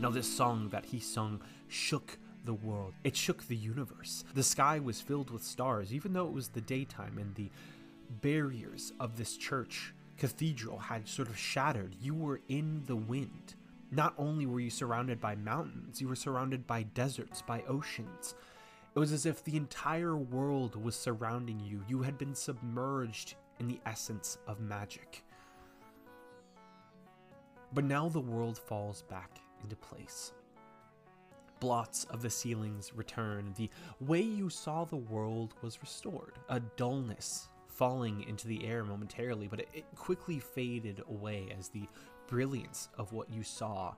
Now this song that he sung shook the world. It shook the universe. The sky was filled with stars, even though it was the daytime, and the barriers of this church cathedral had sort of shattered. You were in the wind. Not only were you surrounded by mountains, you were surrounded by deserts, by oceans. It was as if the entire world was surrounding you. You had been submerged in the essence of magic. But now the world falls back into place. Blots of the ceilings return. The way you saw the world was restored. A dullness falling into the air momentarily, but it quickly faded away as the brilliance of what you saw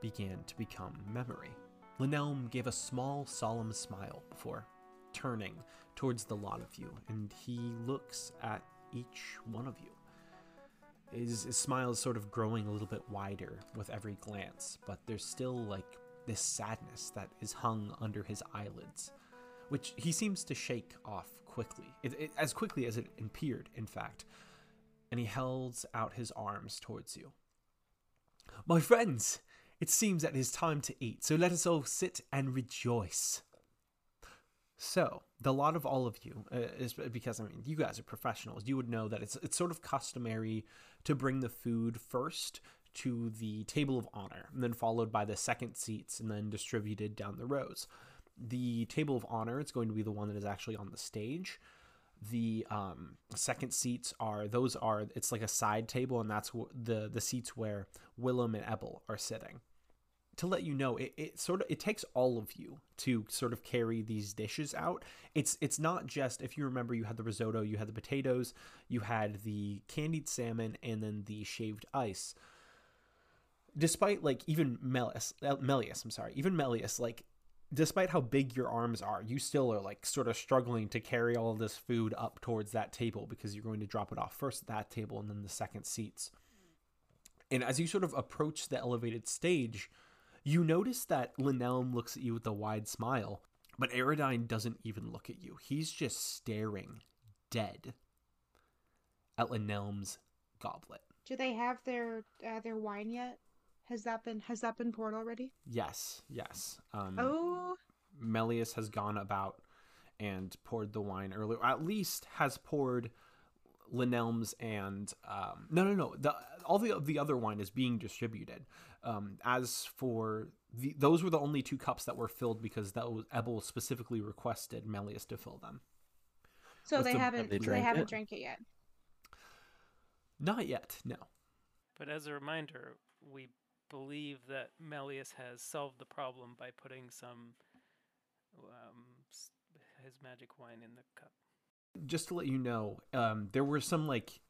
began to become memory. Lynelm gave a small, solemn smile before turning towards the lot of you, and he looks at each one of you. His smile is sort of growing a little bit wider with every glance, but there's still like this sadness that is hung under his eyelids, which he seems to shake off quickly, as quickly as it appeared, in fact, and he holds out his arms towards you. "My friends, it seems that it is time to eat, so let us all sit and rejoice." So, the lot of all of you, is because, I mean, you guys are professionals, you would know that it's sort of customary to bring the food first to the table of honor, and then followed by the second seats, and then distributed down the rows. The table of honor is going to be the one that is actually on the stage. The second seats are it's like a side table, and that's the seats where Willem and Ebel are sitting. To let you know, it takes all of you to sort of carry these dishes out. It's not just, if you remember, you had the risotto, you had the potatoes, you had the candied salmon, and then the shaved ice. Despite, like, even Melius, like, despite how big your arms are, you still are, like, sort of struggling to carry all of this food up towards that table, because you're going to drop it off first at that table and then the second seats. And as you sort of approach the elevated stage, you notice that Lynelm looks at you with a wide smile, but Aerodyne doesn't even look at you. He's just staring dead at Lynelm's goblet. Do they have their wine yet? Has that been poured already? Yes. Melius has gone about and poured the wine earlier. At least has poured Lynelm's and no. All the other wine is being distributed. As for those were the only two cups that were filled, because that was Ebel specifically requested Melius to fill them. So they haven't drank it yet. Not yet, no. But as a reminder, we believe that Melius has solved the problem by putting some his magic wine in the cup. Just to let you know, there were some like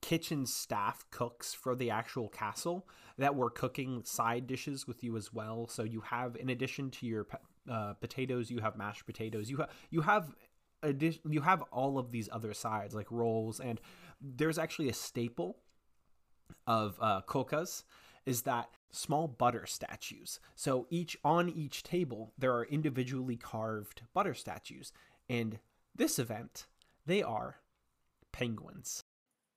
kitchen staff cooks for the actual castle that were cooking side dishes with you as well. So you have, in addition to your potatoes, you have mashed potatoes. You have all of these other sides like rolls, and there's actually a staple of Kaka's is that small butter statues. So on each table there are individually carved butter statues, and this event they are penguins.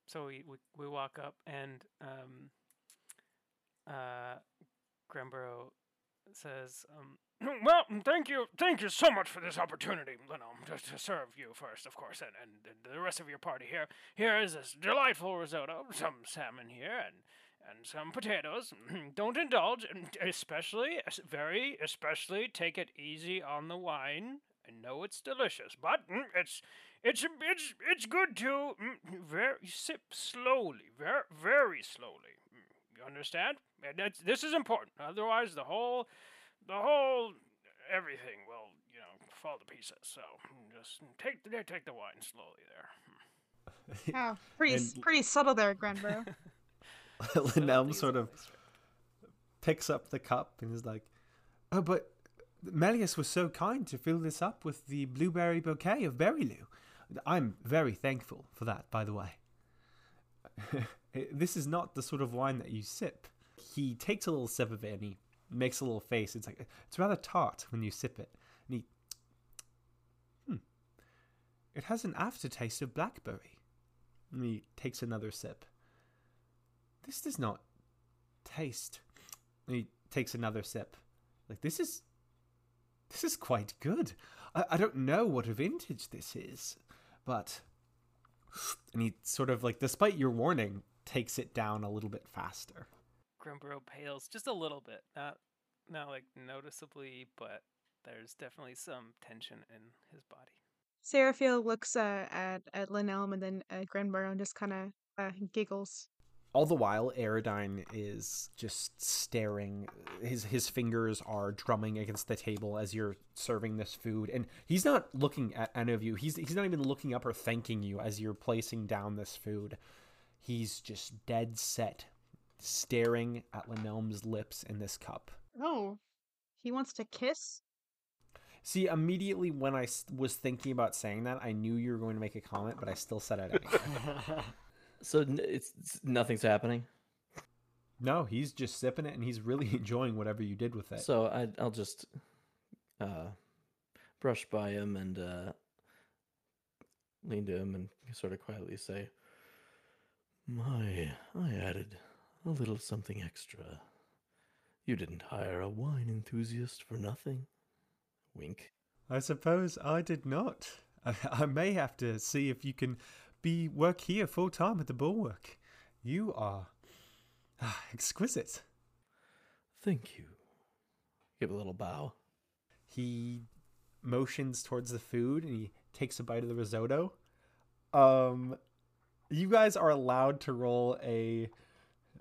So we walk up, and Grenborough says, "Well, thank you so much for this opportunity, Lynelm, to serve you first, of course, and the rest of your party here. Here is this delightful risotto, some salmon here, and some potatoes. Don't indulge, and especially take it easy on the wine. I know it's delicious, but it's good to sip slowly, very very slowly. You understand? And this is important. Otherwise, the whole everything will, you know, fall to pieces. So just take the wine slowly there." Wow, pretty subtle there, Grenborough. Lynelm sort of picks up the cup and is like, "Oh, but Melius was so kind to fill this up with the blueberry bouquet of Berilieu. I'm very thankful for that, by the way. This is not the sort of wine that you sip." He takes a little sip of it and he makes a little face. It's like, it's rather tart when you sip it. And it has an aftertaste of blackberry. And he takes another sip. This does not taste. And he takes another sip. Like, this is quite good. I don't know what a vintage this is, but... And he sort of, like, despite your warning, takes it down a little bit faster. Grenborough pales just a little bit. Not like, noticeably, but there's definitely some tension in his body. Seraphiel looks at Lynelm and then at Grenborough and just kind of giggles. All the while, Aerodyne is just staring. His fingers are drumming against the table as you're serving this food. And he's not looking at any of you. He's not even looking up or thanking you as you're placing down this food. He's just dead set, staring at Lynelm's lips in this cup. Oh, he wants to kiss? See, immediately when I was thinking about saying that, I knew you were going to make a comment, but I still said it anyway. So it's nothing's happening? No, he's just sipping it, and he's really enjoying whatever you did with it. So I'll just brush by him and lean to him and sort of quietly say, I added a little something extra. You didn't hire a wine enthusiast for nothing. Wink. I suppose I did not. I may have to see if you can work here full time at the Bulwark. You are exquisite. Thank you. Give a little bow. He motions towards the food and he takes a bite of the risotto. You guys are allowed to roll a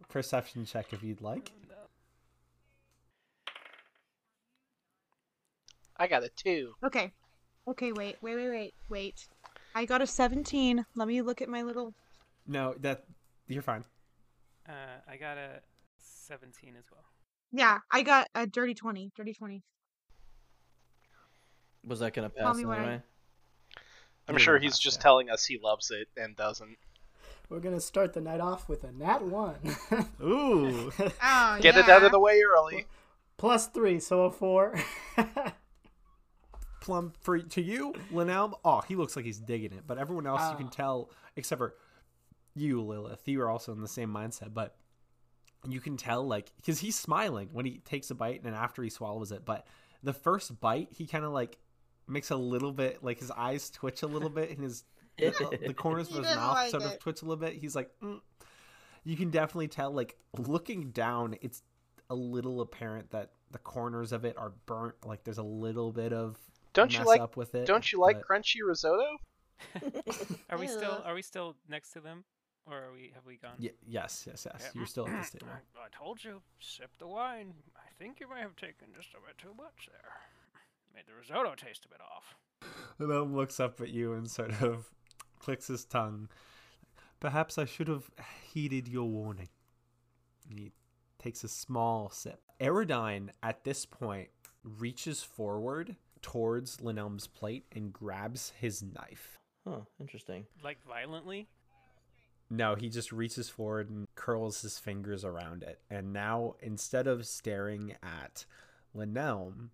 perception check if you'd like. I got a 2. Okay. Okay, wait. I got a 17. Let me look at my little... No, you're fine. I got a 17 as well. Yeah, I got a dirty 20. Was that going to pass anyway? I'm sure he's just telling us he loves it and doesn't. We're going to start the night off with a nat 1. Ooh. Oh, get it out of the way early. Plus 3, so a 4. Plum, to you, Lynelm, he looks like he's digging it. But everyone else, you can tell, except for you, Lilith, you are also in the same mindset. But you can tell, like, because he's smiling when he takes a bite and after he swallows it. But the first bite, he kind of, like, makes a little bit, like, his eyes twitch a little bit. And the corners of his mouth sort of twitch a little bit. He's like, You can definitely tell, like, looking down, it's a little apparent that the corners of it are burnt. Like, there's a little bit of... Don't you like crunchy risotto? Are we still next to them, or have we gone? Yes. Yeah. You're still at this table. I told you, sip the wine. I think you may have taken just a bit too much there. Made the risotto taste a bit off. Lynelm looks up at you and sort of clicks his tongue. Perhaps I should have heeded your warning. And he takes a small sip. Aerodyne at this point reaches forward towards Lynelm's plate and grabs his knife. Oh, interesting. Like violently? No, he just reaches forward and curls his fingers around it. And now, instead of staring at Lynelm,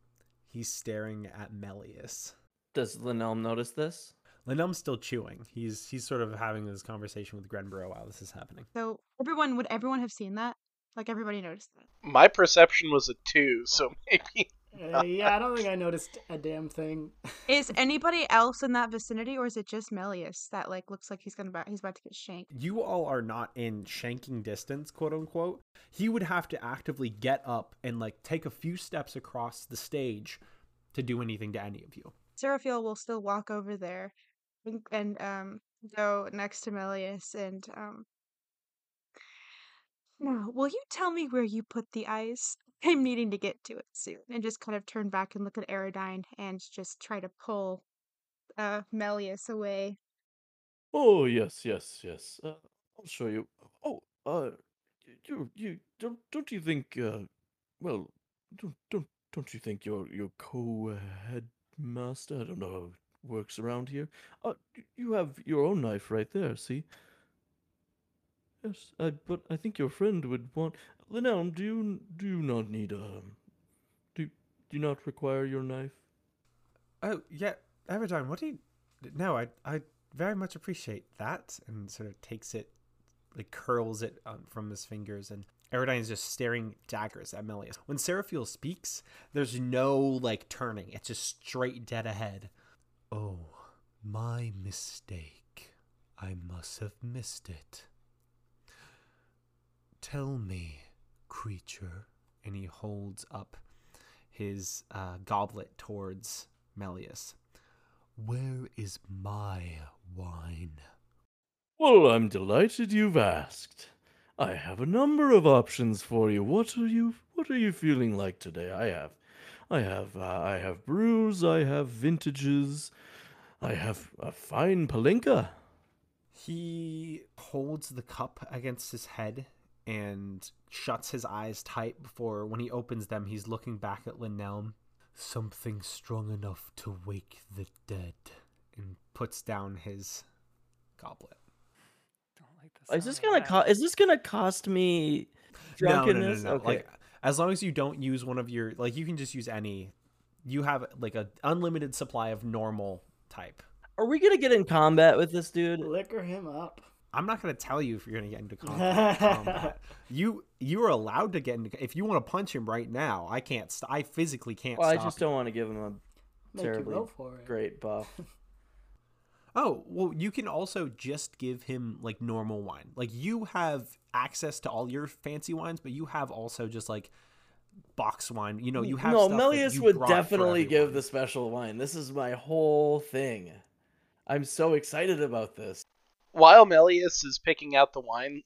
he's staring at Melius. Does Lynelm notice this? Lynelm's still chewing. He's sort of having this conversation with Grenborough while this is happening. So would everyone have seen that? Like, everybody noticed that? My perception was a 2, so maybe... I don't think I noticed a damn thing. Is anybody else in that vicinity, or is it just Melius that like looks like he's about to get shanked? You all are not in shanking distance, quote unquote. He would have to actively get up and like take a few steps across the stage to do anything to any of you. Seraphiel will still walk over there and go next to Melius and now, will you tell me where you put the eyes? I'm needing to get to it soon. And just kind of turn back and look at Aerodyne and just try to pull Melius away. Oh, yes. I'll show you. Oh, you don't you think, don't you think your co-headmaster, I don't know how it works around here, you have your own knife right there, see? Yes, but I think your friend would want... Lynelm, do you not need do you not require your knife? Oh, yeah, Aerodyne, what do you... No, I very much appreciate that. And sort of takes it, like curls it from his fingers. And Aerodyne is just staring daggers at Melius. When Seraphiel speaks, there's no, like, turning. It's just straight dead ahead. Oh, my mistake. I must have missed it. Tell me, creature. And he holds up his goblet towards Melius. Where is my wine? Well, I'm delighted you've asked. I have a number of options for you. What are you feeling like today? I have brews. I have vintages. I have a fine Palinka. He holds the cup against his head and shuts his eyes tight before, when he opens them, he's looking back at Lynelm. Something strong enough to wake the dead, and puts down his goblet. Is this gonna cost me drunkenness? No. Okay. Like, as long as you don't use one of your, like, you can just use any. You have like an unlimited supply of normal type. Are we gonna get in combat with this dude? Liquor him up. I'm not gonna tell you if you're gonna get into combat. You are allowed to get into. If you want to punch him right now, I can't. I physically can't. Well, stop I just you. Don't want to give him a Make terribly great buff. Oh, well, you can also just give him, like, normal wine. Like, you have access to all your fancy wines, but you have also just, like, box wine. You know, you have stuff. No, Melius would definitely give the special wine. This is my whole thing. I'm so excited about this. While Melius is picking out the wine,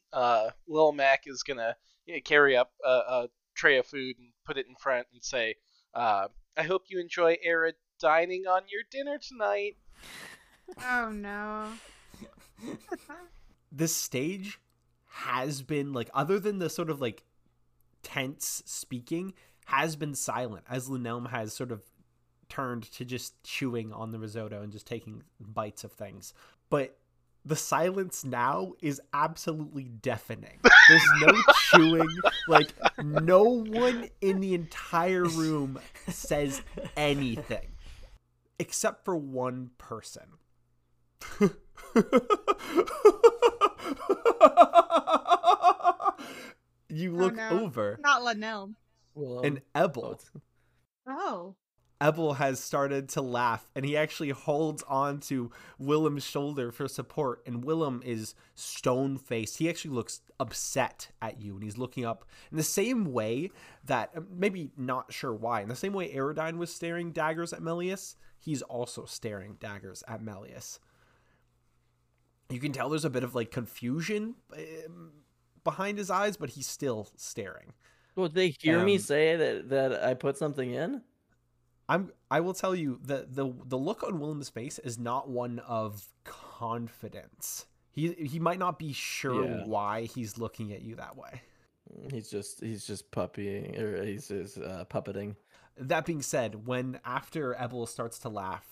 Lil Mac is going to carry up a tray of food and put it in front and say, I hope you enjoy Aerodyning on your dinner tonight. Oh no. This stage has been, like, other than the sort of, like, tense speaking, has been silent as Lynelm has sort of turned to just chewing on the risotto and just taking bites of things. But the silence now is absolutely deafening. There's no chewing. Like, no one in the entire room says anything except for one person. You look over. Not Lynelm. And Ebel. Oh. Ebel has started to laugh, and he actually holds on to Willem's shoulder for support, and Willem is stone-faced. He actually looks upset at you, and he's looking up in the same way that, maybe not sure why, in the same way Aerodyne was staring daggers at Melius, he's also staring daggers at Melius. You can tell there's a bit of, like, confusion behind his eyes, but he's still staring. Well, did they hear me say that I put something in? I will tell you that the look on Willem's face is not one of confidence. He might not be sure why he's looking at you that way. He's just puppying, or he's just puppeting. That being said, when after Ebel starts to laugh,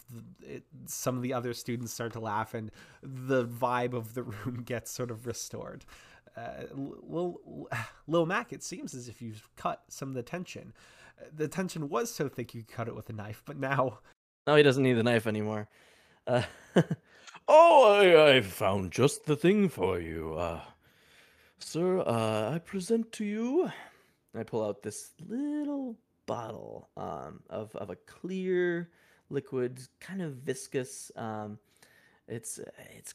some of the other students start to laugh, and the vibe of the room gets sort of restored. Lil Mac, it seems as if you've cut some of the tension. The tension was so thick you could cut it with a knife, but now... No, he doesn't need the knife anymore. I found just the thing for you. Sir, I present to you... I pull out this little bottle of a clear liquid, kind of viscous. It's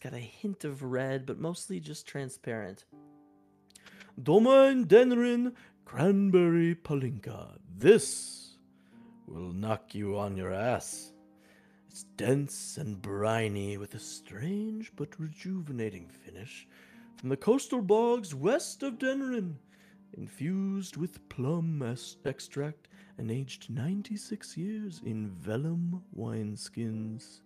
got a hint of red, but mostly just transparent. Domaine Denrin Cranberry Palinka. This will knock you on your ass. It's dense and briny with a strange but rejuvenating finish from the coastal bogs west of Denrin, infused with plum extract and aged 96 years in vellum wineskins.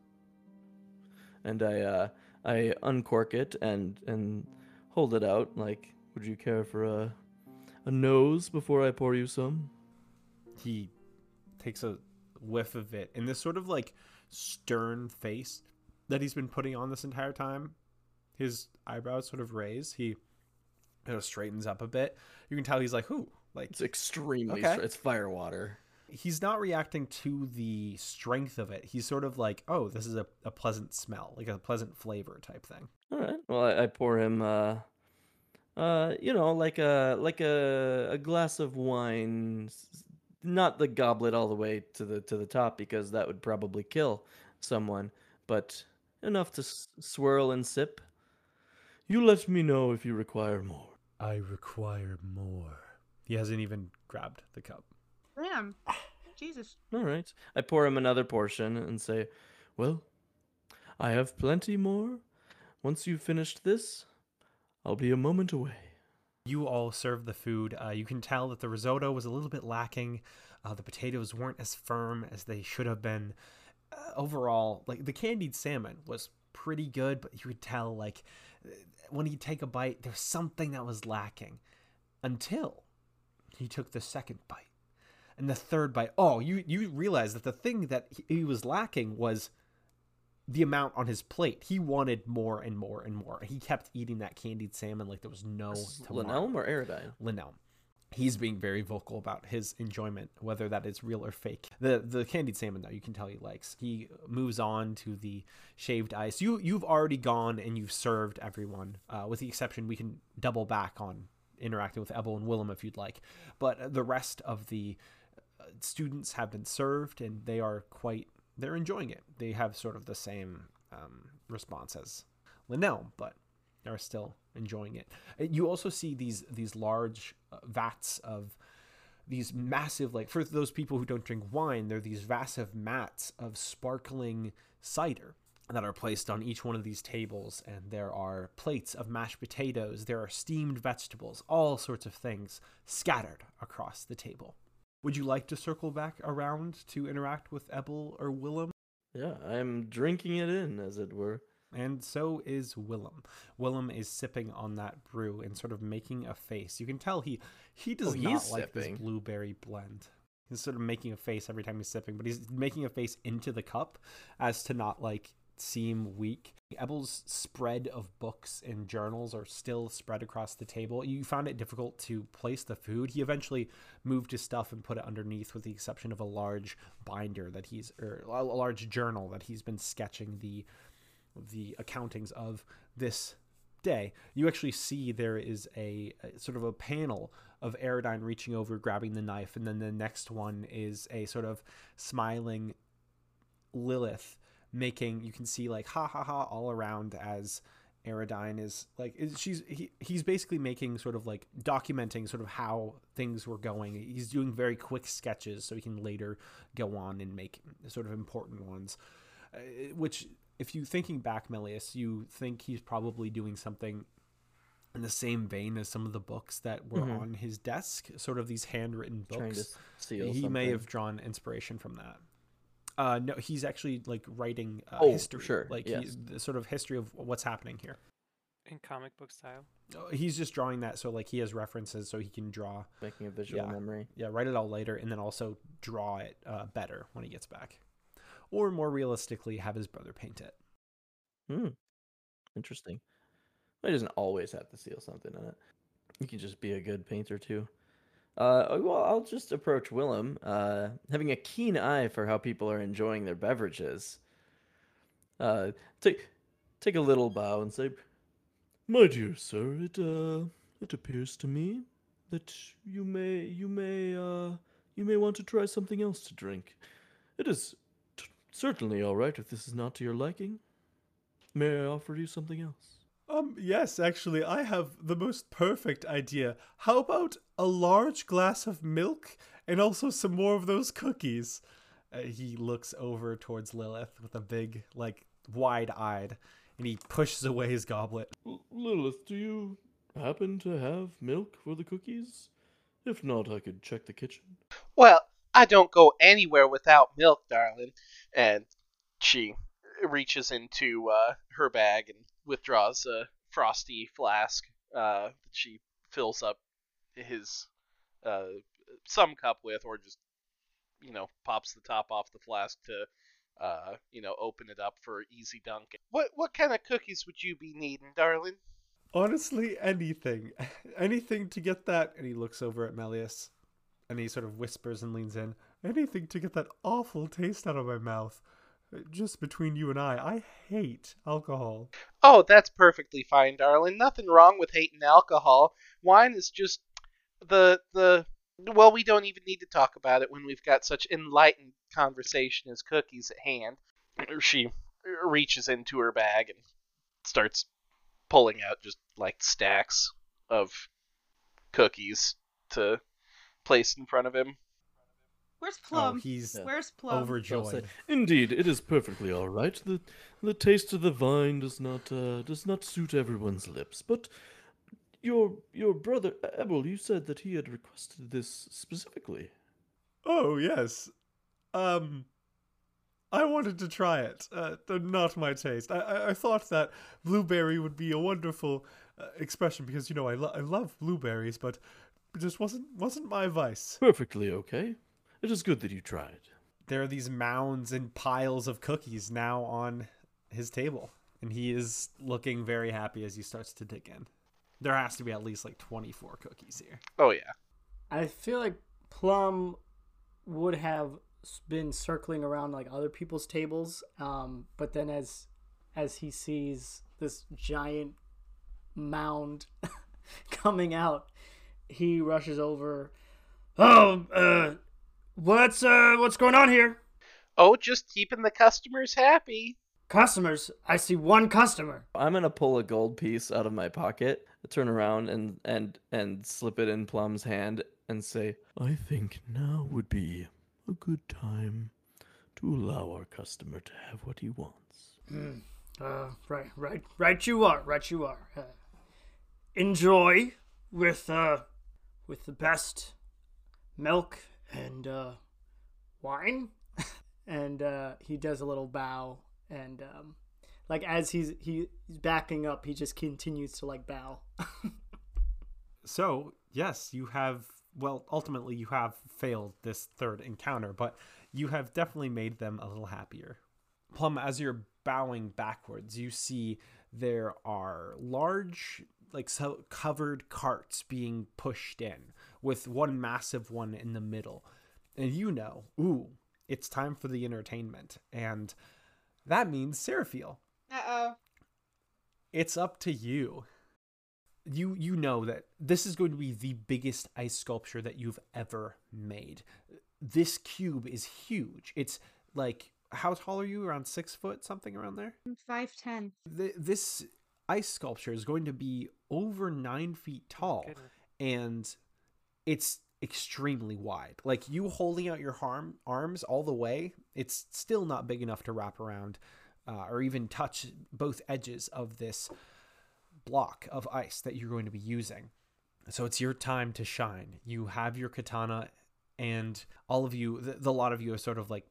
And I uncork it and hold it out like, would you care for a nose before I pour you some? He takes a whiff of it, and this sort of, like, stern face that he's been putting on this entire time, his eyebrows sort of raise. He straightens up a bit. You can tell he's like, ooh, like, it's extremely okay. It's fire water. He's not reacting to the strength of it. He's sort of like, oh, this is a pleasant smell, like a pleasant flavor type thing. All right. Well, I pour him you know, like a glass of wine, not the goblet all the way to the top, because that would probably kill someone, but enough to swirl and sip. You let me know if you require more. I require more. He hasn't even grabbed the cup. Damn. Jesus. All right. I pour him another portion and say, well, I have plenty more. Once you've finished this, I'll be a moment away. You all serve the food. You can tell that the risotto was a little bit lacking. The potatoes weren't as firm as they should have been. Overall, like, the candied salmon was pretty good, but you could tell, like, when he'd take a bite, there's something that was lacking. Until he took the second bite. And the third bite. Oh, you realize that the thing that he was lacking was the amount on his plate. He wanted more and more and more. He kept eating that candied salmon like there was no tomorrow. Lynelm or Aerodyne? Lynelm. He's being very vocal about his enjoyment, whether that is real or fake. The candied salmon, though, you can tell he likes. He moves on to the shaved ice. You've already gone and you've served everyone, with the exception we can double back on interacting with Ebel and Willem if you'd like. But the rest of the students have been served, and they are they're enjoying it. They have sort of the same response as Lynelm, but are still enjoying it. You also see these large vats of these massive, like, for those people who don't drink wine, they're these massive mats of sparkling cider that are placed on each one of these tables, and there are plates of mashed potatoes, there are steamed vegetables, all sorts of things scattered across the table. Would you like to circle back around to interact with Ebel or Willem? Yeah, I'm drinking it in, as it were. And so is Willem. Willem is sipping on that brew and sort of making a face. You can tell he does not like this blueberry blend. He's sort of making a face every time he's sipping, but he's making a face into the cup as to not, like, seem weak. Ebel's spread of books and journals are still spread across the table. You found it difficult to place the food. He eventually moved his stuff and put it underneath, with the exception of a large binder that a large journal that he's been sketching the accountings of this day. You actually see there is a sort of a panel of Aerodyne reaching over, grabbing the knife, and then the next one is a sort of smiling Lilith making, you can see, like, ha ha ha all around as Aerodyne is, like, he's basically making sort of, like, documenting sort of how things were going. He's doing very quick sketches so he can later go on and make sort of important ones, which, if you're thinking back, Melius, you think he's probably doing something in the same vein as some of the books that were on his desk, sort of these handwritten books. He may have drawn inspiration from that. No, he's actually, like, writing history, sure. Like, yes. He's the sort of history of what's happening here. In comic book style? He's just drawing that, so, like, he has references so he can draw. Making a visual memory. Yeah, write it all later and then also draw it better when he gets back. Or more realistically, have his brother paint it. Hmm. Interesting. It doesn't always have to seal something in it. You can just be a good painter, too. Well, I'll just approach Willem, having a keen eye for how people are enjoying their beverages. Take a little bow and say, "My dear sir, it appears to me that you may want to try something else to drink. It is certainly all right if this is not to your liking. May I offer you something else?" Yes, actually, I have the most perfect idea. How about a large glass of milk and also some more of those cookies? He looks over towards Lilith with a big, like, wide-eyed, and he pushes away his goblet. Lilith, do you happen to have milk for the cookies? If not, I could check the kitchen. Well, I don't go anywhere without milk, darling. And she reaches into her bag and withdraws a frosty flask that she fills up his some cup with, or just, you know, pops the top off the flask to open it up for easy dunking. What kind of cookies would you be needing, darling? Honestly, anything to get that. And he looks over at Melius, and he sort of whispers and leans in. Anything to get that awful taste out of my mouth. Just between you and I hate alcohol. Oh, that's perfectly fine, darling. Nothing wrong with hating alcohol. Wine is just the... Well, we don't even need to talk about it when we've got such enlightened conversation as cookies at hand. She reaches into her bag and starts pulling out just, like, stacks of cookies to place in front of him. Where's Plum? Oh, Where's Plum? Overjoyed. Indeed, it is perfectly all right. The taste of the vine does not suit everyone's lips. But your brother Ebel, you said that he had requested this specifically. Oh yes, I wanted to try it. Not my taste. I thought that blueberry would be a wonderful expression because you know I love blueberries, but it just wasn't my vice. Perfectly okay. It is good that you tried. There are these mounds and piles of cookies now on his table, and he is looking very happy as he starts to dig in. There has to be at least like 24 cookies here. Oh, yeah. I feel like Plum would have been circling around like other people's tables, but then as he sees this giant mound coming out, he rushes over. Oh, What's going on here? Oh, just keeping the customers happy. Customers? I see one customer. I'm gonna pull a gold piece out of my pocket, turn around and slip it in Plum's hand and say, I think now would be a good time to allow our customer to have what he wants. Right you are. Enjoy with the best milk and wine. And he does a little bow, and like as he's backing up, he just continues to like bow. So yes, you have, well, ultimately you have failed this third encounter, but you have definitely made them a little happier. Plum, as you're bowing backwards, you see there are large like covered carts being pushed in, with one massive one in the middle. And you know, ooh, it's time for the entertainment. And that means Seraphiel. Uh-oh. It's up to you. You know that this is going to be the biggest ice sculpture that you've ever made. This cube is huge. It's like, how tall are you? Around 6 foot, something around there? I'm 5'10". This ice sculpture is going to be over 9 feet tall. And it's extremely wide. Like, you holding out your arms all the way, it's still not big enough to wrap around or even touch both edges of this block of ice that you're going to be using. So it's your time to shine. You have your katana, and all of you, the lot of you, are sort of like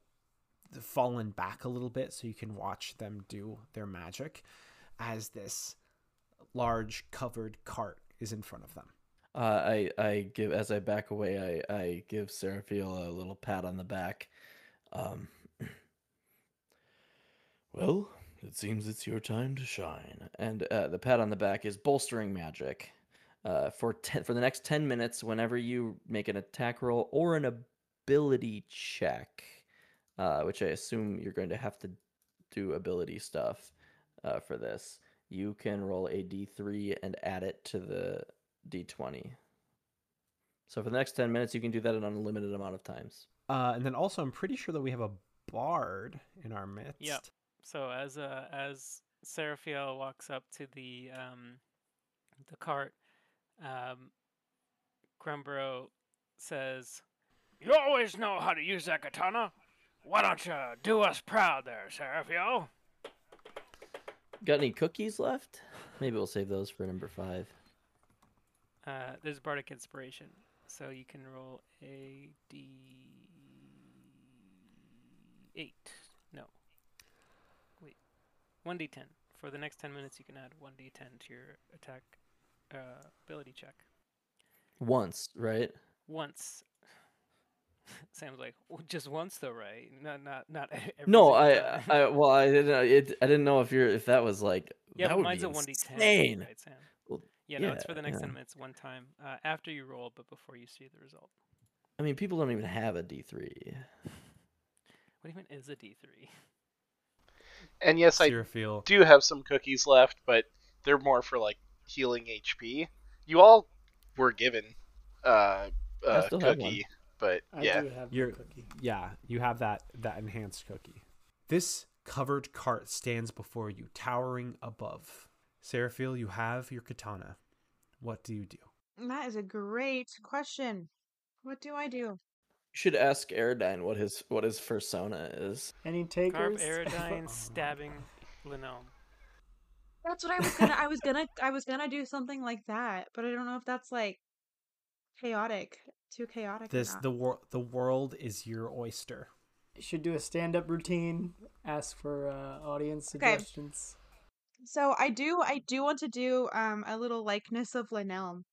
fallen back a little bit so you can watch them do their magic as this large covered cart is in front of them. I give, as I back away, I give Seraphiel a little pat on the back. Well, it seems it's your time to shine. And the pat on the back is bolstering magic. For the next 10 minutes, whenever you make an attack roll or an ability check, which I assume you're going to have to do ability stuff for this, you can roll a d3 and add it to the d20. So for the next 10 minutes, you can do that an unlimited amount of times. And then also, I'm pretty sure that we have a bard in our midst. Yeah. So as Seraphiel walks up to the cart, Grenborough says, "You always know how to use that katana. Why don't you do us proud there, Seraphiel?" Got any cookies left? Maybe we'll save those for number 5. There's bardic inspiration, so you can roll a d8. No, wait, 1d10. For the next 10 minutes, you can add 1d10 to your attack ability check. Once, right? Once. Sam's like, well, just once though, right? Not every. No, I didn't know if that was like. Yeah, that would mine's be a 1d10, right, Sam? Yeah, no, it's for the next 10 minutes, one time, after you roll, but before you see the result. I mean, people don't even have a D3. What even is a D3? And yes, Seraphiel. I do have some cookies left, but they're more for, like, healing HP. You all were given a cookie, but yeah. I do have your cookie. Yeah, you have that enhanced cookie. This covered cart stands before you, towering above. Seraphiel, you have your katana. What do you do? That is a great question. What do I do? You should ask Aerodyne what his fursona is. Any takers? Carp, Aerodyne stabbing Lynelm. That's what I was gonna. I was gonna do something like that, but I don't know if that's like chaotic, too chaotic. The world is your oyster. You should do a stand-up routine. Ask for audience suggestions. Okay. So I do want to do a little likeness of Lynelm.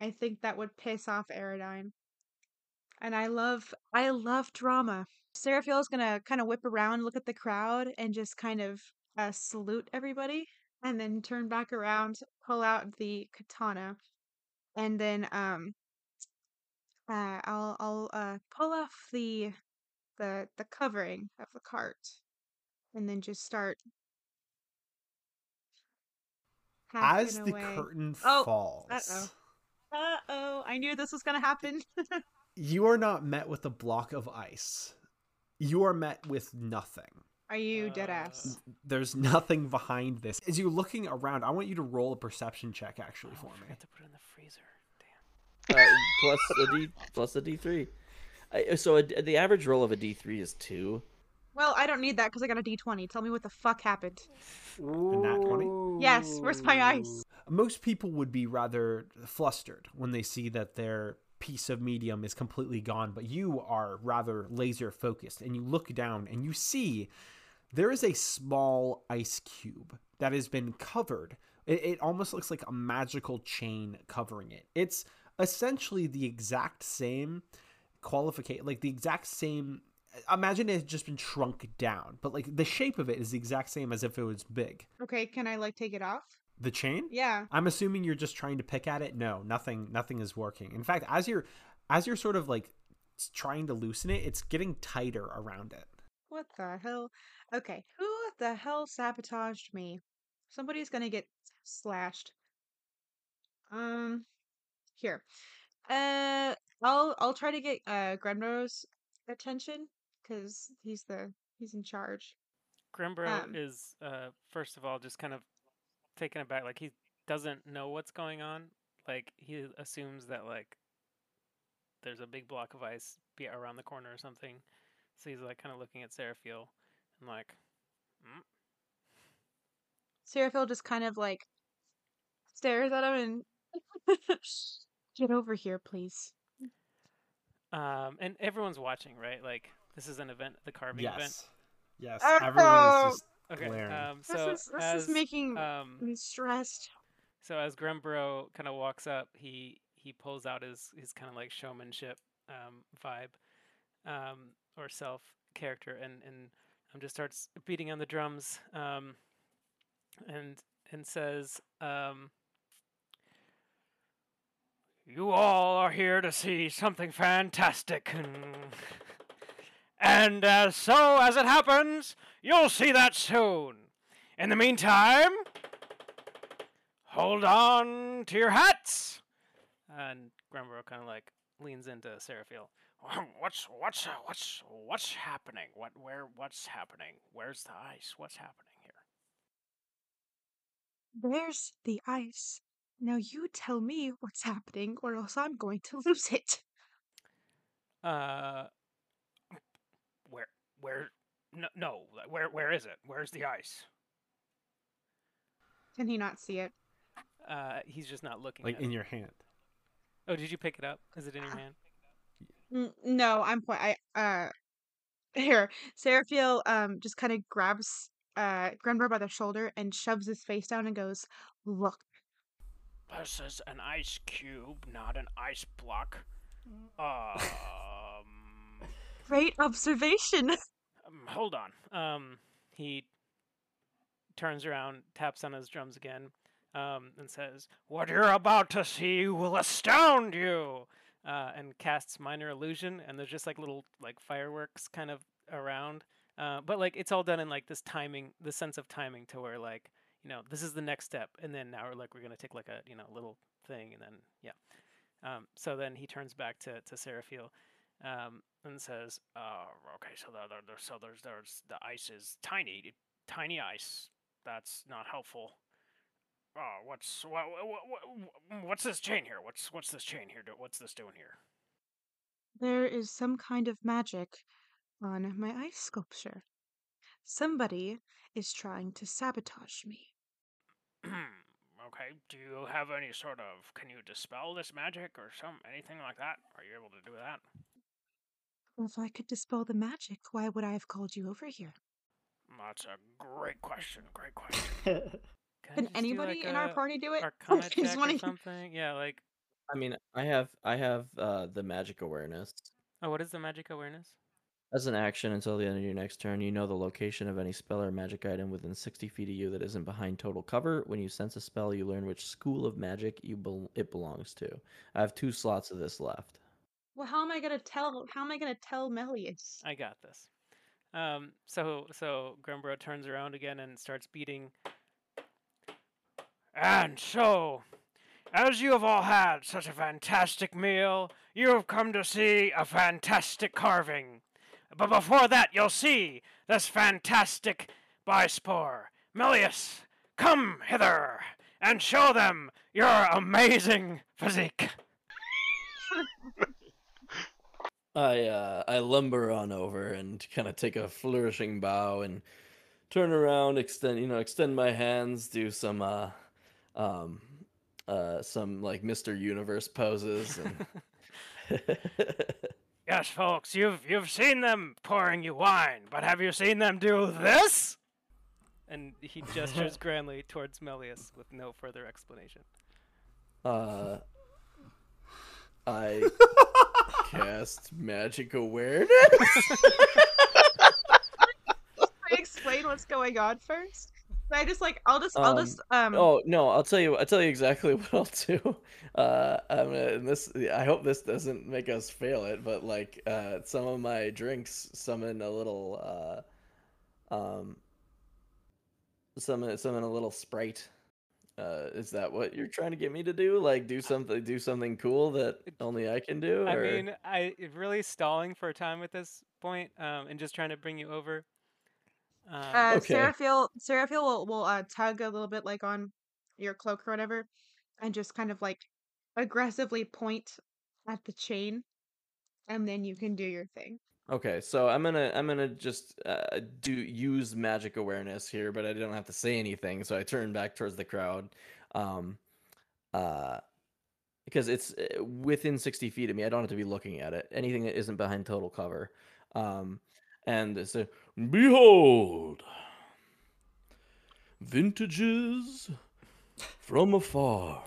I think that would piss off Aerodyne. And I love drama. Seraphiel is gonna kind of whip around, look at the crowd, and just kind of salute everybody, and then turn back around, pull out the katana, and then I'll pull off the covering of the cart, and then just start. As the curtain falls. Uh oh! I knew this was gonna happen. You are not met with a block of ice. You are met with nothing. Are you deadass? There's nothing behind this. As you're looking around, I want you to roll a perception check for me. I forgot to put it in the freezer. Damn. Plus a D3. The average roll of a D3 is 2. Well, I don't need that because I got a D20. Tell me what the fuck happened. Ooh. Nat 20? Yes, where's my ice? Most people would be rather flustered when they see that they're piece of medium is completely gone, but you are rather laser focused, and you look down and you see there is a small ice cube that has been covered. It almost looks like a magical chain covering it. It's essentially the exact same imagine it had just been shrunk down, but like the shape of it is the exact same as if it was big. Okay, can I like take it off? The chain? Yeah. I'm assuming you're just trying to pick at it. No, nothing is working. In fact, as you're sort of like trying to loosen it, it's getting tighter around it. What the hell? Okay, who the hell sabotaged me? Somebody's gonna get slashed. Here. I'll try to get Grenborough's attention, because he's in charge. Grenborough is first of all just kind of taken aback, like he doesn't know what's going on. Like he assumes that like there's a big block of ice around the corner or something, so he's like kind of looking at Seraphiel and like Seraphiel just kind of like stares at him and get over here please. And everyone's watching, right? Like this is an event, the carving event. Yes, everyone is just okay. This is making me stressed. So as Grenborough kind of walks up, he pulls out his kind of like showmanship vibe or self character, and just starts beating on the drums and says, "You all are here to see something fantastic." And so, as it happens, you'll see that soon. In the meantime, hold on to your hats. And Grenborough kind of like leans into Seraphiel. What's happening? What's happening? Where's the ice? What's happening here? There's the ice. Now you tell me what's happening, or else I'm going to lose it. Where? No. Where is it? Where's the ice? Can he not see it? He's just not looking. Like at in it. Your hand. Oh, did you pick it up? Is it in your hand? No, I'm. Here, Seraphiel just kind of grabs Grenborough by the shoulder and shoves his face down and goes, "Look. This is an ice cube, not an ice block." Great observation. Hold on. He turns around, taps on his drums again, and says, "What you're about to see will astound you," and casts minor illusion. And there's just like little like fireworks kind of around, But like it's all done in like this timing, the sense of timing to where like, you know, this is the next step. And then now we're going to take like a, you know, little thing. And then, yeah. So then he turns back to Seraphiel and says, oh, okay, so, there's the ice is tiny ice. That's not helpful. Oh, what's this chain here? What's this chain here? What's this doing here? There is some kind of magic on my ice sculpture. Somebody is trying to sabotage me. Okay, do you have any sort of, can you dispel this magic or anything like that? Are you able to do that? Well, if I could dispel the magic, why would I have called you over here? That's a great question, Can anybody in our party do it? Arcana check or something? Yeah, like... I mean, I have the magic awareness. Oh, what is the magic awareness? As an action until the end of your next turn, you know the location of any spell or magic item within 60 feet of you that isn't behind total cover. When you sense a spell, you learn which school of magic it belongs to. I have 2 slots of this left. Well, how am I gonna tell Melius? I got this. So Grenborough turns around again and starts beating. And so, as you have all had such a fantastic meal, you have come to see a fantastic carving. But before that, you'll see this fantastic bispore. Melius, come hither and show them your amazing physique. I lumber on over and kind of take a flourishing bow and turn around, extend my hands, do some like Mr. Universe poses. And... Yes, folks, you've seen them pouring you wine, but have you seen them do this? And he gestures grandly towards Melius with no further explanation. I cast magic awareness. Can I explain what's going on first? Can I just like Oh no! I'll tell you exactly what I'll do. I hope this doesn't make us fail it, but like some of my drinks summon a little. Summon a little sprite. Is that what you're trying to get me to do? Like do something cool that only I can do? Or... I mean, I really stalling for a time at this point, and just trying to bring you over. Okay. Seraphiel will tug a little bit like on your cloak or whatever, and just kind of like aggressively point at the chain, and then you can do your thing. Okay, so I'm gonna just use magic awareness here, but I don't have to say anything. So I turn back towards the crowd, because it's within 60 feet of me. I don't have to be looking at it. Anything that isn't behind total cover, And so, behold, vintages from afar.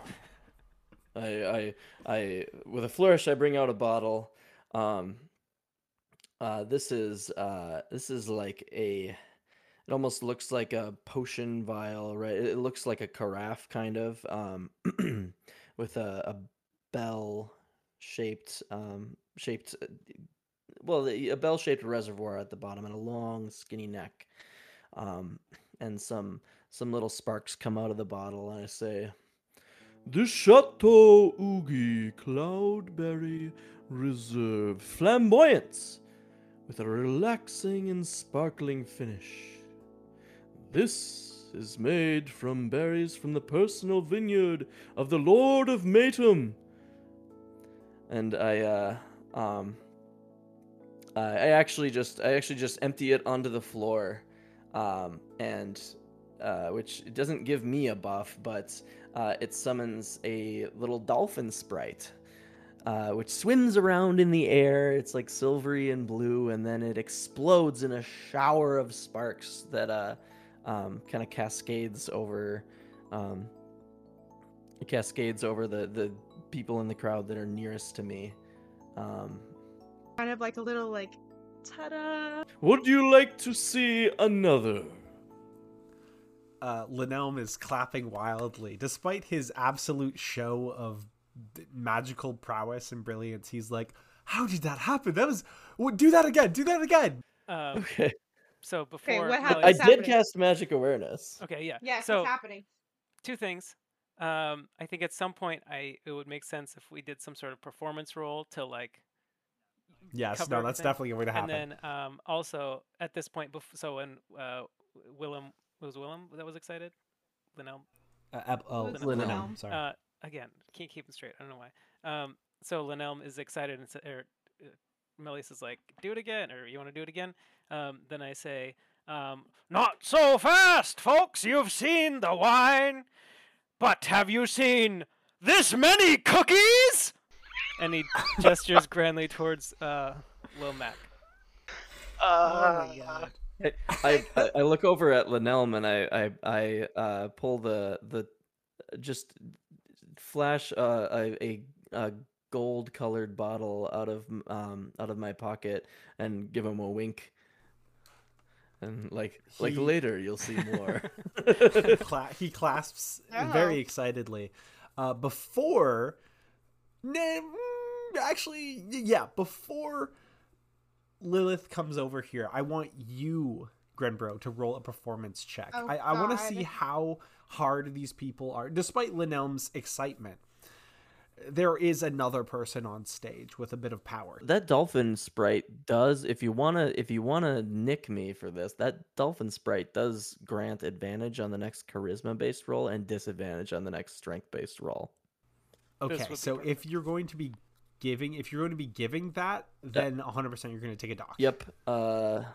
I with a flourish, I bring out a bottle. This is like a. It almost looks like a potion vial, right? It looks like a carafe, kind of, with a bell shaped. Well, a bell-shaped reservoir at the bottom and a long, skinny neck, and some little sparks come out of the bottle. And I say, "The Chateau Oogie Cloudberry Reserve Flamboyance, with a relaxing and sparkling finish. This is made from berries from the personal vineyard of the Lord of Matum." And I actually just empty it onto the floor, which it doesn't give me a buff, but it summons a little dolphin sprite, which swims around in the air. It's like silvery and blue, and then it explodes in a shower of sparks that kind of cascades over the people in the crowd that are nearest to me. Kind of like a little like, ta-da! Would you like to see another? Lynelm is clapping wildly. Despite his absolute show of magical prowess and brilliance, he's like, how did that happen? Do that again! Okay. So before I did cast Magic Awareness. Okay, yeah. Yeah, so what's happening? Two things. I think at some point it would make sense if we did some sort of performance role to like. Yes, no, that's definitely going to happen. And then also at this point, so when Willem that was excited, Lynelm. Lynelm, sorry. Again, can't keep him straight. I don't know why. So Lynelm is excited, and Melius is like, "Do it again," or "You want to do it again?" Then I say, "Not so fast, folks. You've seen the wine, but have you seen this many cookies?" And he gestures grandly towards Lil Mac. Oh my god! I look over at Lynelm and I pull the just flash a gold colored bottle out of my pocket and give him a wink. And like later you'll see more. He clasps very excitedly. Before Lilith comes over here, I want you, Grenborough, to roll a performance check. Oh, I want to see how hard these people are. Despite Lynelm's excitement, there is another person on stage with a bit of power. That dolphin sprite does, if you wanna nick me for this, that dolphin sprite does grant advantage on the next charisma-based roll and disadvantage on the next strength-based roll. Okay, so if you're going to be giving that, then 100% you're going to take a dock. Yep.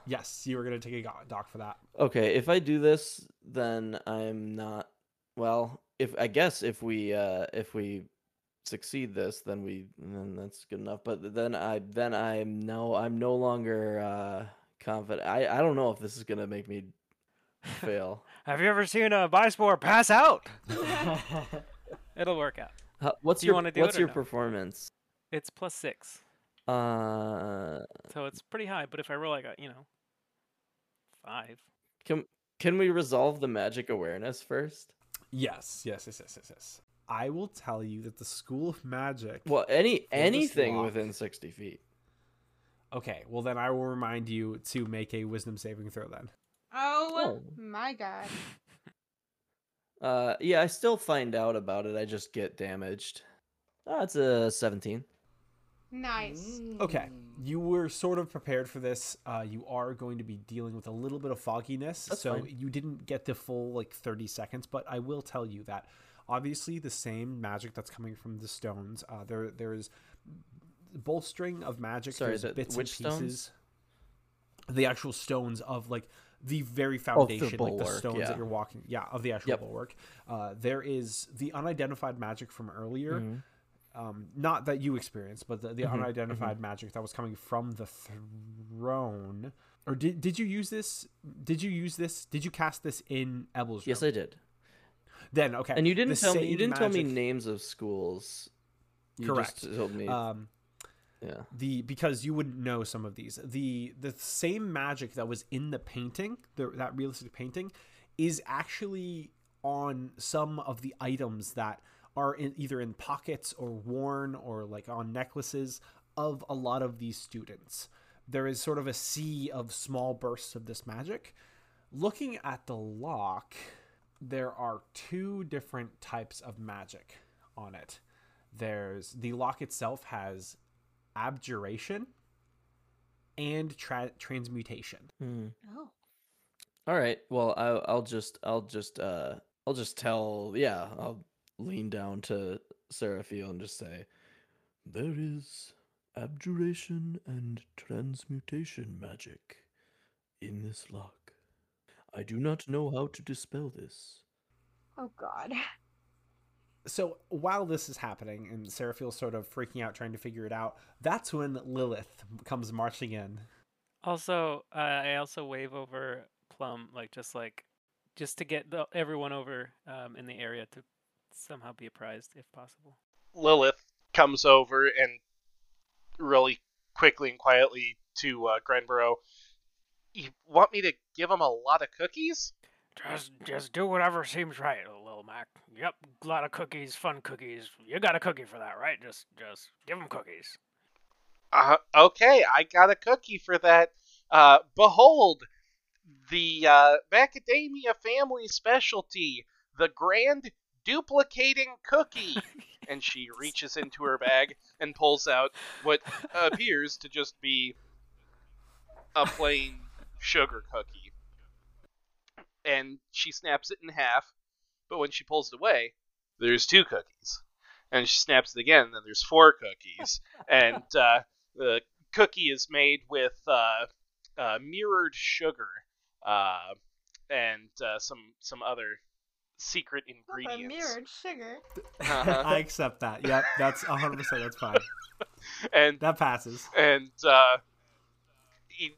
Yes, you are going to take a dock for that. Okay, if I do this, then I'm not. Well, if we succeed this, then that's good enough. But I'm no longer confident. I don't know if this is going to make me fail. Have you ever seen a Bispor pass out? It'll work out. What's your performance? It's +6. So it's pretty high, but if I roll, I got 5. Can we resolve the magic awareness first? Yes. I will tell you that the School of Magic. Well, anything within 60 feet. Okay, well then I will remind you to make a wisdom saving throw then. Oh my god. Yeah, I still find out about it. I just get damaged. Oh, it's a 17. Nice. Okay, you were sort of prepared for this. You are going to be dealing with a little bit of fogginess. That's so fine. You didn't get the full 30 seconds, but I will tell you that obviously the same magic that's coming from the stones. There is bolstering of magic. Sorry, bits and pieces. Stones? The actual stones of the very foundation, the stones that you're walking, of the actual bulwark. There is the unidentified magic from earlier, not that you experienced, but the unidentified magic that was coming from the throne. Or did you use this? Did you cast this in Ebel's room? Yes, I did. Then okay, and you didn't tell me names of schools. You correct. Just told me. Yeah. Because you wouldn't know some of these. The same magic that was in the painting, that realistic painting, is actually on some of the items that are either in pockets or worn or on necklaces of a lot of these students. There is sort of a sea of small bursts of this magic. Looking at the lock, there are two different types of magic on it. There's the lock itself has abjuration and transmutation. Oh, all right, well I'll lean down to Seraphiel and just say, there is abjuration and transmutation magic in this lock. I do not know how to dispel this. Oh god. So while this is happening and Seraphiel's sort of freaking out, trying to figure it out, that's when Lilith comes marching in. Also, I also wave over Plum, just to get everyone over in the area to somehow be apprised, if possible. Lilith comes over and really quickly and quietly to Grenborough. You want me to give him a lot of cookies? Just do whatever seems right, Lil Mac. Yep, a lot of cookies, fun cookies. You got a cookie for that, right? Just give them cookies. Okay, I got a cookie for that. Behold, the Macadamia family specialty, the Grand Duplicating Cookie. And she reaches into her bag and pulls out what appears to just be a plain sugar cookie. And she snaps it in half, but when she pulls it away, there's 2 cookies. And she snaps it again, and then there's 4 cookies. And the cookie is made with mirrored sugar and some other secret ingredients. Mirrored sugar. Uh-huh. I accept that. Yep, that's 100%. That's fine. And that passes. And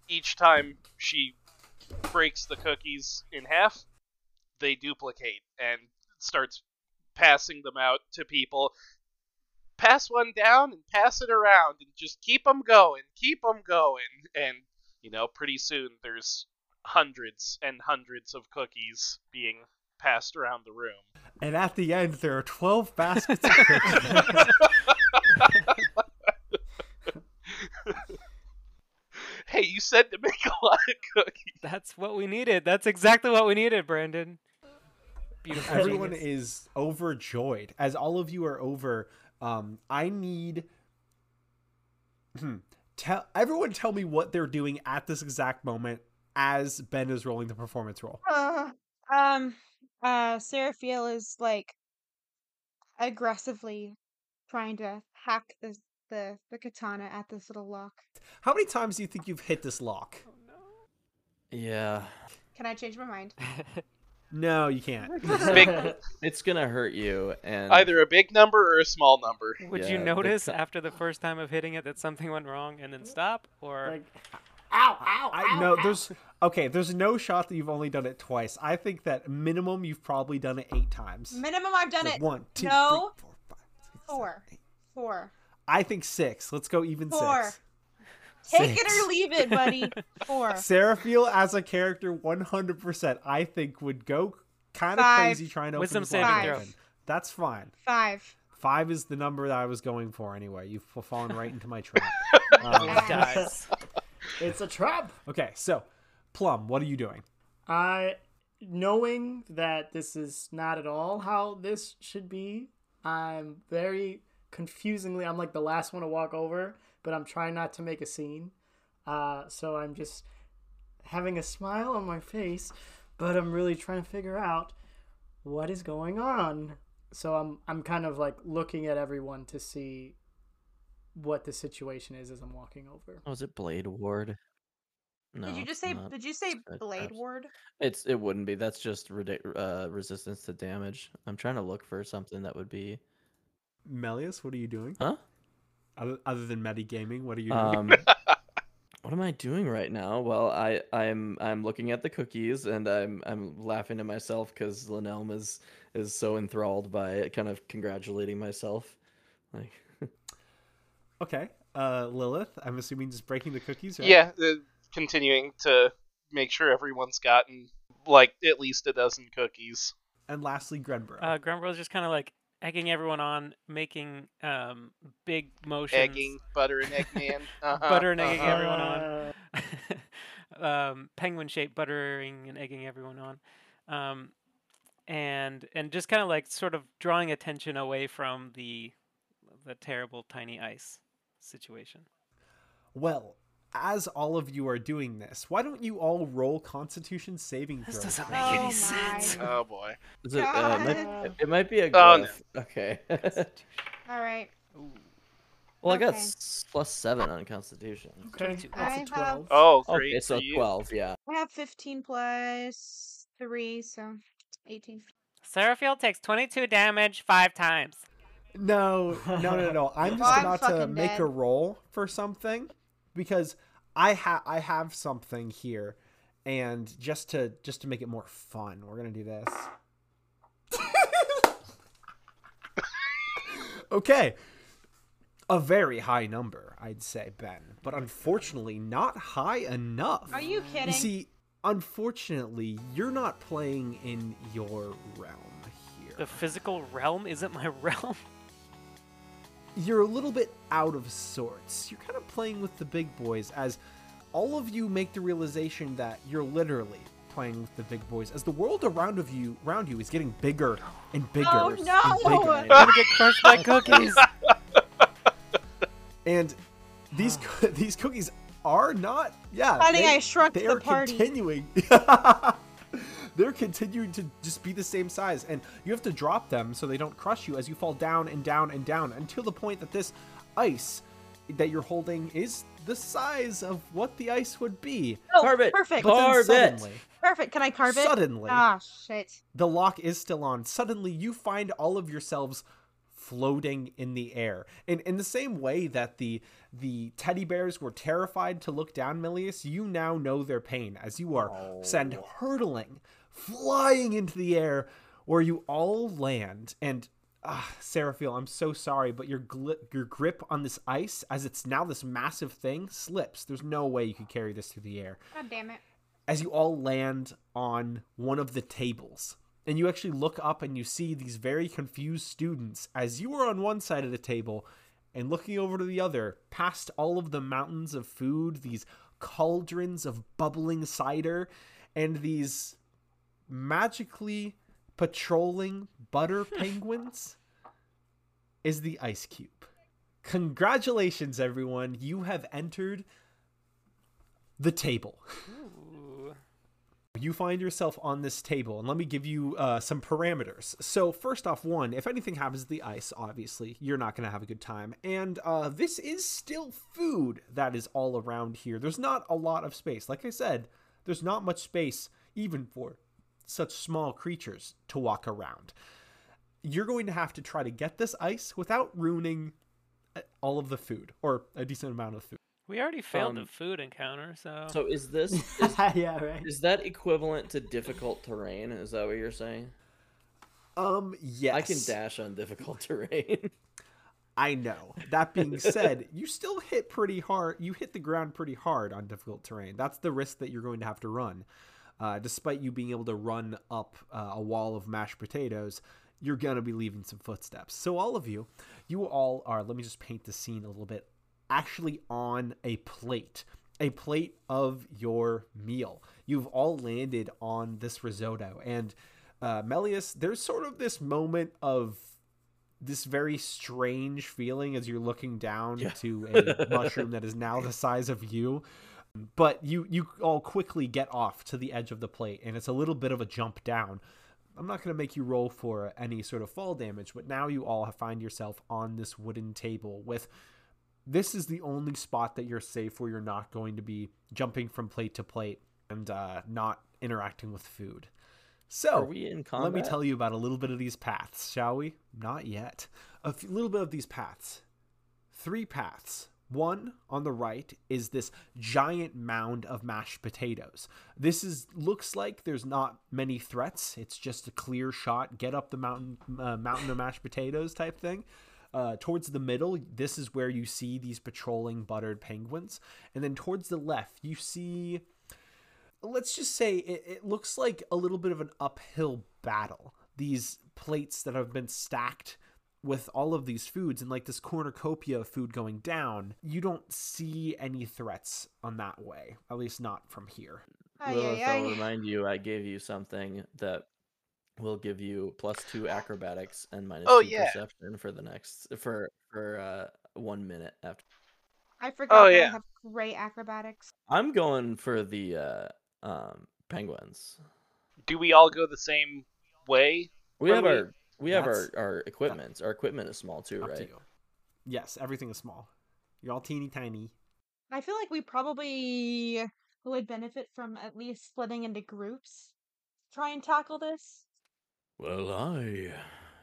each time she breaks the cookies in half, they duplicate and starts passing them out to people. Pass one down and pass it around and just keep them going. And, you know, pretty soon there's hundreds and hundreds of cookies being passed around the room. And at the end, there are 12 baskets of cookies. Hey, you said to make a lot of cookies. That's what we needed. That's exactly what we needed, Brandon. Beautiful. Everyone is overjoyed. As all of you are over, I need... Everyone tell me what they're doing at this exact moment as Ben is rolling the performance roll. Seraphiel is, like, aggressively trying to hack the katana at this little lock. How many times do you think you've hit this lock? Oh, no. Yeah. Can I change my mind? No, you can't. It's gonna hurt you. And either a big number or a small number. Would you notice after the first time of hitting it that something went wrong and then stop? Or... like, ow. There's no shot that you've only done it twice. I think that minimum you've probably done it 8 times. Minimum I've done it. 4. I think 6. Let's go even 4. 6. Take it or leave it, buddy. 4. Seraphiel as a character, 100%, I think would go kind of crazy trying to open the door. That's fine. 5 is the number that I was going for anyway. You've fallen right into my trap. It's a trap. Okay, so Plum, what are you doing? Knowing that this is not at all how this should be, I'm very confusingly, I'm like the last one to walk over, but I'm trying not to make a scene. So I'm just having a smile on my face, but I'm really trying to figure out what is going on. So I'm kind of like looking at everyone to see what the situation is as I'm walking over. Oh, is it Blade Ward? No. Did you say Blade Ward? It wouldn't be. That's just resistance to damage. I'm trying to look for something that would be. Melius, what are you doing? Huh? Other than metagaming, what are you doing? What am I doing right now? Well, I'm looking at the cookies and I'm laughing to myself because Lynelm is so enthralled by it, kind of congratulating myself. Like okay, Lilith, I'm assuming just breaking the cookies, right? Yeah, continuing to make sure everyone's gotten, like, at least 12 cookies. And lastly, Grenborough. Grenborough's just kind of, like, egging everyone on, making big motions. Egging, butter and egg man. Uh-huh, butter and egging everyone on. Penguin-shaped buttering and egging everyone on. And just kind of, like, sort of drawing attention away from the terrible tiny ice situation. Well, as all of you are doing this, why don't you all roll Constitution saving throws? This doesn't make any sense. Oh boy. Is it, it might be a growth. Oh, no. Okay. All right. Ooh. Well, okay. I got +7 on Constitution. Okay. That's a 12. Oh, great. Okay, so 12, yeah. I have 15 plus 3, so 18. Seraphiel takes 22 damage 5 times. No. I'm just about to make a roll for something. Because I have something here, and just to make it more fun, we're gonna do this. Okay, a very high number, I'd say, Ben, but unfortunately not high enough. Are you kidding? You see, unfortunately, you're not playing in your realm here. The physical realm isn't my realm. You're a little bit out of sorts. You're kind of playing with the big boys as all of you make the realization that you're literally playing with the big boys as the world around you is getting bigger and bigger. Oh no! I'm gonna get crushed by cookies. And these cookies are not. Yeah, I think I shrunk the party. They are continuing. They're continuing to just be the same size, and you have to drop them so they don't crush you as you fall down and down and down until the point that this ice that you're holding is the size of what the ice would be. Oh, carve it. Perfect. Carve it. Perfect. Can I carve it? Suddenly. Ah, shit. The lock is still on. Suddenly, you find all of yourselves floating in the air. And in the same way that the teddy bears were terrified to look down, Melius, you now know their pain as you are hurtling, flying into the air where you all land. And Seraphiel, I'm so sorry, but your grip on this ice, as it's now this massive thing, slips. There's no way you could carry this through the air. God damn it. As you all land on one of the tables, and you actually look up and you see these very confused students as you are on one side of the table and looking over to the other, past all of the mountains of food, these cauldrons of bubbling cider, and these magically patrolling butter penguins is the ice cube. Congratulations, everyone. You have entered the table. Ooh. You find yourself on this table, and let me give you some parameters. So first off, one, if anything happens to the ice, obviously, you're not going to have a good time. And this is still food that is all around here. There's not a lot of space. Like I said, there's not much space even for such small creatures to walk around. You're going to have to try to get this ice without ruining all of the food, or a decent amount of food. We already failed the food encounter, so... So is this... yeah, right. Is that equivalent to difficult terrain? Is that what you're saying? Yes. I can dash on difficult terrain. I know. That being said, you still hit pretty hard. You hit the ground pretty hard on difficult terrain. That's the risk that you're going to have to run. Despite you being able to run up a wall of mashed potatoes, you're going to be leaving some footsteps. So all of you, let me just paint the scene a little bit, actually on a plate of your meal. You've all landed on this risotto. And Melius, there's sort of this moment of this very strange feeling as you're looking down to a mushroom that is now the size of you. But you all quickly get off to the edge of the plate, and it's a little bit of a jump down. I'm not going to make you roll for any sort of fall damage, but now you all find yourself on this wooden table with... This is the only spot that you're safe where you're not going to be jumping from plate to plate and not interacting with food. So, are we in combat? Let me tell you about a little bit of these paths, shall we? Not yet. Little bit of these paths. Three paths. One on the right is this giant mound of mashed potatoes. This looks like there's not many threats. It's just a clear shot, get up the mountain of mashed potatoes type thing. Towards the middle, this is where you see these patrolling buttered penguins. And then towards the left, you see, let's just say it looks like a little bit of an uphill battle. These plates that have been stacked with all of these foods and like this cornucopia of food going down, you don't see any threats on that way, at least not from here. Lilith, I'll remind you, I gave you something that will give you +2 acrobatics and minus 2 perception for the next, for 1 minute after. I forgot I have great acrobatics. I'm going for the penguins. Do we all go the same way? We have our equipment. Our equipment is small too, right? To you. Yes, everything is small. You're all teeny tiny. I feel like we probably would benefit from at least splitting into groups. Try and tackle this. Well, I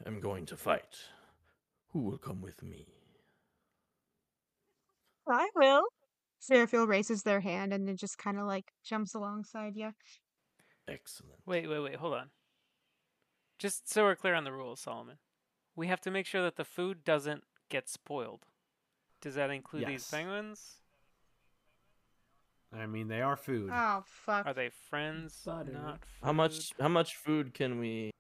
am going to fight. Who will come with me? I will. Seraphiel raises their hand and then just kind of like jumps alongside you. Excellent. Wait, hold on. Just so we're clear on the rules, Solomon, we have to make sure that the food doesn't get spoiled. Does that include these penguins? I mean, they are food. Oh, fuck. Are they friends? Butter. Not food? How much food can we...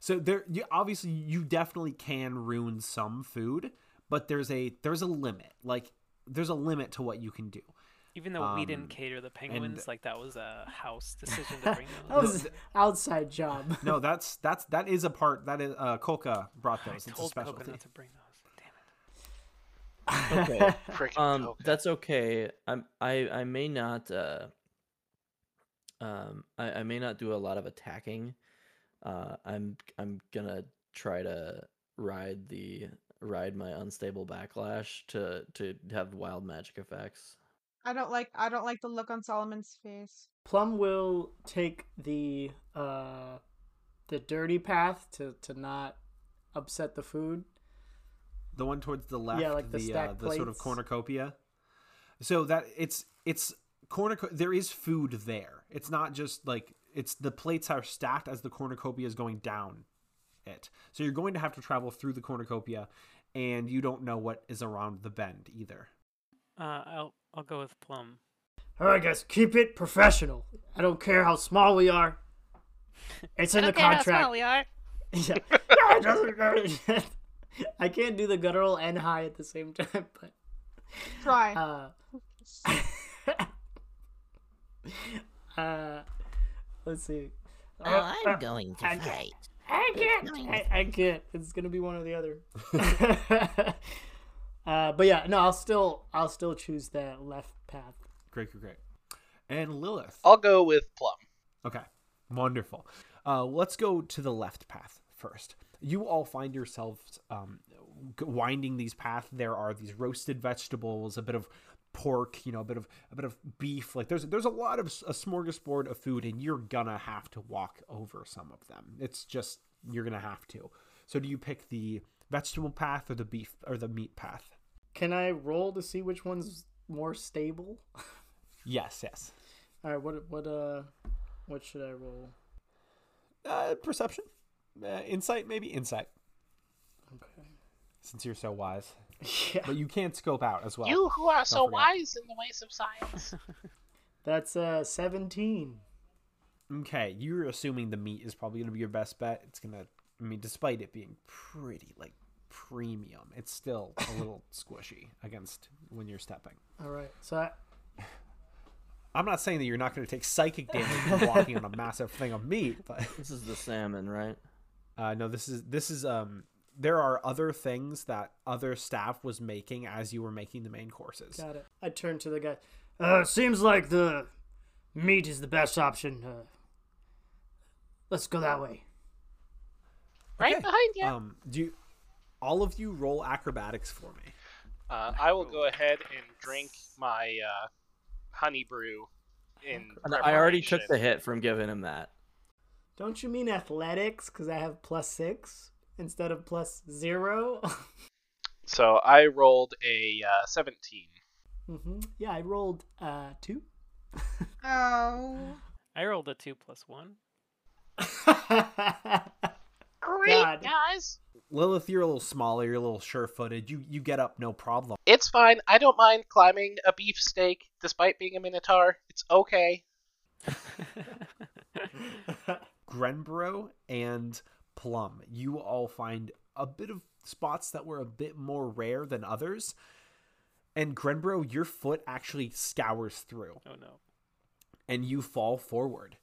So obviously, you definitely can ruin some food, but there's a limit. Like, there's a limit to what you can do. Even though we didn't cater the penguins, and, like, that was a house decision to bring those. That was an outside job. No, that is a part that is Kolka brought those. It's a specialty. Kolka not to bring those. Damn it. Okay. Frickin' Kolka. That's okay. I may not I may not do a lot of attacking. I'm gonna try to ride my unstable backlash to have wild magic effects. I don't like the look on Solomon's face. Plum will take the dirty path to not upset the food. The one towards the left, yeah, like the sort of cornucopia. So that it's there is food there. It's not just like the plates are stacked as the cornucopia is going down it. So you're going to have to travel through the cornucopia, and you don't know what is around the bend either. I'll go with Plum. All right, guys, keep it professional. I don't care how small we are. It's in the contract. I don't care how small we are. Yeah. No, it doesn't matter. I can't do the guttural and high at the same time, but try. Let's see. I'm going to fight. I can't. It's gonna be one or the other. But yeah, no, I'll still choose that left path. Great. And Lilith. I'll go with Plum. Okay, wonderful. Let's go to the left path first. You all find yourselves winding these paths. There are these roasted vegetables, a bit of pork, a bit of beef. Like there's a lot of a smorgasbord of food, and you're gonna have to walk over some of them. It's just you're gonna have to. So do you pick the vegetable path or the beef or the meat path? Can I roll to see which one's more stable? Yes. All right, what should I roll? Perception, insight, maybe insight. Okay. Since you're so wise. Yeah. But you can scope out as well. You who are so wise in the ways of science. That's 17. Okay, you're assuming the meat is probably going to be your best bet. It's going to, despite it being pretty, like, premium, it's still a little squishy against when you're stepping. All right, so I'm not saying that you're not going to take psychic damage from walking on a massive thing of meat, but this is the salmon, right? No, this is there are other things that other staff was making as you were making the main courses. Got it. I turned to the guy. Seems like the meat is the best option. Let's go that way. Right, okay. Behind you. All of you roll acrobatics for me. I will go ahead and drink my honey brew. I already took the hit from giving him that. Don't you mean athletics? Because I have +6. Instead of +0. So I rolled a 17. Mm-hmm. Yeah, I rolled 2. Oh. I rolled a 2 + 1. Great, God. Guys. Lilith, you're a little smaller. You're a little sure-footed. You get up no problem. It's fine. I don't mind climbing a beefsteak despite being a minotaur. It's okay. Grenborough and Plum, you all find a bit of spots that were a bit more rare than others, and Grenborough, your foot actually scours through. Oh no! And you fall forward,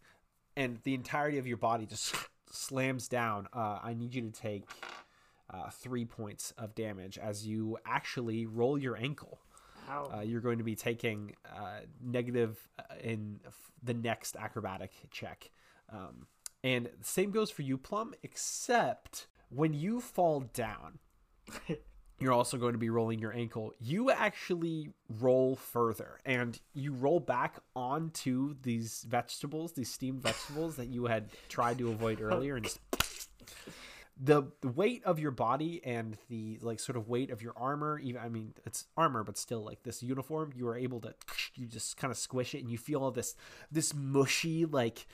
and the entirety of your body just slams down. I need you to take 3 points of damage as you actually roll your ankle. Ow. You're going to be taking negative in the next acrobatic check. And the same goes for you, Plum, except when you fall down, you're also going to be rolling your ankle. You actually roll further, and you roll back onto these vegetables, these steamed vegetables that you had tried to avoid earlier. And just the weight of your body and the like, sort of weight of your armor, even, it's armor, but still like this uniform, you are able to, you just kind of squish it, and you feel all this mushy, like,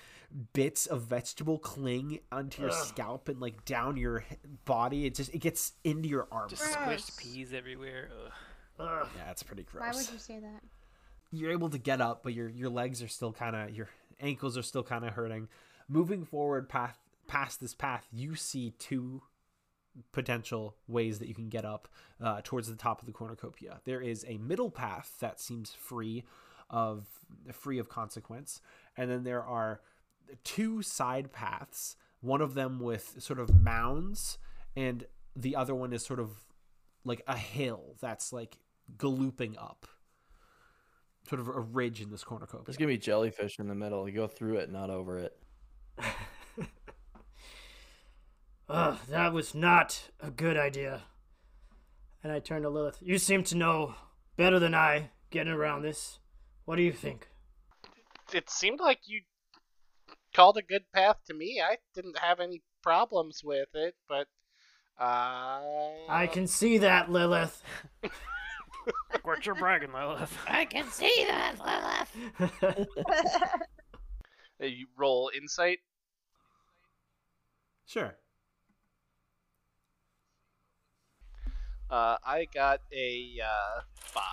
bits of vegetable cling onto your scalp and like down your body. It gets into your arms. Just squished peas everywhere. Ugh. Yeah, it's pretty gross. Why would you say that? You're able to get up, but your legs are still kind of, your ankles are still kind of hurting. Moving forward past this path, you see 2 potential ways that you can get up towards the top of the cornucopia. There is a middle path that seems free of free of consequence. And then there are two side paths, one of them with sort of mounds, and the other one is sort of like a hill that's like galloping up, sort of a ridge in this cornucopia. There's gonna be jellyfish in the middle. You go through it, not over it. Ugh, that was not a good idea. And I turned to Lilith. You seem to know better than I getting around this. What do you think? It seemed like you called a good path to me. I didn't have any problems with it, but... I can see that, Lilith. Quit your bragging, Lilith. I can see that, Lilith. You roll insight? Sure. I got a 5.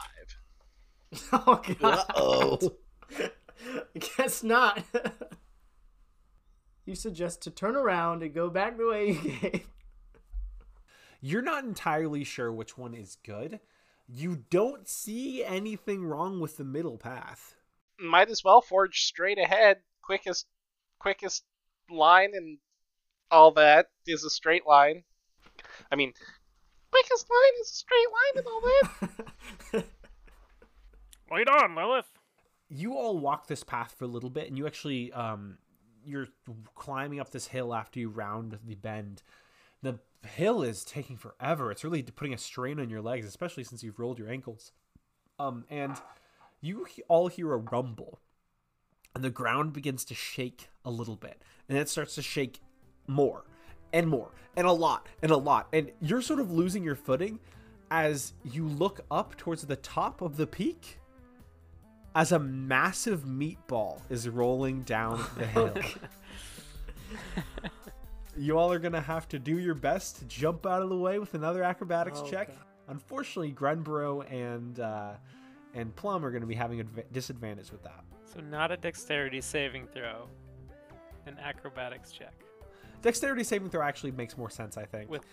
Oh, God. Uh-oh. I guess not. You suggest to turn around and go back the way you came. You're not entirely sure which one is good. You don't see anything wrong with the middle path. Might as well forge straight ahead. Quickest line and all that is a straight line. I mean... Quickest line is a straight line and all that. Wait on, Lilith. You all walk this path for a little bit, and you actually, you're climbing up this hill after you round the bend. The hill is taking forever. It's really putting a strain on your legs, especially since you've rolled your ankles. And you all hear a rumble, and the ground begins to shake a little bit, and it starts to shake more. And more, and a lot, and a lot. And you're sort of losing your footing as you look up towards the top of the peak as a massive meatball is rolling down the hill. You all are going to have to do your best to jump out of the way with another acrobatics check. God. Unfortunately, Grenborough and Plum are going to be having a disadvantage with that. So not a dexterity saving throw, an acrobatics check. Dexterity saving throw actually makes more sense, I think. With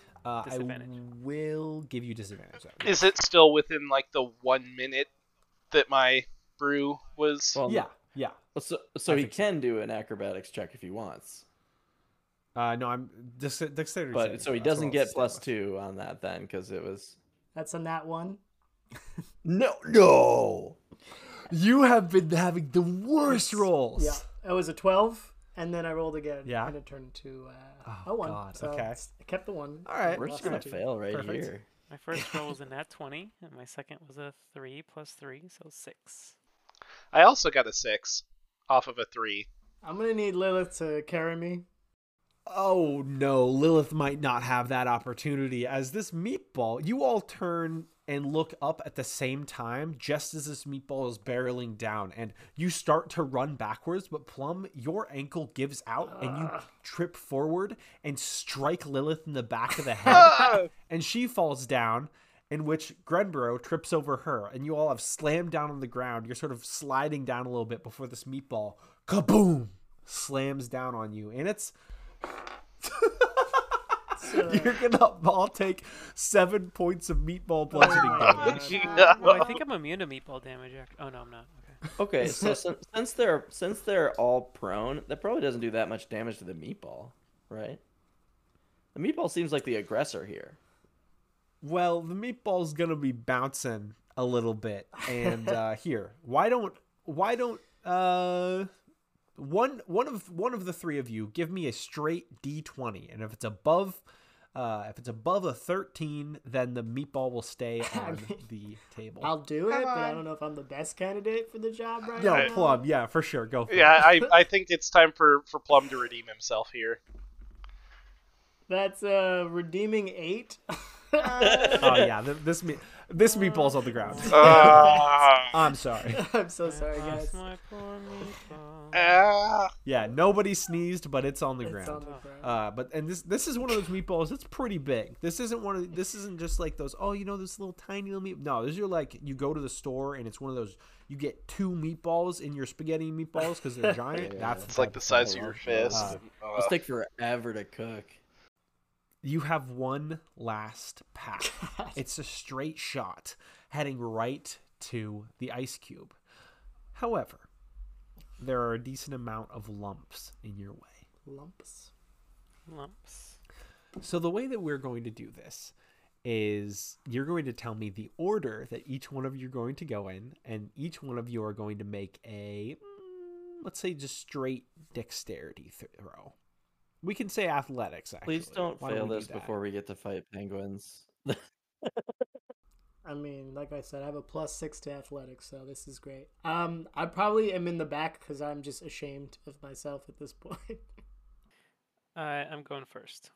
disadvantage. I will give you disadvantage. Is it still within, like, the 1 minute that my brew was? Well, yeah. So he can do an acrobatics check if he wants. No, I'm... Dexterity saving. So he doesn't get plus 2 on that then, because it was... That's a nat 1? No! You have been having the worst rolls. Yeah, it was a 12. And then I rolled again. Yeah. And it turned to a 1. God. So okay. I kept the 1. All right. We're just going to fail right Perfect. Here. My first roll was a nat 20, and my second was a 3 plus 3, so 6. I also got a 6 off of a 3. I'm going to need Lilith to carry me. Oh, no. Lilith might not have that opportunity. As this meatball, you all turn and look up at the same time, just as this meatball is barreling down, and you start to run backwards, but Plum, your ankle gives out, and you trip forward and strike Lilith in the back of the head, and she falls down, in which Grenborough trips over her, and you all have slammed down on the ground. You're sort of sliding down a little bit before this meatball, kaboom, slams down on you, and it's... You're going to all take 7 points of meatball bludgeoning damage. Well, I think I'm immune to meatball damage. Oh, no, I'm not. Okay, so since they're all prone, that probably doesn't do that much damage to the meatball, right? The meatball seems like the aggressor here. Well, the meatball's going to be bouncing a little bit. And here, why don't one of the three of you give me a straight D20, and if it's above a 13, then the meatball will stay on the table. I'll do it, but I don't know if I'm the best candidate for the job right now. No, Plum, yeah, for sure, go for it. Yeah, I think it's time for Plum to redeem himself here. That's a redeeming 8. Oh yeah, this meatball's on the ground. I'm sorry. I'm so sorry, guys. My poor meatball. Yeah, nobody sneezed, but it's on the ground. But this is one of those meatballs that's pretty big. This isn't just like those. Oh, you know, this little tiny little meat. No, these are like you go to the store and it's one of those. You get 2 meatballs in your spaghetti meatballs because they're giant. Yeah, that's like the size of your fist. It'll take forever to cook. You have one last pass. It's a straight shot heading right to the ice cube. However, there are a decent amount of lumps in your way. Lumps. So the way that we're going to do this is you're going to tell me the order that each one of you are going to go in, and each one of you are going to make a, let's say, just straight dexterity throw. We can say athletics, actually. Please don't fail this before we get to fight penguins. I mean, like I said, I have a +6 to athletics, so this is great. I probably am in the back because I'm just ashamed of myself at this point. I'm going first.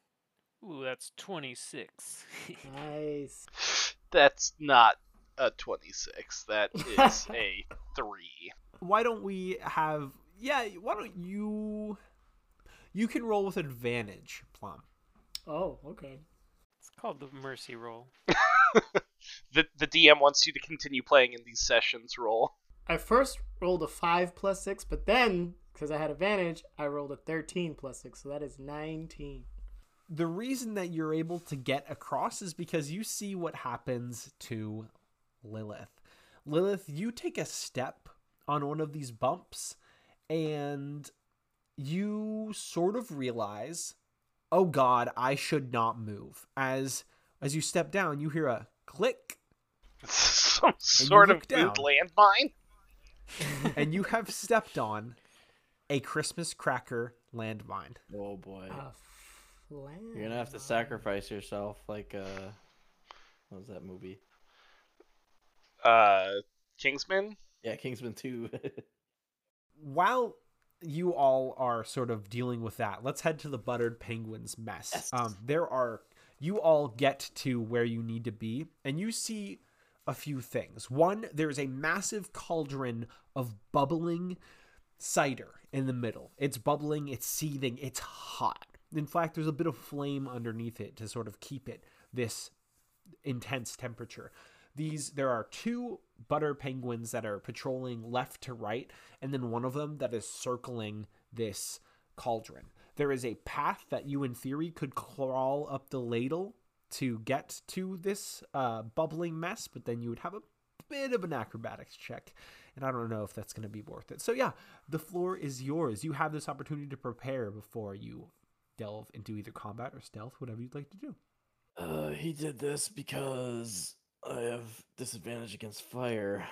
Ooh, that's 26. Nice. That's not a 26. That is a 3. Why don't we have... Yeah, why don't you... You can roll with advantage, Plum. Oh, okay. It's called the mercy roll. The DM wants you to continue playing in these sessions roll. I first rolled a 5 + 6, but then, because I had advantage, I rolled a 13 + 6, so that is 19. The reason that you're able to get across is because you see what happens to Lilith. Lilith, you take a step on one of these bumps, and you sort of realize, oh god, I should not move. As you step down, you hear a click. Some sort of food landmine. And you have stepped on a Christmas cracker landmine. Oh boy. You're gonna have to sacrifice yourself, like what was that movie? Kingsman? Yeah, Kingsman 2. While you all are sort of dealing with that, let's head to the Buttered Penguin's mess. Yes. You all get to where you need to be, and you see a few things. One, there's a massive cauldron of bubbling cider in the middle. It's bubbling, it's seething, it's hot. In fact, there's a bit of flame underneath it to sort of keep it this intense temperature. There are 2 butter penguins that are patrolling left to right, and then one of them that is circling this cauldron. There is a path that you, in theory, could crawl up the ladle to get to this bubbling mess, but then you would have a bit of an acrobatics check, and I don't know if that's going to be worth it. So yeah, the floor is yours. You have this opportunity to prepare before you delve into either combat or stealth, whatever you'd like to do. He did this because I have disadvantage against fire.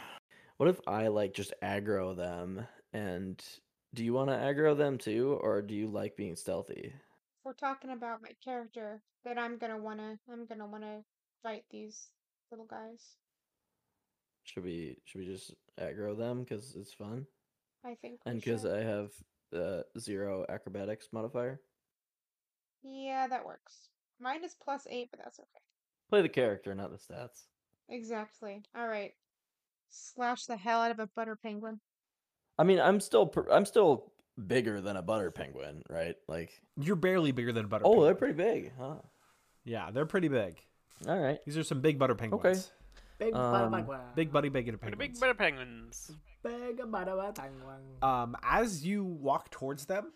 What if I, just aggro them? And do you want to aggro them too, or do you like being stealthy? We're talking about my character, that I'm gonna wanna fight these little guys. Should we just aggro them because it's fun? I think. And because I have 0 acrobatics modifier. Yeah, that works. Mine is +8, but that's okay. Play the character, not the stats. Exactly. All right. Slash the hell out of a butter penguin. I mean, I'm still bigger than a butter penguin, right? You're barely bigger than a butter penguin. Oh, they're pretty big, huh? Yeah, they're pretty big. All right. These are some big butter penguins. Okay. Big butter penguins. Big buddy bigger penguins. Big butter penguins. Big butter penguins. As you walk towards them,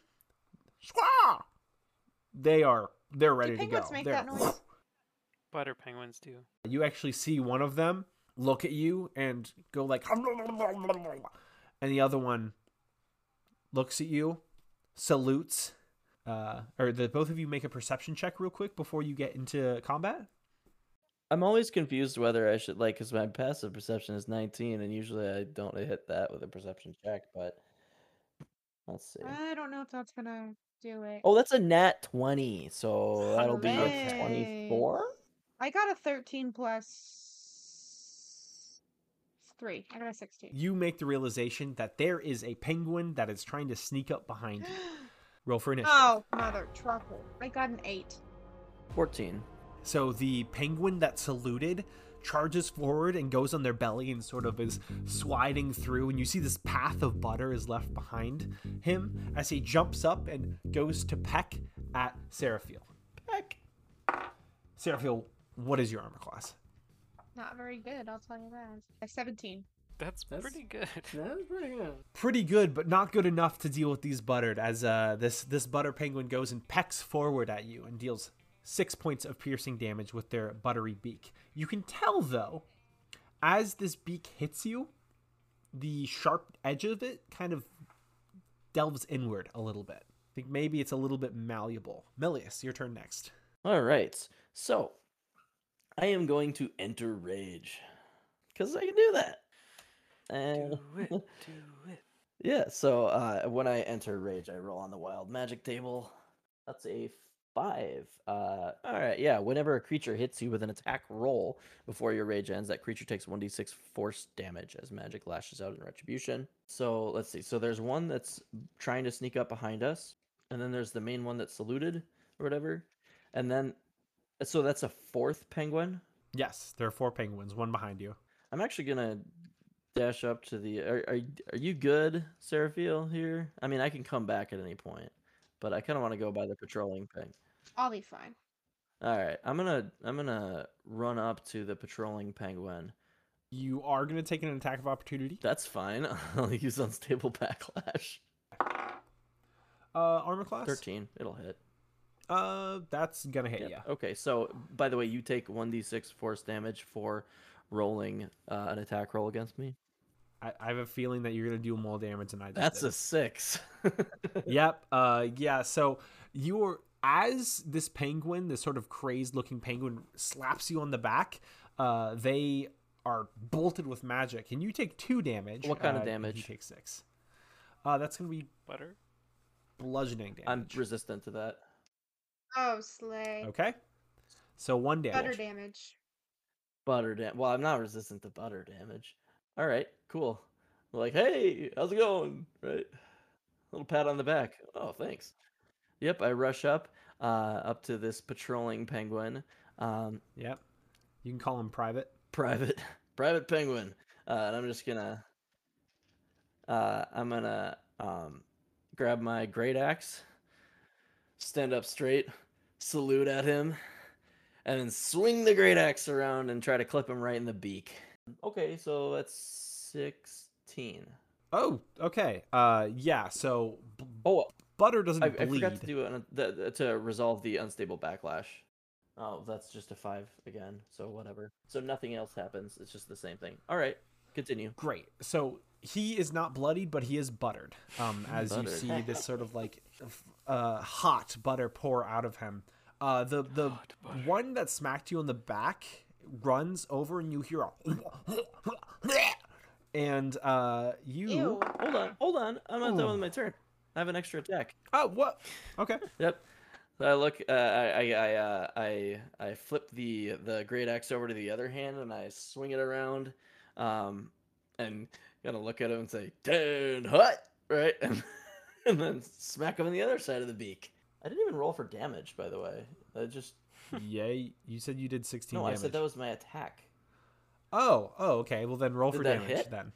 squaw! They're ready to go. Do penguins make that noise? Butter penguins do. You actually see one of them look at you and go like, and the other one looks at you, salutes, or the both of you make a perception check real quick before you get into combat. I'm always confused whether I should, because my passive perception is 19, and usually I don't hit that with a perception check, but let's see. I don't know if that's going to do it. Oh, that's a nat 20, so that'll be a 24? I got a 13 + 3. I got a 16. You make the realization that there is a penguin that is trying to sneak up behind you. Roll for initiative. Oh, mother truffle. I got an 8. 14. So the penguin that saluted charges forward and goes on their belly and sort of is sliding through, and you see this path of butter is left behind him as he jumps up and goes to peck at Seraphiel. Peck. Seraphiel, what is your armor class? Not very good, I'll tell you that. A 17. That's pretty good. That's pretty good. Pretty good, but not good enough to deal with these buttered, as this butter penguin goes and pecks forward at you and deals 6 points of piercing damage with their buttery beak. You can tell, though, as this beak hits you, the sharp edge of it kind of delves inward a little bit. I think maybe it's a little bit malleable. Melius, your turn next. All right. So I am going to enter rage because I can do that. And do it. Yeah, so when I enter rage, I roll on the wild magic table. That's a 5. All right, yeah. Whenever a creature hits you with an attack roll before your rage ends, that creature takes 1d6 force damage as magic lashes out in retribution. So let's see. So there's one that's trying to sneak up behind us, and then there's the main one that saluted or whatever. And then, so that's a 4th penguin? Yes, there are 4 penguins, one behind you. I'm actually going to dash up to the... Are you good, Seraphiel, here? I mean, I can come back at any point, but I kind of want to go by the patrolling ping. I'll be fine. All right, I'm gonna run up to the patrolling penguin. You are gonna take an attack of opportunity. That's fine. I'll use unstable backlash. Armor class 13. It'll hit. That's gonna hit. Yeah. Okay. So by the way, you take 1d6 force damage for rolling an attack roll against me. I have a feeling that you're gonna do more damage than I did. That's a 6. Yep. Yeah. So you are. As this penguin, this sort of crazed-looking penguin, slaps you on the back, they are bolted with magic, and you take 2 damage. What kind of damage? You take 6. That's going to be butter, bludgeoning damage. I'm resistant to that. Oh, slay. Okay. So 1 damage. Butter damage. Well, I'm not resistant to butter damage. All right, cool. I'm like, hey, how's it going? Right? Little pat on the back. Oh, thanks. Yep, I rush up, up to this patrolling penguin. Yep, you can call him Private. Private Penguin. And I'm just gonna, grab my great axe, stand up straight, salute at him, and then swing the great axe around and try to clip him right in the beak. Okay, so that's 16. Oh, okay. Yeah. So. Oh. Butter doesn't bleed. I forgot to do to resolve the unstable backlash. Oh, that's just a 5 again. So whatever. So nothing else happens. It's just the same thing. All right, continue. Great. So he is not bloodied, but he is buttered. As buttered. You see this sort of like hot butter pour out of him. The one that smacked you in the back runs over, and you hear a. And you Ew. Hold on. I'm not done with my turn. I have an extra attack. Oh, what? Okay. Yep. So I look. I flip the great axe over to the other hand and I swing it around, and gotta look at him and say, "Dude, hut!" Right, and then smack him on the other side of the beak. I didn't even roll for damage, by the way. I just. Yeah, you said you did 16. No, damage. I said that was my attack. Oh, okay. Well, then roll for damage hit? Then.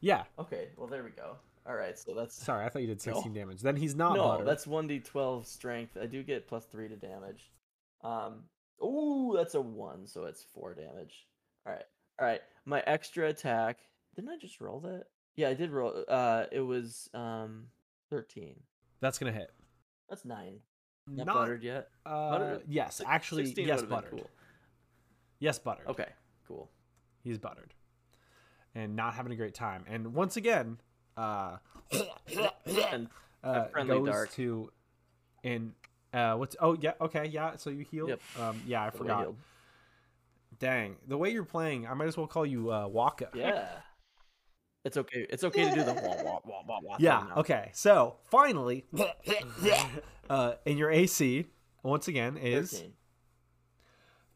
Yeah. Okay. Well, there we go. All right, so that's... Sorry, I thought you did 16 damage. Then he's not buttered. No, that's 1d12 strength. I do get plus 3 to damage. Ooh, that's a 1, so it's 4 damage. All right. My extra attack... Didn't I just roll that? Yeah, I did roll... it was 13. That's going to hit. That's 9. Not buttered yet? Buttered? Yes, actually, yes, buttered. Cool. Yes, buttered. Okay, cool. He's buttered. And not having a great time. And once again... friendly dark to in what's oh yeah okay yeah so you healed yep. Yeah I forgot healed. Dang, the way you're playing I might as well call you Waka. Yeah, it's okay to do the wah, wah, wah, yeah thing now. Okay, so finally and your AC once again is 13.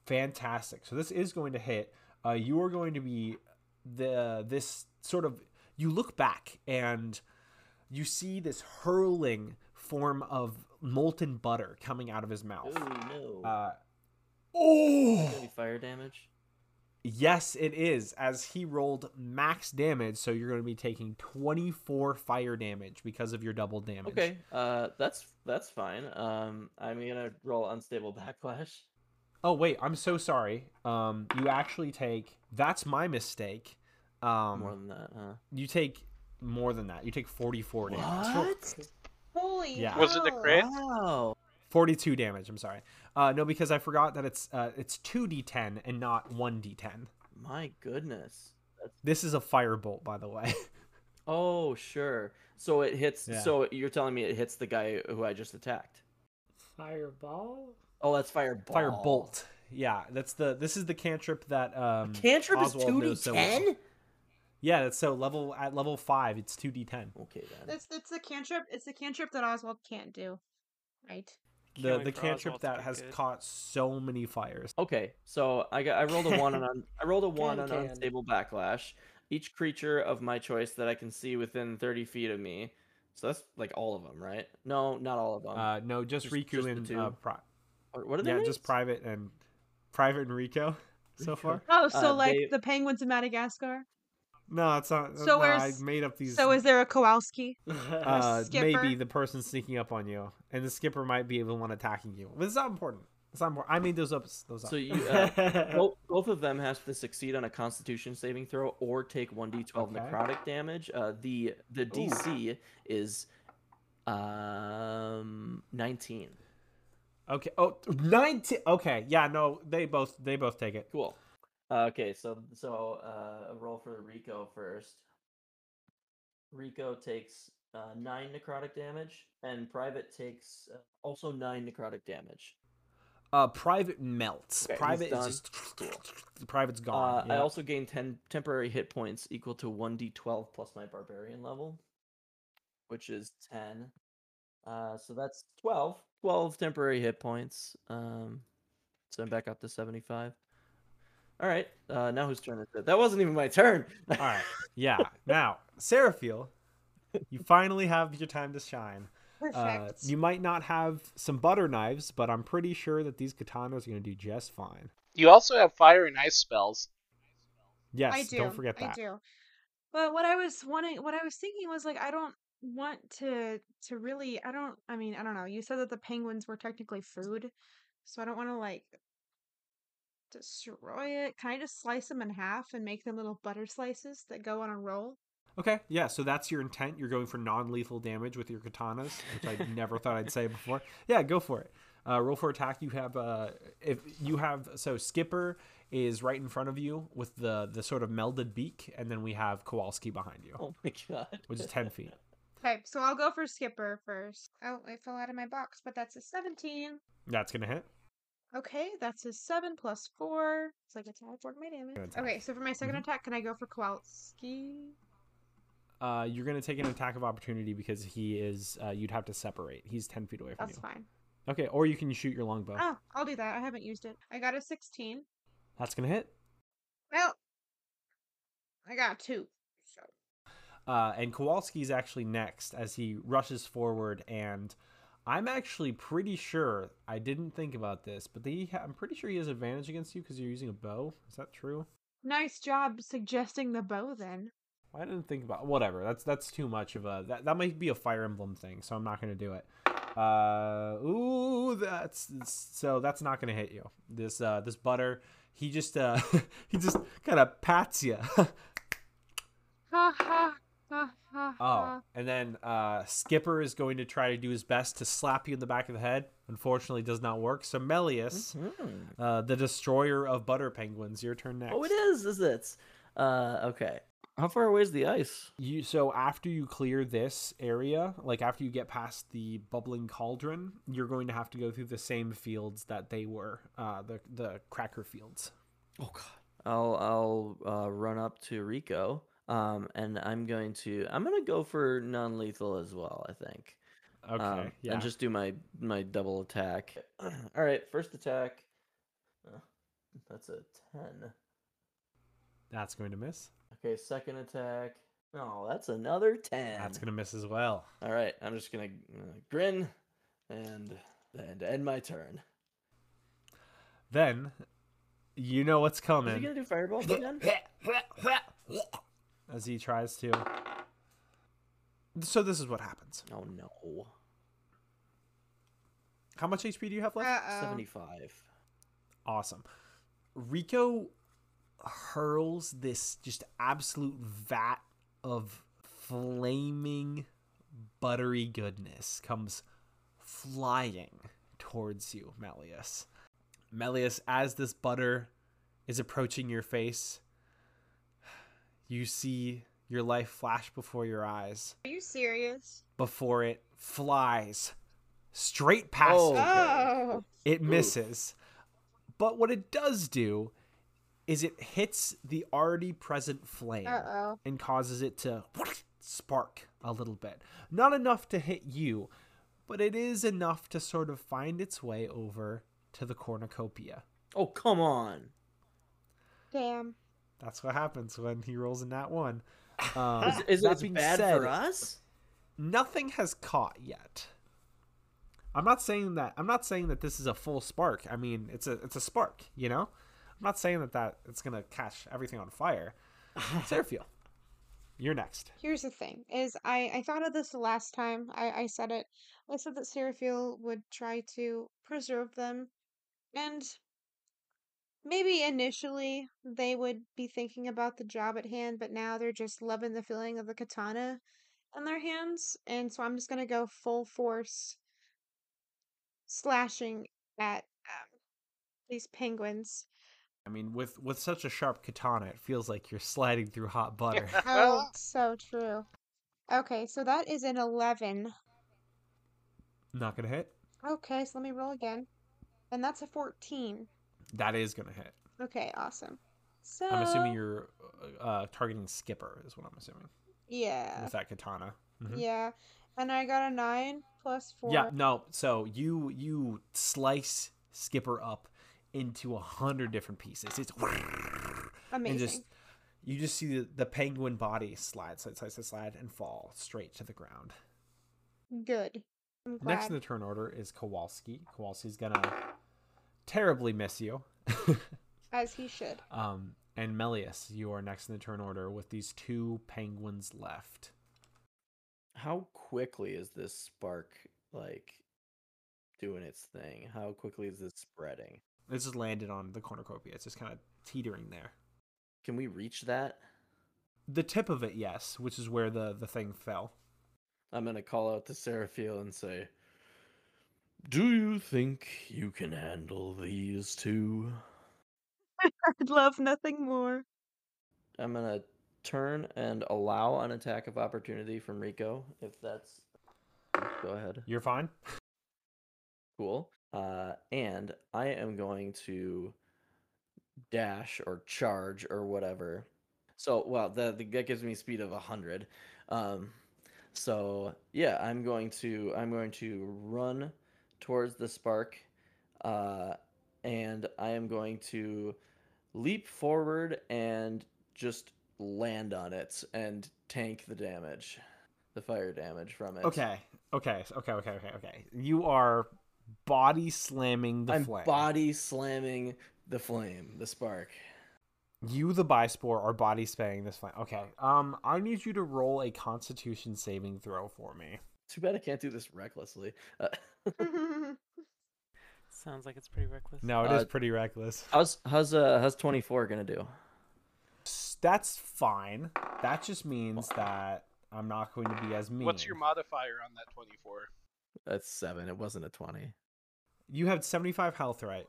Fantastic, so this is going to hit. You are going to be this sort of. You look back and you see this hurling form of molten butter coming out of his mouth. Ooh, no. Is that gonna be fire damage? Yes, it is, as he rolled max damage, so you're going to be taking 24 fire damage because of your double damage. Okay, that's fine. I'm going to roll unstable backlash. Oh, wait, I'm so sorry. You actually take... That's my mistake. More than that, huh? You take more than that. You take 44 damage. What? Holy yeah. Was it the crit? Wow. 42 damage, I'm sorry. No, because I forgot that it's 2d10 and not 1d10. My goodness. This is a firebolt, by the way. Oh, sure. So it hits. Yeah. So you're telling me it hits the guy who I just attacked. Fireball? Oh, that's fireball. Firebolt. Yeah, that's the. This is the cantrip that. Cantrip Oswald is 2d10. So yeah, that's so at level 5, it's 2d10. Okay, then. It's the cantrip. It's the cantrip that Oswald can't do, right? The cantrip that has caught so many fires. Okay, so I rolled a 1 on on unstable backlash. Each creature of my choice that I can see within 30 feet of me. So that's like all of them, right? No, not all of them. No, just Riku and what are they? Yeah, names? Just Private and Rico so far. Oh, so like the penguins of Madagascar? No, it's not. So no, I made up these. So is there a Kowalski? Maybe the person sneaking up on you, and the skipper might be the one attacking you. But it's not important. I made those up. So you, both of them have to succeed on a Constitution saving throw or take 1d12 necrotic damage. The DC is 19. Okay. Oh, 19. Okay. Yeah. No, they both take it. Cool. Okay. So roll for Rico first. Rico takes 9 necrotic damage, and Private takes also 9 necrotic damage. Private melts. Okay, Private is just cool. Private's gone. Yeah. I also gain 10 temporary hit points equal to 1d12 plus my barbarian level, which is 10. So that's 12. 12 temporary hit points. So I'm back up to 75. All right. Now whose turn is it? That wasn't even my turn. All right. Yeah. Now, Seraphiel, you finally have your time to shine. You might not have some butter knives, but I'm pretty sure that these katanas are going to do just fine. You also have fire and ice spells. Yes, I do. Don't forget that. I do. But what I was thinking was like, I don't want to really. I don't know. You said that the penguins were technically food, so I don't want to like destroy it. Can I just slice them in half and make them little butter slices that go on a roll? Okay, yeah, so that's your intent. You're going for non-lethal damage with your katanas, which I never thought I'd say before. Yeah, go for it. Roll for attack. You have so Skipper is right in front of you with the sort of melded beak, and then we have Kowalski behind you. Oh my god. Which is 10 feet. Okay, so I'll go for Skipper first. Oh, I fell out of my box, but that's a 17. That's gonna hit. Okay, that's a 7 plus 4. It's like a tag for my damage. Okay, so for my second attack, can I go for Kowalski? You're going to take an attack of opportunity because he is, you'd have to separate. He's 10 feet away from you. That's fine. Okay, or you can shoot your longbow. Oh, I'll do that. I haven't used it. I got a 16. That's going to hit. Well, I got 2. So. And Kowalski's actually next as he rushes forward, and I'm actually pretty sure, I didn't think about this, but I'm pretty sure he has advantage against you because you're using a bow. Is that true? Nice job suggesting the bow then. I didn't think about whatever. That's too much of a that might be a Fire Emblem thing, so I'm not gonna do it. That's not gonna hit you. This butter, he just kind of pats you. Oh, and then Skipper is going to try to do his best to slap you in the back of the head. Unfortunately, does not work. So Melius, the destroyer of butter penguins, your turn next. Oh, it is it? Okay. How far away is the ice? So after you clear this area, like after you get past the bubbling cauldron, you're going to have to go through the same fields that they were, the cracker fields. Oh god! I'll run up to Rico, and I'm gonna go for non-lethal as well. I think. Okay. Yeah. And just do my double attack. All right, first attack. That's a 10. That's going to miss. Okay, second attack. Oh, that's another 10. That's going to miss as well. All right, I'm just going to grin and end my turn. Then, you know what's coming. Is he going to do fireballs again? As he tries to. So this is what happens. Oh, no. How much HP do you have left? 75. Awesome. Rico hurls this just absolute vat of flaming buttery goodness comes flying towards you, Melius. Melius, as this butter is approaching your face, you see your life flash before your eyes. Are you serious? Before it flies straight past you. It misses. Oof. But what it does do is it hits the already present flame and causes it to spark a little bit. Not enough to hit you, but it is enough to sort of find its way over to the cornucopia. Oh, come on. Damn. That's what happens when he rolls in that one. Is it bad for us? Nothing has caught yet. I'm not saying that this is a full spark. I mean, it's a spark, you know? I'm not saying that it's going to catch everything on fire. Seraphiel, you're next. Here's the thing, is I thought of this the last time I said it. I said that Seraphiel would try to preserve them, and maybe initially they would be thinking about the job at hand, but now they're just loving the feeling of the katana in their hands, and so I'm just going to go full force slashing at these penguins. I mean, with such a sharp katana, it feels like you're sliding through hot butter. Oh, so true. Okay, so that is an 11. Not gonna hit. Okay, so let me roll again. And that's a 14. That is gonna hit. Okay, awesome. So I'm assuming you're targeting Skipper is what I'm assuming. Yeah. With that katana. Mm-hmm. Yeah. And I got a 9 plus 4. Yeah, no, so you slice Skipper up into 100 different pieces. It's amazing. And you just see the penguin body slide and fall straight to the ground. Good. I'm glad. Next in the turn order is Kowalski. Kowalski's gonna terribly miss you. As he should. And Melius, you are next in the turn order with these two penguins left. How quickly is this spark doing its thing? How quickly is this spreading? This just landed on the cornucopia. It's just kind of teetering there. Can we reach that? The tip of it, yes, which is where the thing fell. I'm going to call out to Seraphiel and say, "Do you think you can handle these two?" I'd love nothing more. I'm going to turn and allow an attack of opportunity from Rico, if that's... Go ahead. You're fine. Cool. And I am going to dash or charge or whatever. So, well, that gives me speed of 100. So yeah, I'm going to run towards the spark, and I am going to leap forward and just land on it and tank the damage, the fire damage from it. Okay. You are body slamming the flame, the spark. You, the Bispore, are body spamming this flame. Okay. I need you to roll a Constitution saving throw for me. Too bad I can't do this recklessly. Sounds like it's pretty reckless. No, it is pretty reckless. How's 24 gonna do? That's fine. That just means that I'm not going to be as mean. What's your modifier on that 24? That's 7. It wasn't a 20. You have 75 health, right?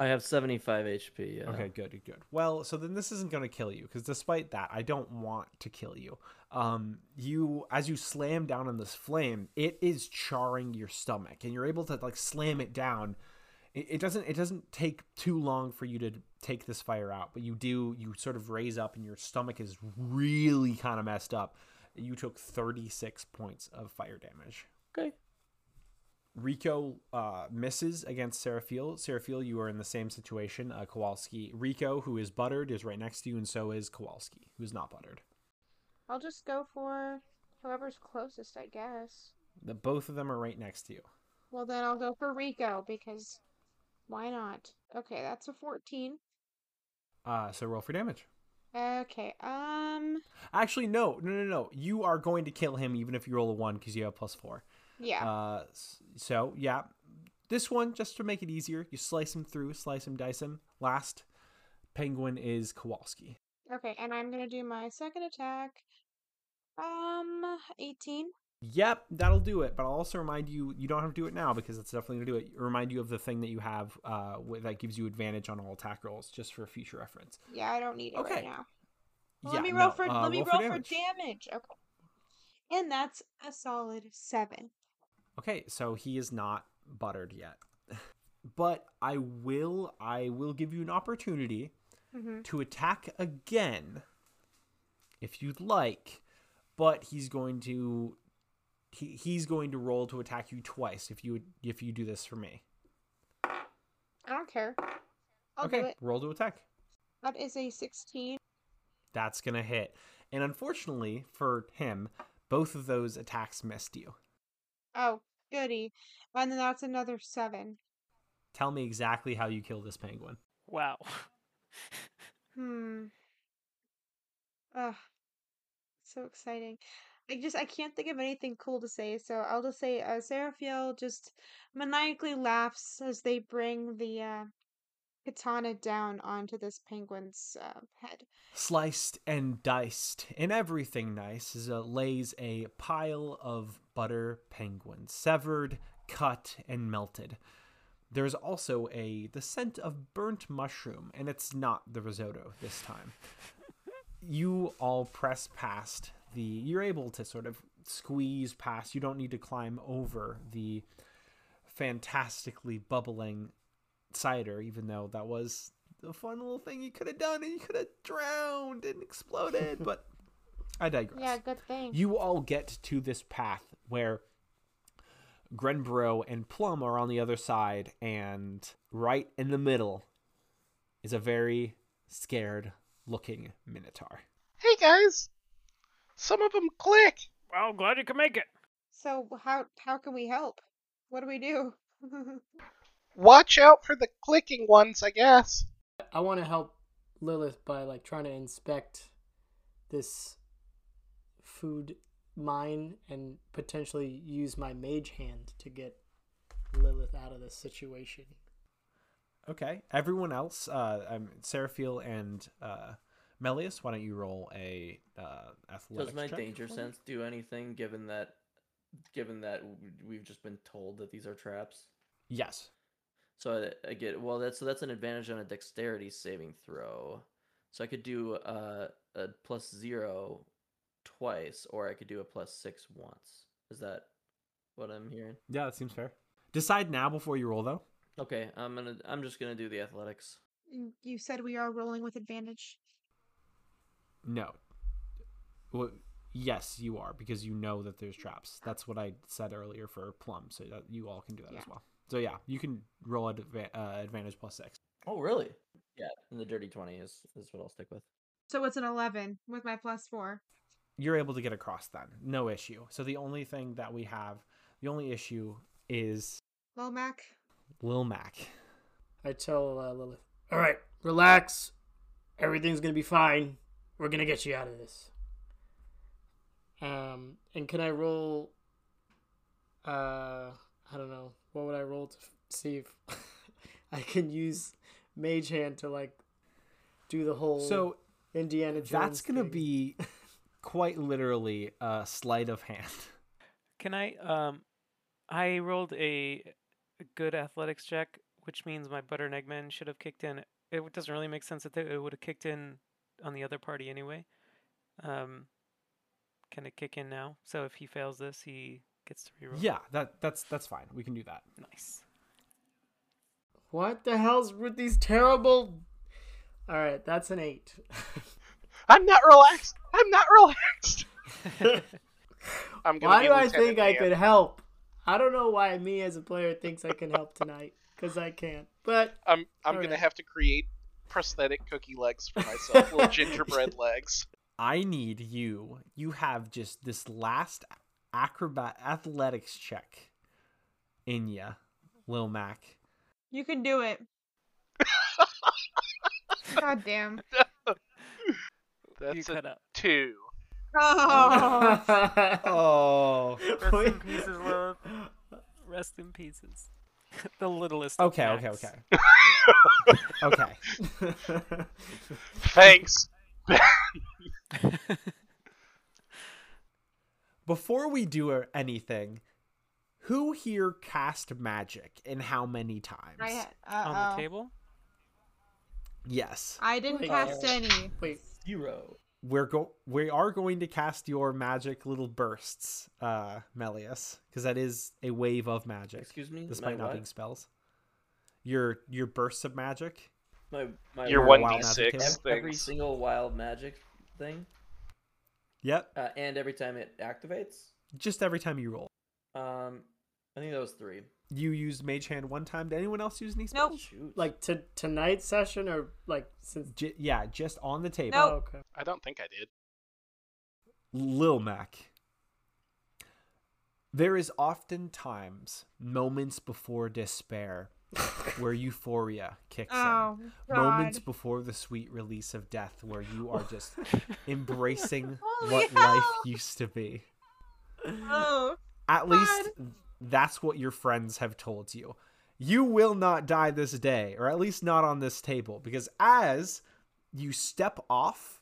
I have 75 HP. Yeah. Okay, good. Well, so then this isn't going to kill you, because despite that, I don't want to kill you. As you slam down on this flame, it is charring your stomach, and you're able to slam it down. It doesn't take too long for you to take this fire out, but you sort of raise up, and your stomach is really kind of messed up. You took 36 points of fire damage. Okay. Rico misses against Seraphiel. Seraphiel, you are in the same situation. Kowalski. Rico, who is buttered, is right next to you, and so is Kowalski, who is not buttered. I'll just go for whoever's closest, I guess. Both of them are right next to you. Well, then I'll go for Rico, because why not? Okay, that's a 14. So roll for damage. Okay, Actually, no. You are going to kill him even if you roll a 1, because you have plus 4. Yeah. So, yeah. This one, just to make it easier, you slice him, dice him. Last penguin is Kowalski. Okay, and I'm going to do my second attack. 18. Yep, that'll do it. But I'll also remind you, you don't have to do it now because it's definitely going to do it. Remind you of the thing that you have that gives you advantage on all attack rolls, just for future reference. Yeah, I don't need it right now. Well, yeah, let me roll for damage. Okay. And that's a solid 7. Okay, so he is not buttered yet. But I will give you an opportunity to attack again if you'd like, but he's going to roll to attack you twice if you do this for me. I don't care. Okay, roll to attack. That is a 16. That's going to hit. And unfortunately for him, both of those attacks missed you. Oh, goody. And then that's another 7. Tell me exactly how you kill this penguin. Wow. Ugh. So exciting. I can't think of anything cool to say, so I'll just say Seraphiel just maniacally laughs as they bring the katana down onto this penguin's head. Sliced and diced and everything nice lays a pile of butter penguins, severed, cut, and melted. There's also the scent of burnt mushroom, and it's not the risotto this time. You all press past you're able to sort of squeeze past. You don't need to climb over the fantastically bubbling cider, even though that was a fun little thing you could have done, and you could have drowned and exploded, but I digress. Yeah, good thing. You all get to this path where Grenborough and Plum are on the other side, and right in the middle is a very scared looking Minotaur. Hey guys, some of them click. Well, glad you could make it. So how can we help? What do we do? Watch out for the clicking ones, I guess. I want to help Lilith by trying to inspect this food mine and potentially use my mage hand to get Lilith out of this situation. Okay, everyone else, Seraphiel and Melius, why don't you roll a athletics check? Does my danger sense do anything given that we've just been told that these are traps? Yes. So I get that's an advantage on a dexterity saving throw. So I could do a +0 twice, or I could do a +6 once. Is that what I'm hearing? Yeah, that seems fair. Decide now before you roll, though. Okay, I'm just gonna do the athletics. You said we are rolling with advantage. No. Well, yes, you are, because you know that there's traps. That's what I said earlier for Plum, so that you all can do that as well. So yeah, you can roll at advantage +6. Oh, really? Yeah, and the dirty 20 is what I'll stick with. So it's an 11 with my +4. You're able to get across then. No issue. So the only thing that we have, the only issue is... Lil Mac. I tell Lilith, all right, relax. Everything's going to be fine. We're going to get you out of this. And can I roll... I don't know. What would I roll to see if I can use Mage Hand to do the whole Indiana Jones? That's going to be quite literally a sleight of hand. Can I rolled a good athletics check, which means my butter and eggman should have kicked in. It doesn't really make sense that it would have kicked in on the other party anyway. Can it kick in now? So if he fails this, he gets to reroll. Yeah, that's fine. We can do that. Nice. What the hell's with these terrible... All right, that's an 8. I'm not relaxed. Why do I think I could help? I don't know why me as a player thinks I can help tonight, because I can't. But I'm gonna have to create prosthetic cookie legs for myself, little gingerbread legs. I need you. You have just this last athletics check in ya, Lil Mac. You can do it. God damn. That's a 2. Oh. Rest in pieces, love. Rest in pieces. The littlest. Okay. Okay. Thanks. Before we do anything, who here cast magic and how many times? On the table? Yes. I didn't cast any. Wait, 0. we are going to cast your magic little bursts, Melius, because that is a wave of magic. Excuse me, despite not being spells. Your bursts of magic. Your 1d6 every single wild magic thing. Yep. And every time it activates. Just every time you roll. I think that was 3. You used Mage Hand one time. Did anyone else use any spells? Nope. Shoot. Like to tonight's session or like since yeah, just on the table. Nope. Oh, okay. I don't think I did. Lil Mac. There is oftentimes moments before despair where euphoria kicks in. God. Moments before the sweet release of death where you are just embracing what life used to be. Oh, at least that's what your friends have told you. You will not die this day, or at least not on this table, because as you step off,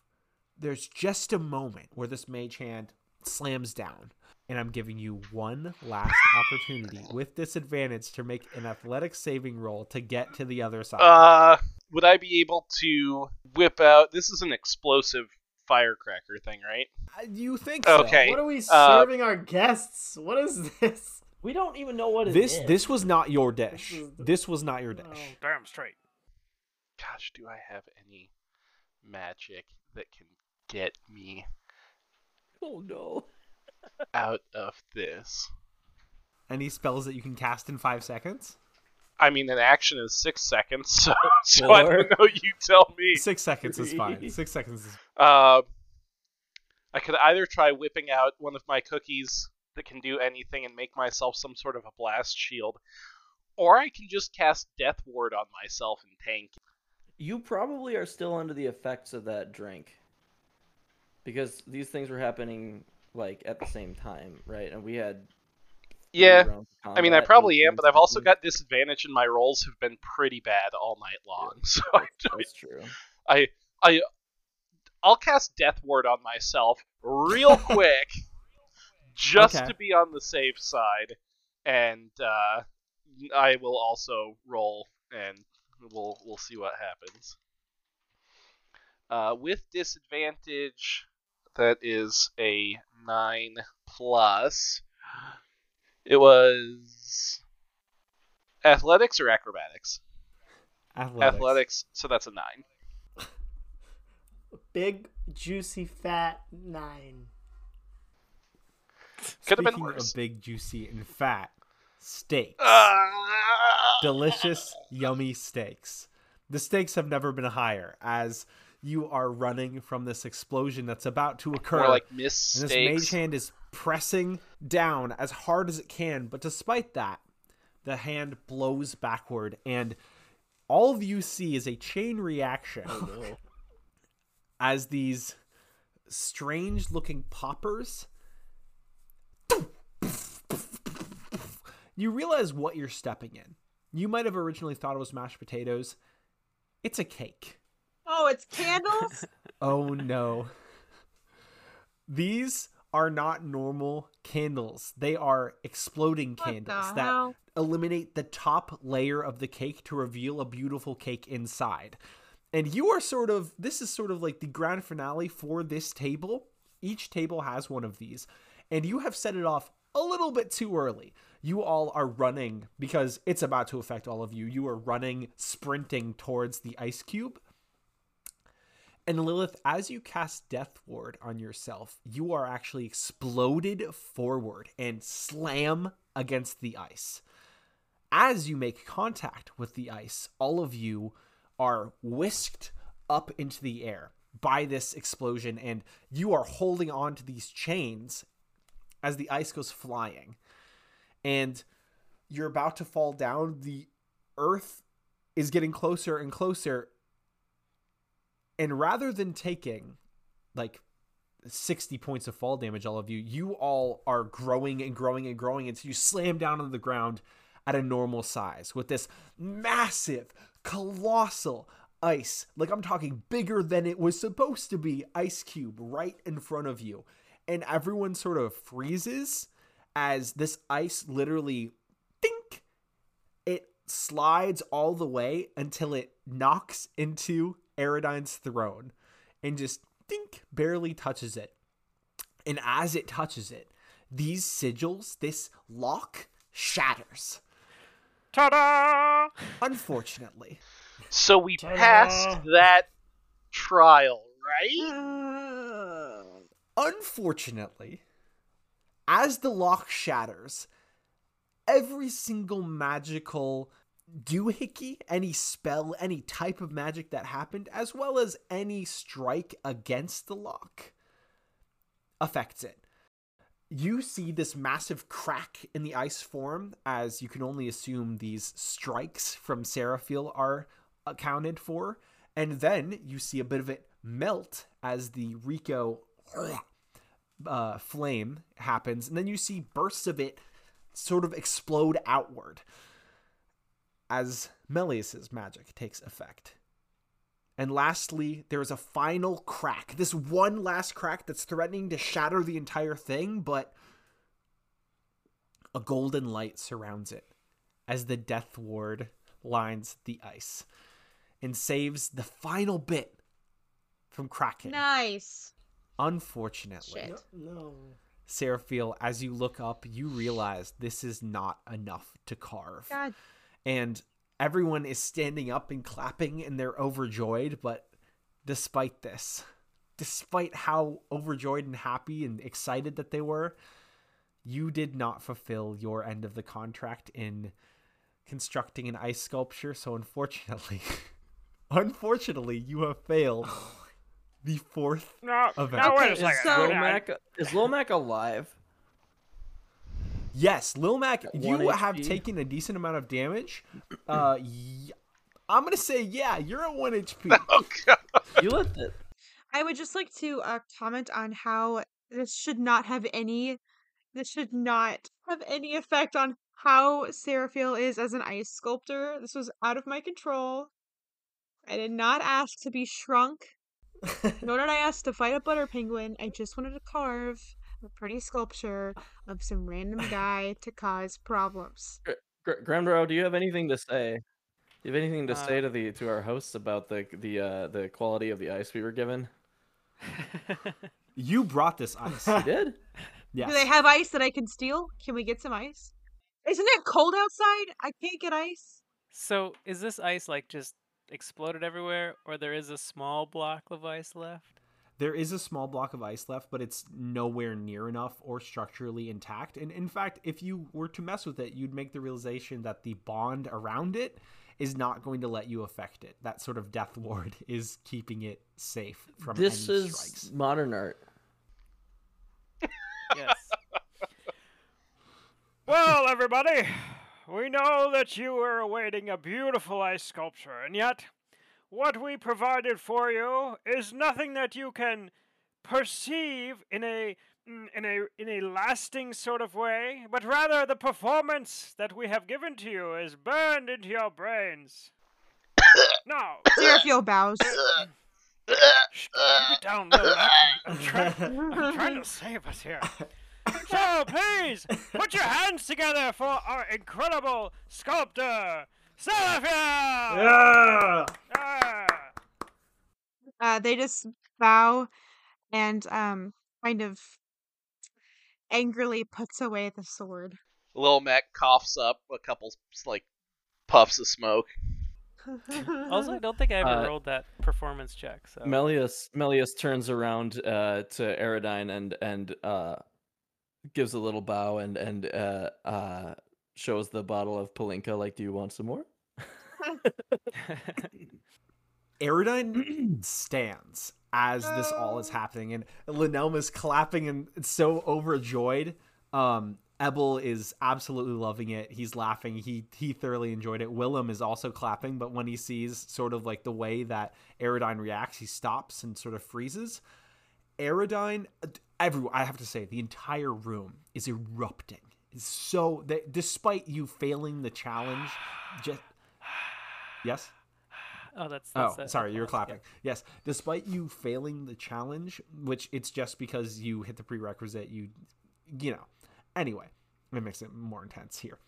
there's just a moment where this mage hand slams down. And I'm giving you one last opportunity with disadvantage to make an athletic saving roll to get to the other side. Would I be able to whip out... This is an explosive firecracker thing, right? You think so. Okay. What are we serving our guests? What is this? We don't even know what it is. This was not your dish. This was not your dish. Oh, damn straight. Gosh, do I have any magic that can get me... Oh, no. out of this. Any spells that you can cast in 5 seconds? I mean, an action is 6 seconds, so I don't know. You tell me. 6 seconds is fine. 6 seconds is fine. I could either try whipping out one of my cookies that can do anything and make myself some sort of a blast shield, or I can just cast Death Ward on myself and tank. You probably are still under the effects of that drink. Because these things were happening... like at the same time, right? And we had I mean, I probably am, but I've also got disadvantage and my rolls have been pretty bad all night long. Yeah, so that's true. I'll cast Death Ward on myself real quick just to be on the safe side, and I will also roll and we'll see what happens. With disadvantage, that is a 9 plus. It was athletics or acrobatics? Athletics, so that's a 9. Big, juicy, fat 9. Could have been worse. Speaking of big, juicy, and fat, steaks. Delicious, yummy steaks. The steaks have never been higher, as... you are running from this explosion that's about to occur. More like mistakes. And this mage hand is pressing down as hard as it can, but despite that, the hand blows backward, and all of you see is a chain reaction as these strange-looking poppers. You realize what you're stepping in. You might have originally thought it was mashed potatoes. It's a cake. Oh, it's candles? Oh, no. These are not normal candles. They are exploding candles that eliminate the top layer of the cake to reveal a beautiful cake inside. And you are this is sort of like the grand finale for this table. Each table has one of these. And you have set it off a little bit too early. You all are running because it's about to affect all of you. You are running, sprinting towards the ice cube. And Lilith, as you cast Death Ward on yourself, you are actually exploded forward and slam against the ice. As you make contact with the ice, all of you are whisked up into the air by this explosion, and you are holding on to these chains as the ice goes flying. And you're about to fall down. The earth is getting closer and closer. And rather than taking, 60 points of fall damage, all of you, you all are growing and growing and growing, and so you slam down on the ground at a normal size with this massive, colossal ice, I'm talking bigger than it was supposed to be, ice cube right in front of you. And everyone sort of freezes as this ice literally, dink, it slides all the way until it knocks into Aerodyne's throne and just dink, barely touches it. And as it touches it, these sigils, this lock, shatters. Ta-da! Unfortunately. So we passed that trial, right? Unfortunately, as the lock shatters, every single magical doohickey, any spell, any type of magic that happened, as well as any strike against the lock, affects it. You see this massive crack in the ice form, as you can only assume these strikes from Seraphiel are accounted for. And then you see a bit of it melt as the Rico flame happens. And then you see bursts of it sort of explode outward as Melius's magic takes effect. And lastly, there's a final crack. This one last crack that's threatening to shatter the entire thing, but a golden light surrounds it as the Death Ward lines the ice and saves the final bit from cracking. Nice. Unfortunately. Shit. No. Seraphiel, as you look up, you realize this is not enough to carve. God. And everyone is standing up and clapping, and they're overjoyed, but despite this, despite how overjoyed and happy and excited that they were, you did not fulfill your end of the contract in constructing an ice sculpture, so unfortunately, you have failed the fourth event. No, wait a second. Is Lil Mac alive? Yes, Lil Mac, you have taken a decent amount of damage. I'm going to say, yeah, you're at 1 HP. Oh, God. You left it. I would just like to comment on how this should not have any effect on how Seraphiel is as an ice sculptor. This was out of my control. I did not ask to be shrunk. Nor did I ask to fight a butter penguin. I just wanted to carve a pretty sculpture of some random guy to cause problems. Grenborough, do you have anything to say? Do you have anything to say to our hosts about the quality of the ice we were given? You brought this ice. You did? Yeah. Do they have ice that I can steal? Can we get some ice? Isn't it cold outside? I can't get ice. So is this ice like just exploded everywhere, or there is a small block of ice left? There is a small block of ice left, but it's nowhere near enough or structurally intact. And in fact, if you were to mess with it, you'd make the realization that the bond around it is not going to let you affect it. That sort of Death Ward is keeping it safe from any strikes. This is modern art. Yes. Well, everybody, we know that you were awaiting a beautiful ice sculpture, and yet what we provided for you is nothing that you can perceive in a lasting sort of way, but rather the performance that we have given to you is burned into your brains. Now, Seraphiel bows. Shh, keep it down, Lil Mac. I'm trying to save us here. So please put your hands together for our incredible sculptor, Seraphiel! Yeah! Yeah! They just bow and kind of angrily puts away the sword. Lil Mac coughs up a couple like puffs of smoke. Also, I don't think I ever rolled that performance check. So Melius turns around to Aerodyne and gives a little bow and shows the bottle of Palinka, like, do you want some more? Aerodyne stands as this all is happening, and Lynelm is clapping and so overjoyed. Ebel is absolutely loving it. He's laughing. He thoroughly enjoyed it. Willem is also clapping, but when he sees sort of like the way that Aerodyne reacts, he stops and sort of freezes. Aerodyne, everyone, I have to say, the entire room is erupting. So, that despite you failing the challenge, just yes. Oh, that's sorry, you were clapping. Yeah. Yes, despite you failing the challenge, which it's just because you hit the prerequisite. You know. Anyway, it makes it more intense here.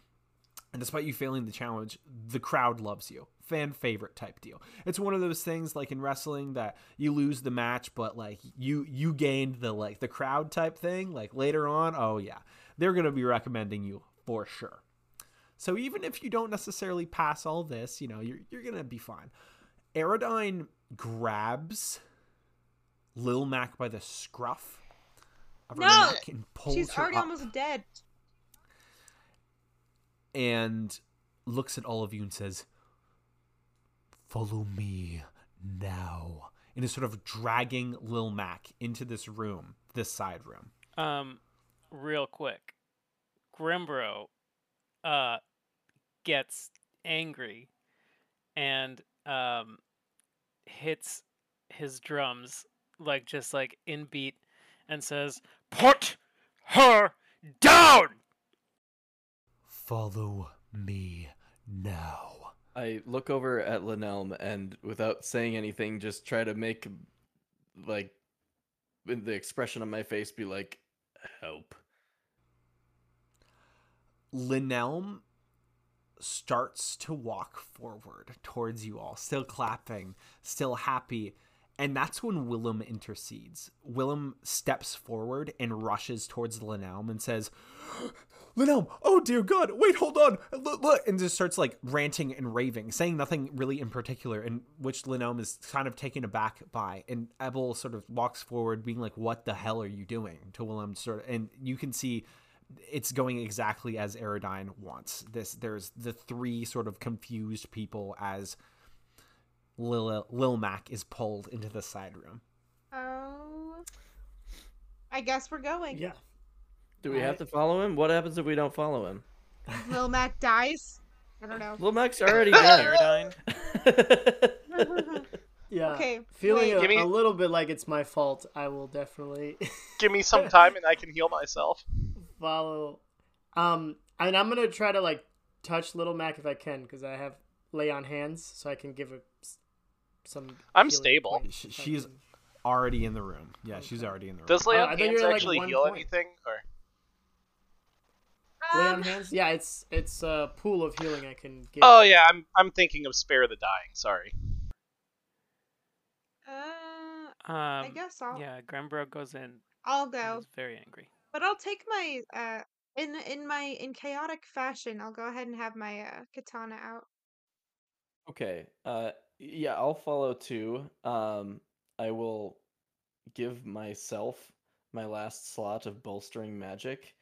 And despite you failing the challenge, the crowd loves you. Fan favorite type deal. It's one of those things like in wrestling that you lose the match, but like you gained the like the crowd type thing. Like later on, oh yeah, they're gonna be recommending you for sure. So even if you don't necessarily pass all this, you know you're gonna be fine. Aerodyne grabs Lil Mac by the scruff of her neck and pulls her up. She's already almost dead. And looks at all of you and says, "Follow me now." And is sort of dragging Lil Mac into this room, this side room. Real quick, Grenborough gets angry and hits his drums like just like in beat and says, "Put her down! Follow me now." I look over at Lynelm and without saying anything, just try to make like the expression on my face be like, "Help." Lynelm starts to walk forward towards you all, still clapping, still happy. And that's when Willem intercedes. Willem steps forward and rushes towards Lynelm and says, "Lynelm, oh dear God, wait, hold on, look," and just starts like ranting and raving, saying nothing really in particular, and which Lynelm is kind of taken aback by. And Ebel sort of walks forward being like, "What the hell are you doing?" to Willem, sort of, and you can see it's going exactly as Aerodyne wants. There's the three sort of confused people as Lil Mac is pulled into the side room. Oh, I guess we're going. Yeah. Do we have to follow him? What happens if we don't follow him? Lil Mac dies? I don't know. Lil Mac's already dead. Yeah. Okay. Feeling a little bit like it's my fault, I will definitely. Give me some time and I can heal myself. Follow. And I'm going to try to like touch Lil Mac if I can, because I have lay on hands, so I can give a I'm stable. She's already in the room. Yeah, okay. She's already in the room. Does lay on hands actually heal anything? Or lay on hands? Yeah, it's a pool of healing I can give. Oh yeah, I'm thinking of spare the dying. Sorry. I guess I'll. Yeah, Grenborough goes in. I'll go. He's very angry. But I'll take my in chaotic fashion. I'll go ahead and have my katana out. Okay. Yeah, I'll follow too. I will give myself my last slot of bolstering magic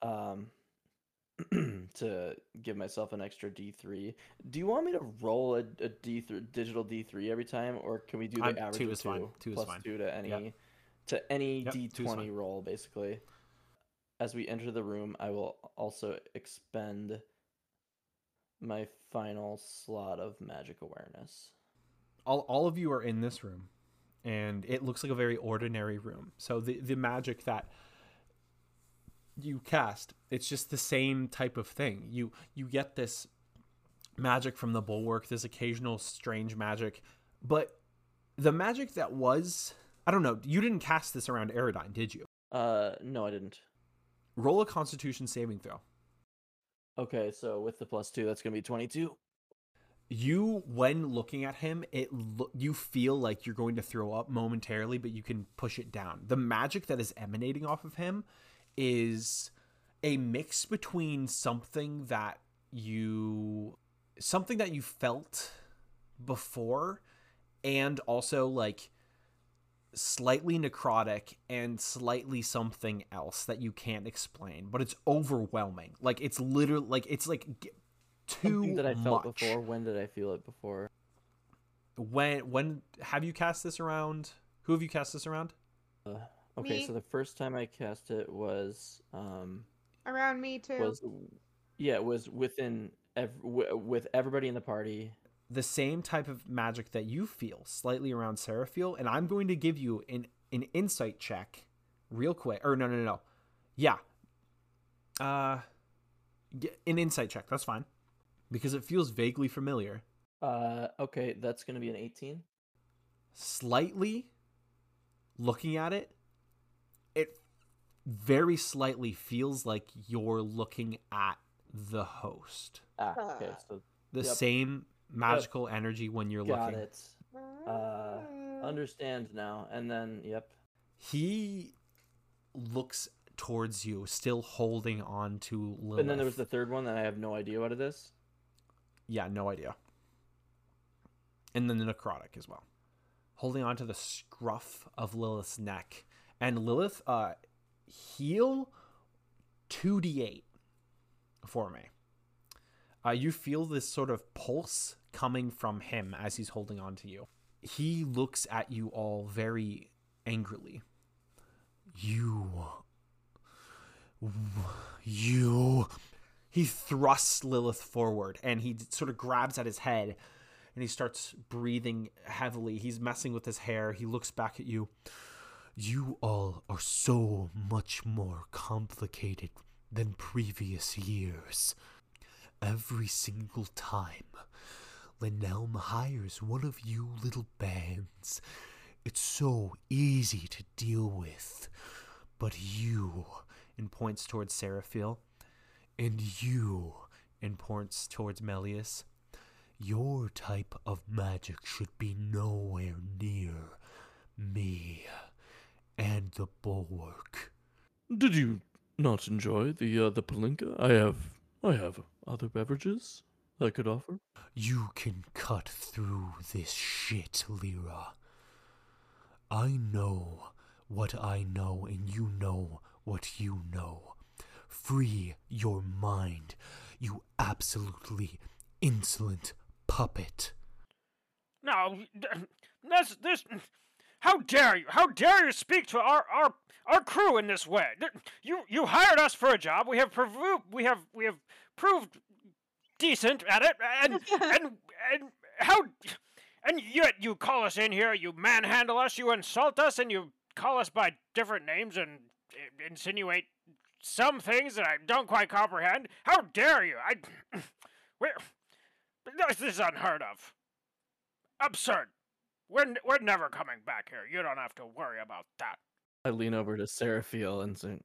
to give myself an extra D3. Do you want me to roll a D3, digital D3 every time, or can we do the average two? Is two? Fine. Two plus is fine. Two to any, yep. To any yep, D20 roll, basically. As we enter the room, I will also expend my final slot of magic awareness. All of you are in this room, and it looks like a very ordinary room. So the magic that you cast, it's just the same type of thing. You get this magic from the bulwark, this occasional strange magic, but the magic that was, I don't know, you didn't cast this around Aerodyne, did you? No, I didn't. Roll a Constitution saving throw. Okay, so with the +2, that's going to be 22. You, when looking at him, you feel like you're going to throw up momentarily, but you can push it down. The magic that is emanating off of him is a mix between something that you felt before and also like slightly necrotic and slightly something else that you can't explain, but it's overwhelming. Like it's literally like it's like too something that I felt much. Before. When did I feel it before? When have you cast this around? Who have you cast this around? Okay, me? So the first time I cast it was around me too. It was within with everybody in the party. The same type of magic that you feel slightly around Seraphiel, and I'm going to give you an insight check real quick. Or no. Yeah. An insight check. That's fine. Because it feels vaguely familiar. Okay, that's going to be an 18. Slightly looking at it, it very slightly feels like you're looking at the host. Okay. So, the same magical energy when you're looking. Got it. Understand now. And then, he looks towards you, still holding on to Lilith. And then there was the third one that I have no idea what it is. Yeah, no idea. And then the necrotic as well. Holding on to the scruff of Lilith's neck. And Lilith, heal 2d8 for me. You feel this sort of pulse coming from him as he's holding on to you. He looks at you all very angrily. You. He thrusts Lilith forward, and he sort of grabs at his head, and he starts breathing heavily. He's messing with his hair. He looks back at you. You all are so much more complicated than previous years. Every single time, Lynelm hires one of you little bands. It's so easy to deal with. But you, and points towards Seraphiel, and you, and points towards Melius, your type of magic should be nowhere near me and the Bulwark. Did you not enjoy the Palinka? I have other beverages I could offer. You can cut through this shit, Lyra. I know what I know, and you know what you know. Free your mind, you absolutely insolent puppet. No, this. How dare you? How dare you speak to our crew in this way? You hired us for a job. We have proved decent at it, and yet you call us in here, you manhandle us, you insult us, and you call us by different names and insinuate some things that I don't quite comprehend. How dare you? This is unheard of. Absurd. We're never coming back here. You don't have to worry about that. I lean over to Seraphiel and say,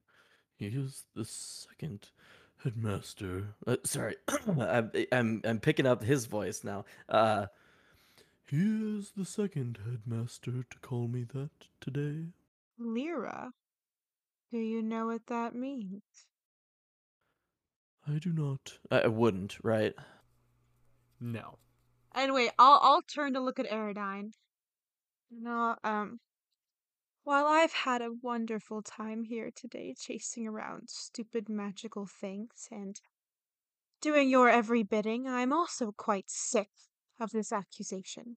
he is the second headmaster. Sorry, I'm picking up his voice now. He is the second headmaster to call me that today. Lyra, do you know what that means? I do not. I wouldn't, right? No. Anyway, I'll turn to look at Aerodyne. No, while I've had a wonderful time here today chasing around stupid magical things and doing your every bidding, I'm also quite sick of this accusation.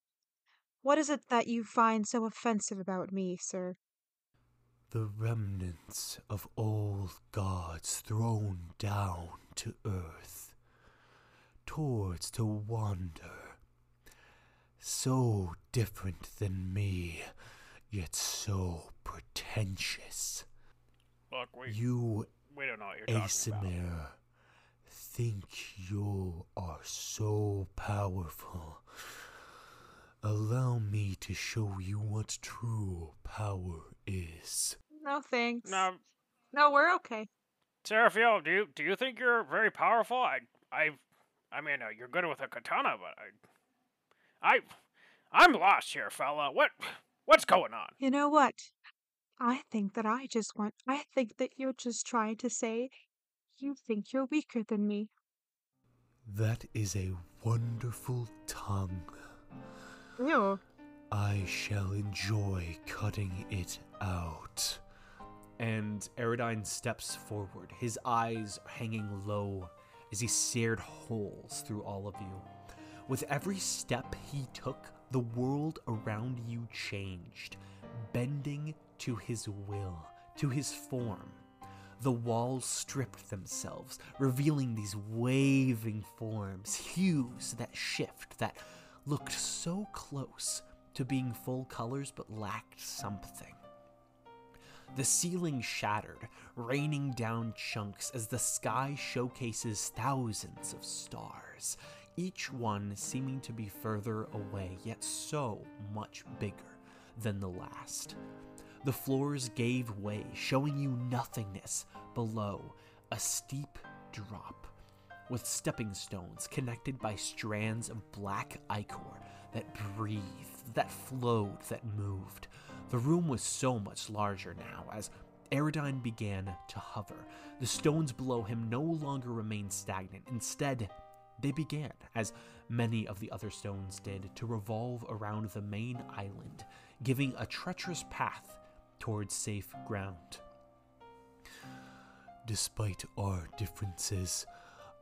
What is it that you find so offensive about me, sir? The remnants of old gods thrown down to earth, towards to wander. So different than me, yet so pretentious. Look, we don't know what you're talking about. Think you are so powerful. Allow me to show you what true power is. No thanks. No, we're okay. Seraphiel, do you think you're very powerful? I mean, you're good with a katana, but I'm lost here, fella. What's going on? You know what? I think that you're just trying to say you think you're weaker than me. That is a wonderful tongue. Ew. I shall enjoy cutting it out. And Eridine steps forward, his eyes hanging low as he seared holes through all of you. With every step he took, the world around you changed, bending to his will, to his form. The walls stripped themselves, revealing these waving forms, hues that shift, that looked so close to being full colors but lacked something. The ceiling shattered, raining down chunks as the sky showcases thousands of stars, each one seeming to be further away, yet so much bigger than the last. The floors gave way, showing you nothingness below, a steep drop, with stepping stones connected by strands of black ichor that breathed, that flowed, that moved. The room was so much larger now as Aerodyne began to hover. The stones below him no longer remained stagnant. Instead, they began, as many of the other stones did, to revolve around the main island, giving a treacherous path towards safe ground. Despite our differences,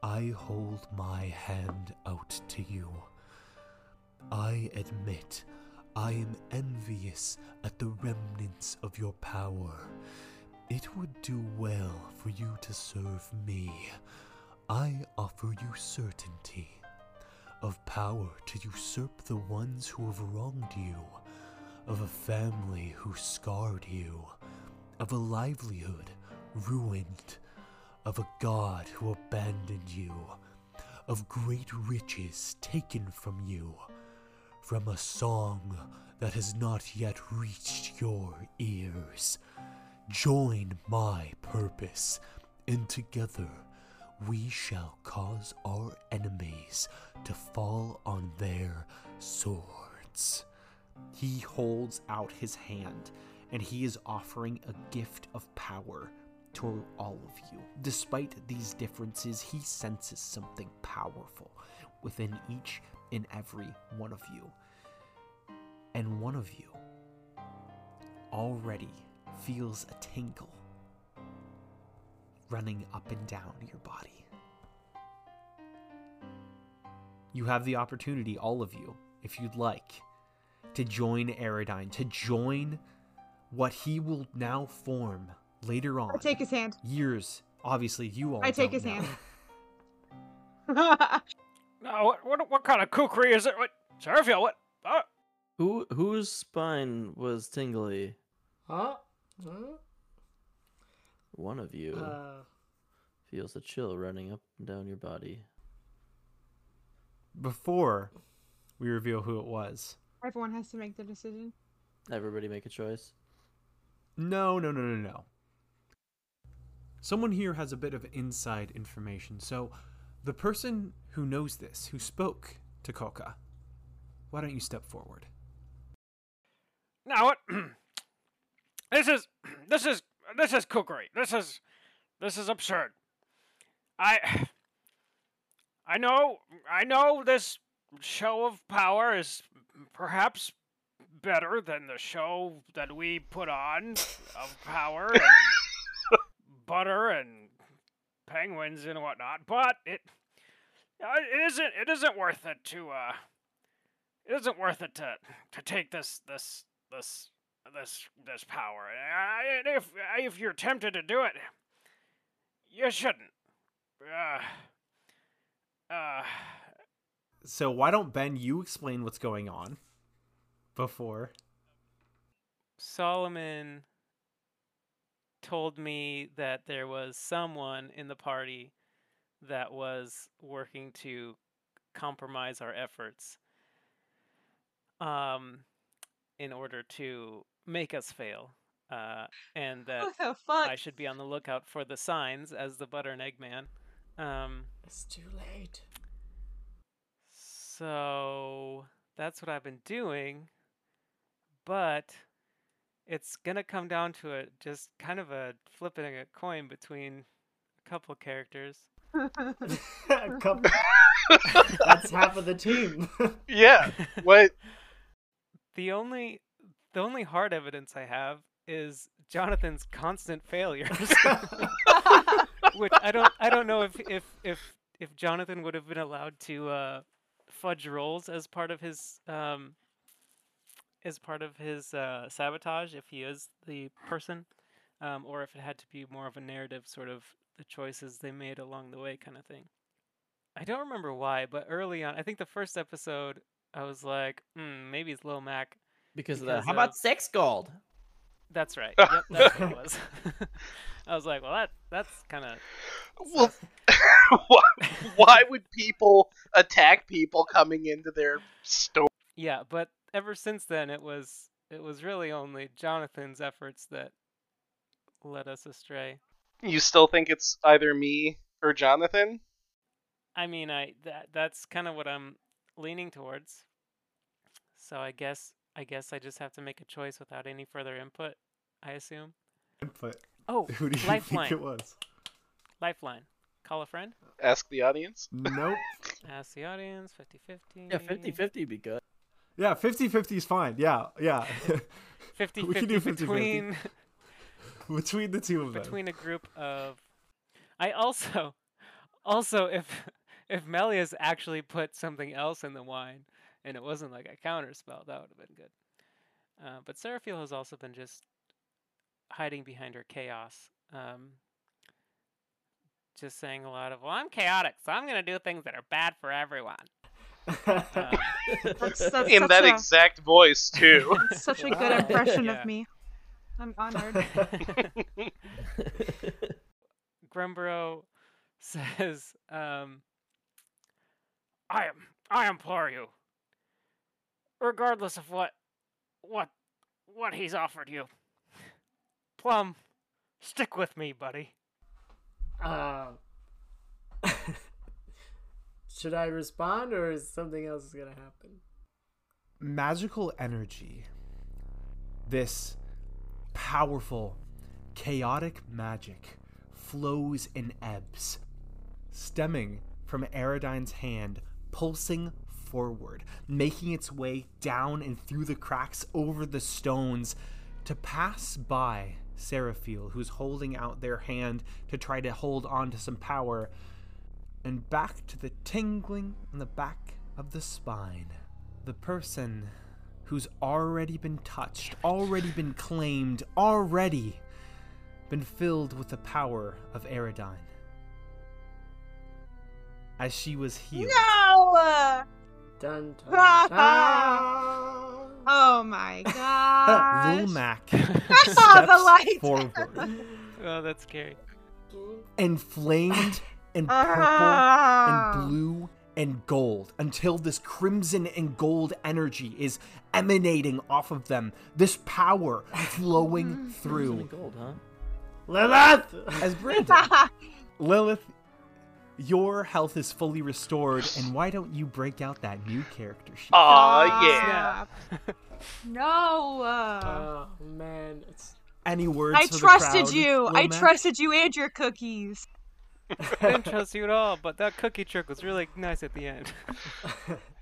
I hold my hand out to you. I admit I am envious at the remnants of your power. It would do well for you to serve me. I offer you certainty of power to usurp the ones who have wronged you, of a family who scarred you, of a livelihood ruined, of a god who abandoned you, of great riches taken from you, from a song that has not yet reached your ears. Join my purpose, and together we shall cause our enemies to fall on their swords. He holds out his hand, and he is offering a gift of power to all of you. Despite these differences, he senses something powerful within each and every one of you. And one of you already feels a tingle running up and down your body. You have the opportunity, all of you, if you'd like, to join Aerodyne, to join what he will now form later on. I take his hand. Years, obviously, you all. I take his hand. No, what kind of kukri is it? What, Seraphiel? What? Whose spine was tingly? Huh? One of you feels a chill running up and down your body. Before we reveal who it was, everyone has to make the decision. Everybody make a choice. No. Someone here has a bit of inside information. So the person who knows this, who spoke to Kaka, why don't you step forward? Now what? This is kukri. This is absurd. I know this show of power is perhaps better than the show that we put on of power and butter and penguins and whatnot, but it isn't worth it to take this power. If you're tempted to do it, you shouldn't. So why don't, Ben, you explain what's going on before? Solomon told me that there was someone in the party that was working to compromise our efforts in order to make us fail, and that I should be on the lookout for the signs as the butter and egg man. It's too late. So that's what I've been doing, but it's gonna come down to it, just kind of a flipping a coin between a couple characters. A couple. That's half of the team. Yeah. Wait. The only hard evidence I have is Jonathan's constant failures, which I don't know if Jonathan would have been allowed to fudge rolls as part of his sabotage, if he is the person, or if it had to be more of a narrative, sort of the choices they made along the way kind of thing. I don't remember why, but early on, I think the first episode, I was like, maybe it's Lil Mac. Because of that. How about sex gold? That's right. Yep, that's what it was. I was like, well, that's kind of... Well, why would people attack people coming into their store? Yeah, but ever since then, it was really only Jonathan's efforts that led us astray. You still think it's either me or Jonathan? I mean, that's kind of what I'm leaning towards. So I guess I just have to make a choice without any further input, I assume. Input. Oh, who do you Lifeline. Think it was? Lifeline. Call a friend? Ask the audience? Nope. Ask the audience, 50-50. Yeah, 50-50 would be good. Yeah, 50-50 is fine. Yeah, yeah. 50-50 between the two of them. Between a group of... I also, if Melius actually put something else in the wine, and it wasn't like a counter spell, that would have been good. But Seraphiel has also been just hiding behind her chaos. Just saying a lot of, well, I'm chaotic, so I'm going to do things that are bad for everyone. That's in that exact voice, too. That's such a good impression of me. I'm honored. Grenborough says, I implore you, regardless of what he's offered you, Plum, stick with me, buddy. Should I respond, or is something else is gonna happen? Magical energy. This powerful, chaotic magic flows and ebbs, stemming from Aerodyne's hand, pulsing forward, making its way down and through the cracks, over the stones, to pass by Seraphiel, who's holding out their hand to try to hold on to some power, and back to the tingling on the back of the spine. The person who's already been touched, already been claimed, already been filled with the power of Aerodyne. As she was healed. No! Dun, dun, dun. Oh my god! Lil Mac steps forward. Oh, that's scary. Inflamed and purple and blue and gold, until this crimson and gold energy is emanating off of them. This power flowing through. And gold, huh? Lilith, as Brandon. Lilith, your health is fully restored, and why don't you break out that new character sheet? Aw, yeah. No. Oh, man. It's... Any words I for trusted the crowd, you. Lomax? I trusted you and your cookies. I didn't trust you at all, but that cookie trick was really nice at the end.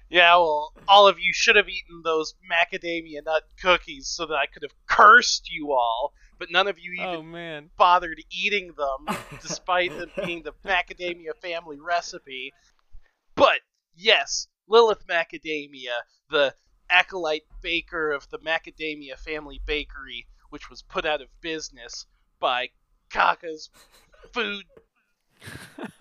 Yeah, well, all of you should have eaten those macadamia nut cookies so that I could have cursed you all, but none of you even bothered eating them, despite them being the macadamia family recipe. But, yes, Lilith Macadamia, the acolyte baker of the Macadamia family bakery, which was put out of business by Kaka's food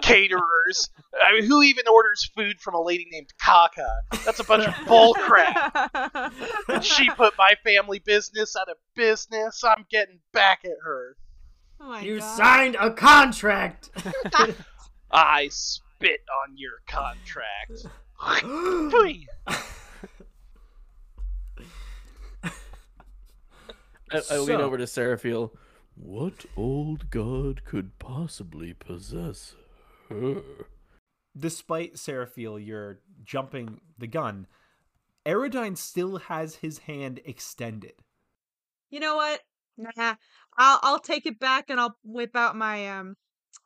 caterers. I mean, who even orders food from a lady named Kaka? That's a bunch of bullcrap. And she put my family business out of business. I'm getting back at her. Oh my God. Signed a contract. I spit on your contract. I lean over to Seraphiel. What old god could possibly possess her? Despite, Seraphiel, you're jumping the gun, Aerodyne still has his hand extended. You know what? Nah, I'll take it back, and I'll whip out my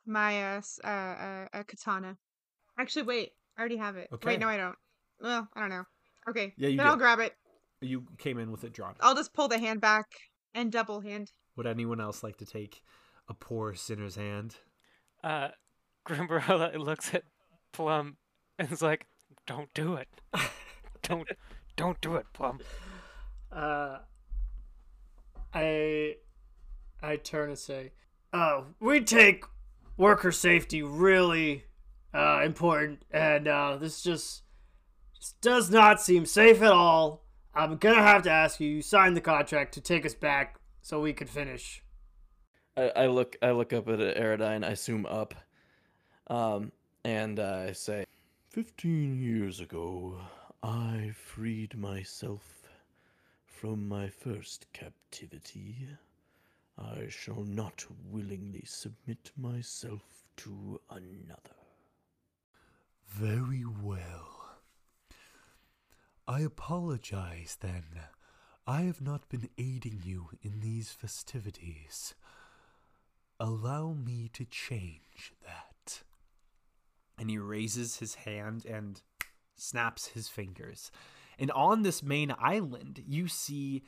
my katana. Actually, wait, I already have it. Okay. Wait, no, I don't. Well, I don't know. Okay, yeah, then did. I'll grab it. You came in with it dropped. I'll just pull the hand back and double hand. Would anyone else like to take a poor sinner's hand? Grimbrella looks at Plum and is like, "Don't do it! Don't do it, Plum." I turn and say, "We take worker safety really important, and this just does not seem safe at all. I'm gonna have to ask you. You signed the contract to take us back." So we could finish. I look up at Aerodyne, I zoom up, and I say, 15 years ago, I freed myself from my first captivity. I shall not willingly submit myself to another. Very well. I apologize, then. I have not been aiding you in these festivities. Allow me to change that. And he raises his hand and snaps his fingers. And on this main island, you see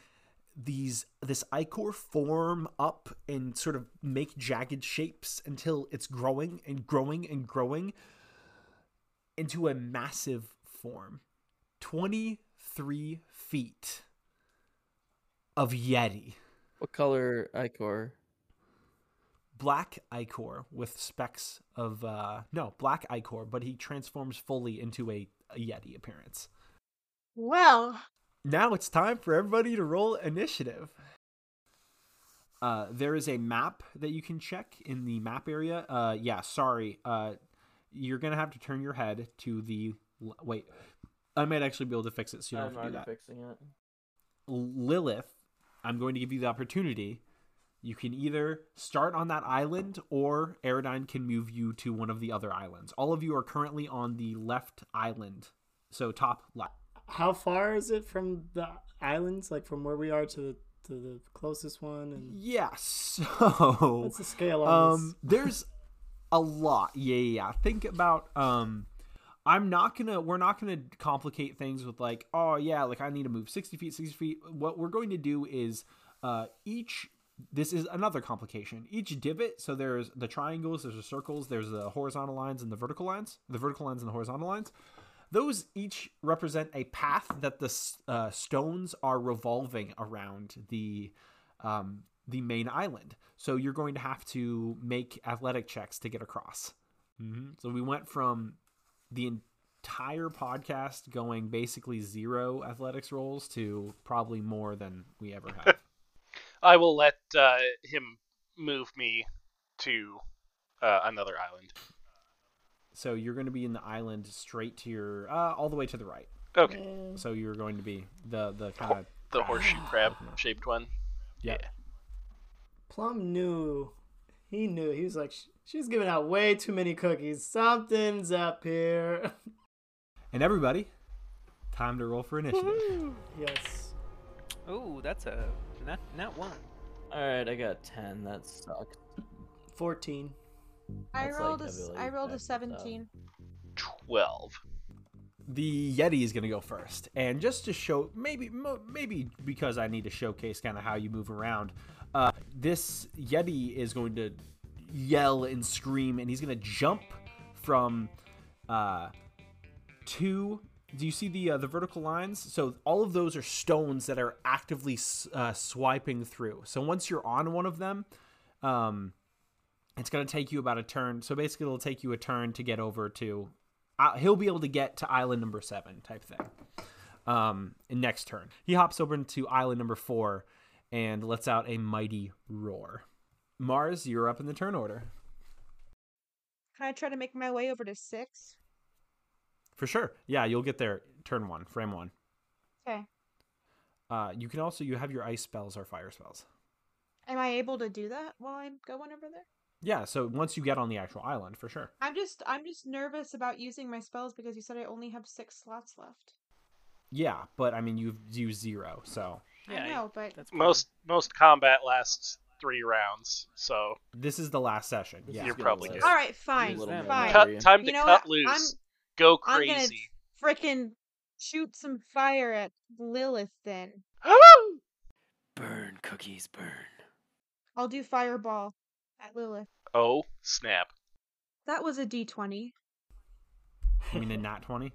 this ichor form up and sort of make jagged shapes until it's growing and growing and growing into a massive form. 23 feet of Yeti. What color ichor? Black ichor with specks of... black ichor, but he transforms fully into a Yeti appearance. Well... Now it's time for everybody to roll initiative. There is a map that you can check in the map area. You're going to have to turn your head to the... Wait, I might actually be able to fix it, so you don't have to do that. I'm already fixing it. Lilith, I'm going to give you the opportunity. You can either start on that island, or Aerodyne can move you to one of the other islands. All of you are currently on the left island, so top left. How far is it from the islands, like from where we are to the closest one? And yeah, so what's the scale on this? There's a lot. Yeah. Think about we're not gonna complicate things with like, oh yeah, like I need to move 60 feet. What we're going to do is this is another complication. Each divot, so there's the triangles, there's the circles, there's the horizontal lines and the vertical lines. The vertical lines and the horizontal lines. Those each represent a path that the stones are revolving around the main island. So you're going to have to make athletic checks to get across. Mm-hmm. So we went from the entire podcast going basically zero athletics rolls to probably more than we ever have. I will let him move me to another island. So you're going to be in the island straight to your all the way to the right. Okay. So you're going to be the kind of the horseshoe crab shaped one. Yeah. Plum knew. He knew. He was like, she's giving out way too many cookies. Something's up here. And everybody, time to roll for initiative. Woo-hoo. Yes. Oh, that's a not one. All right, I got 10. That sucked. 14. I rolled a 17. 12. The Yeti is going to go first. And just to show, maybe because I need to showcase kind of how you move around, this Yeti is going to yell and scream, and he's going to jump from two. Do you see the vertical lines? So all of those are stones that are actively swiping through. So once you're on one of them... it's going to take you about a turn. So basically, it'll take you a turn to get over to... he'll be able to get to island number 7 type thing. Next turn. He hops over to island number 4 and lets out a mighty roar. Mars, you're up in the turn order. Can I try to make my way over to 6? For sure. Yeah, you'll get there. Turn 1. Frame 1. Okay. You can also... You have your ice spells or fire spells. Am I able to do that while I'm going over there? Yeah, so once you get on the actual island, for sure. I'm just nervous about using my spells because you said I only have 6 slots left. Yeah, but I mean you've used 0, so. Yeah, I know, but most combat lasts 3 rounds, so this is the last session. Yeah, you're probably good. All right, fine. Time to cut loose. Go crazy. I'm gonna freaking shoot some fire at Lilith then. Burn, cookies, burn. I'll do fireball. At Lilith. Oh, snap. That was a D20. You mean a nat 20?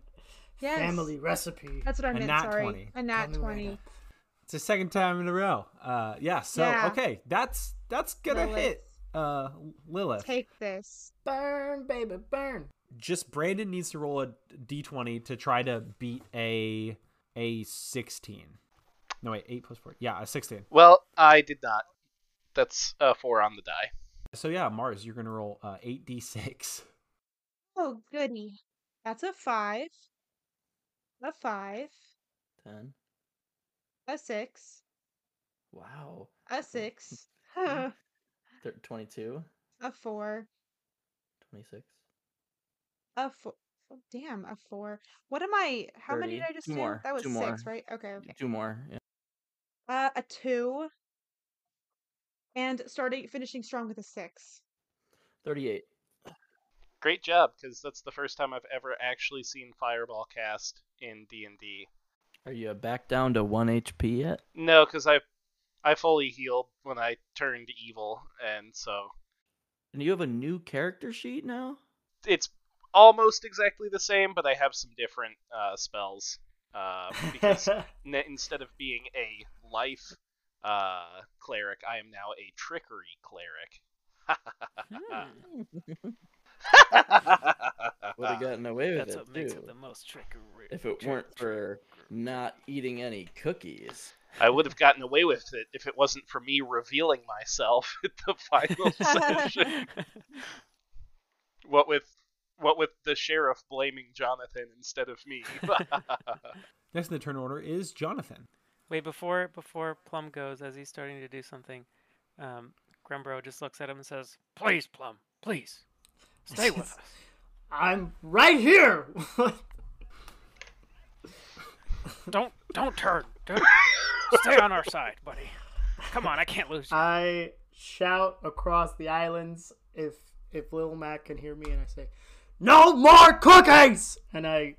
Yes. Family recipe. That's what I meant, sorry. 20. A nat 20. Right, it's the second time in a row. Okay. That's gonna Lilith. Hit Lilith. Take this. Burn, baby, burn. Just Brandon needs to roll a D20 to try to beat a 16. No, wait, 8 plus 4. Yeah, a 16. Well, I did not. That's 4 on the die. So yeah, Mars, you're going to roll 8d6. Oh, goody. That's a 5. A 5. 10. A 6. Wow. A 6. 22. A 4. 26. A 4. Oh, damn, a 4. What am I? How 30. Many did I just do? More. That was 6, right? Okay. 2 more. Yeah. A 2. And finishing strong with a 6. 38. Great job, because that's the first time I've ever actually seen Fireball cast in D&D. Are you back down to 1 HP yet? No, because I fully healed when I turned evil, and so... And you have a new character sheet now? It's almost exactly the same, but I have some different spells. Because instead of being a life cleric, I am now a trickery cleric. Would have gotten away with That's it, what makes too. It the most trickery. If it weren't for not eating any cookies. I would have gotten away with it if it wasn't for me revealing myself at the final session. What with the sheriff blaming Jonathan instead of me. Next in the turn order is Jonathan. Wait, before Plum goes, as he's starting to do something, Grenborough just looks at him and says, "Please, Plum, please, stay with us. I'm right here." Don't turn. Stay on our side, buddy. Come on, I can't lose you. I shout across the islands if Lil Mac can hear me, and I say, "No more cookies!" And I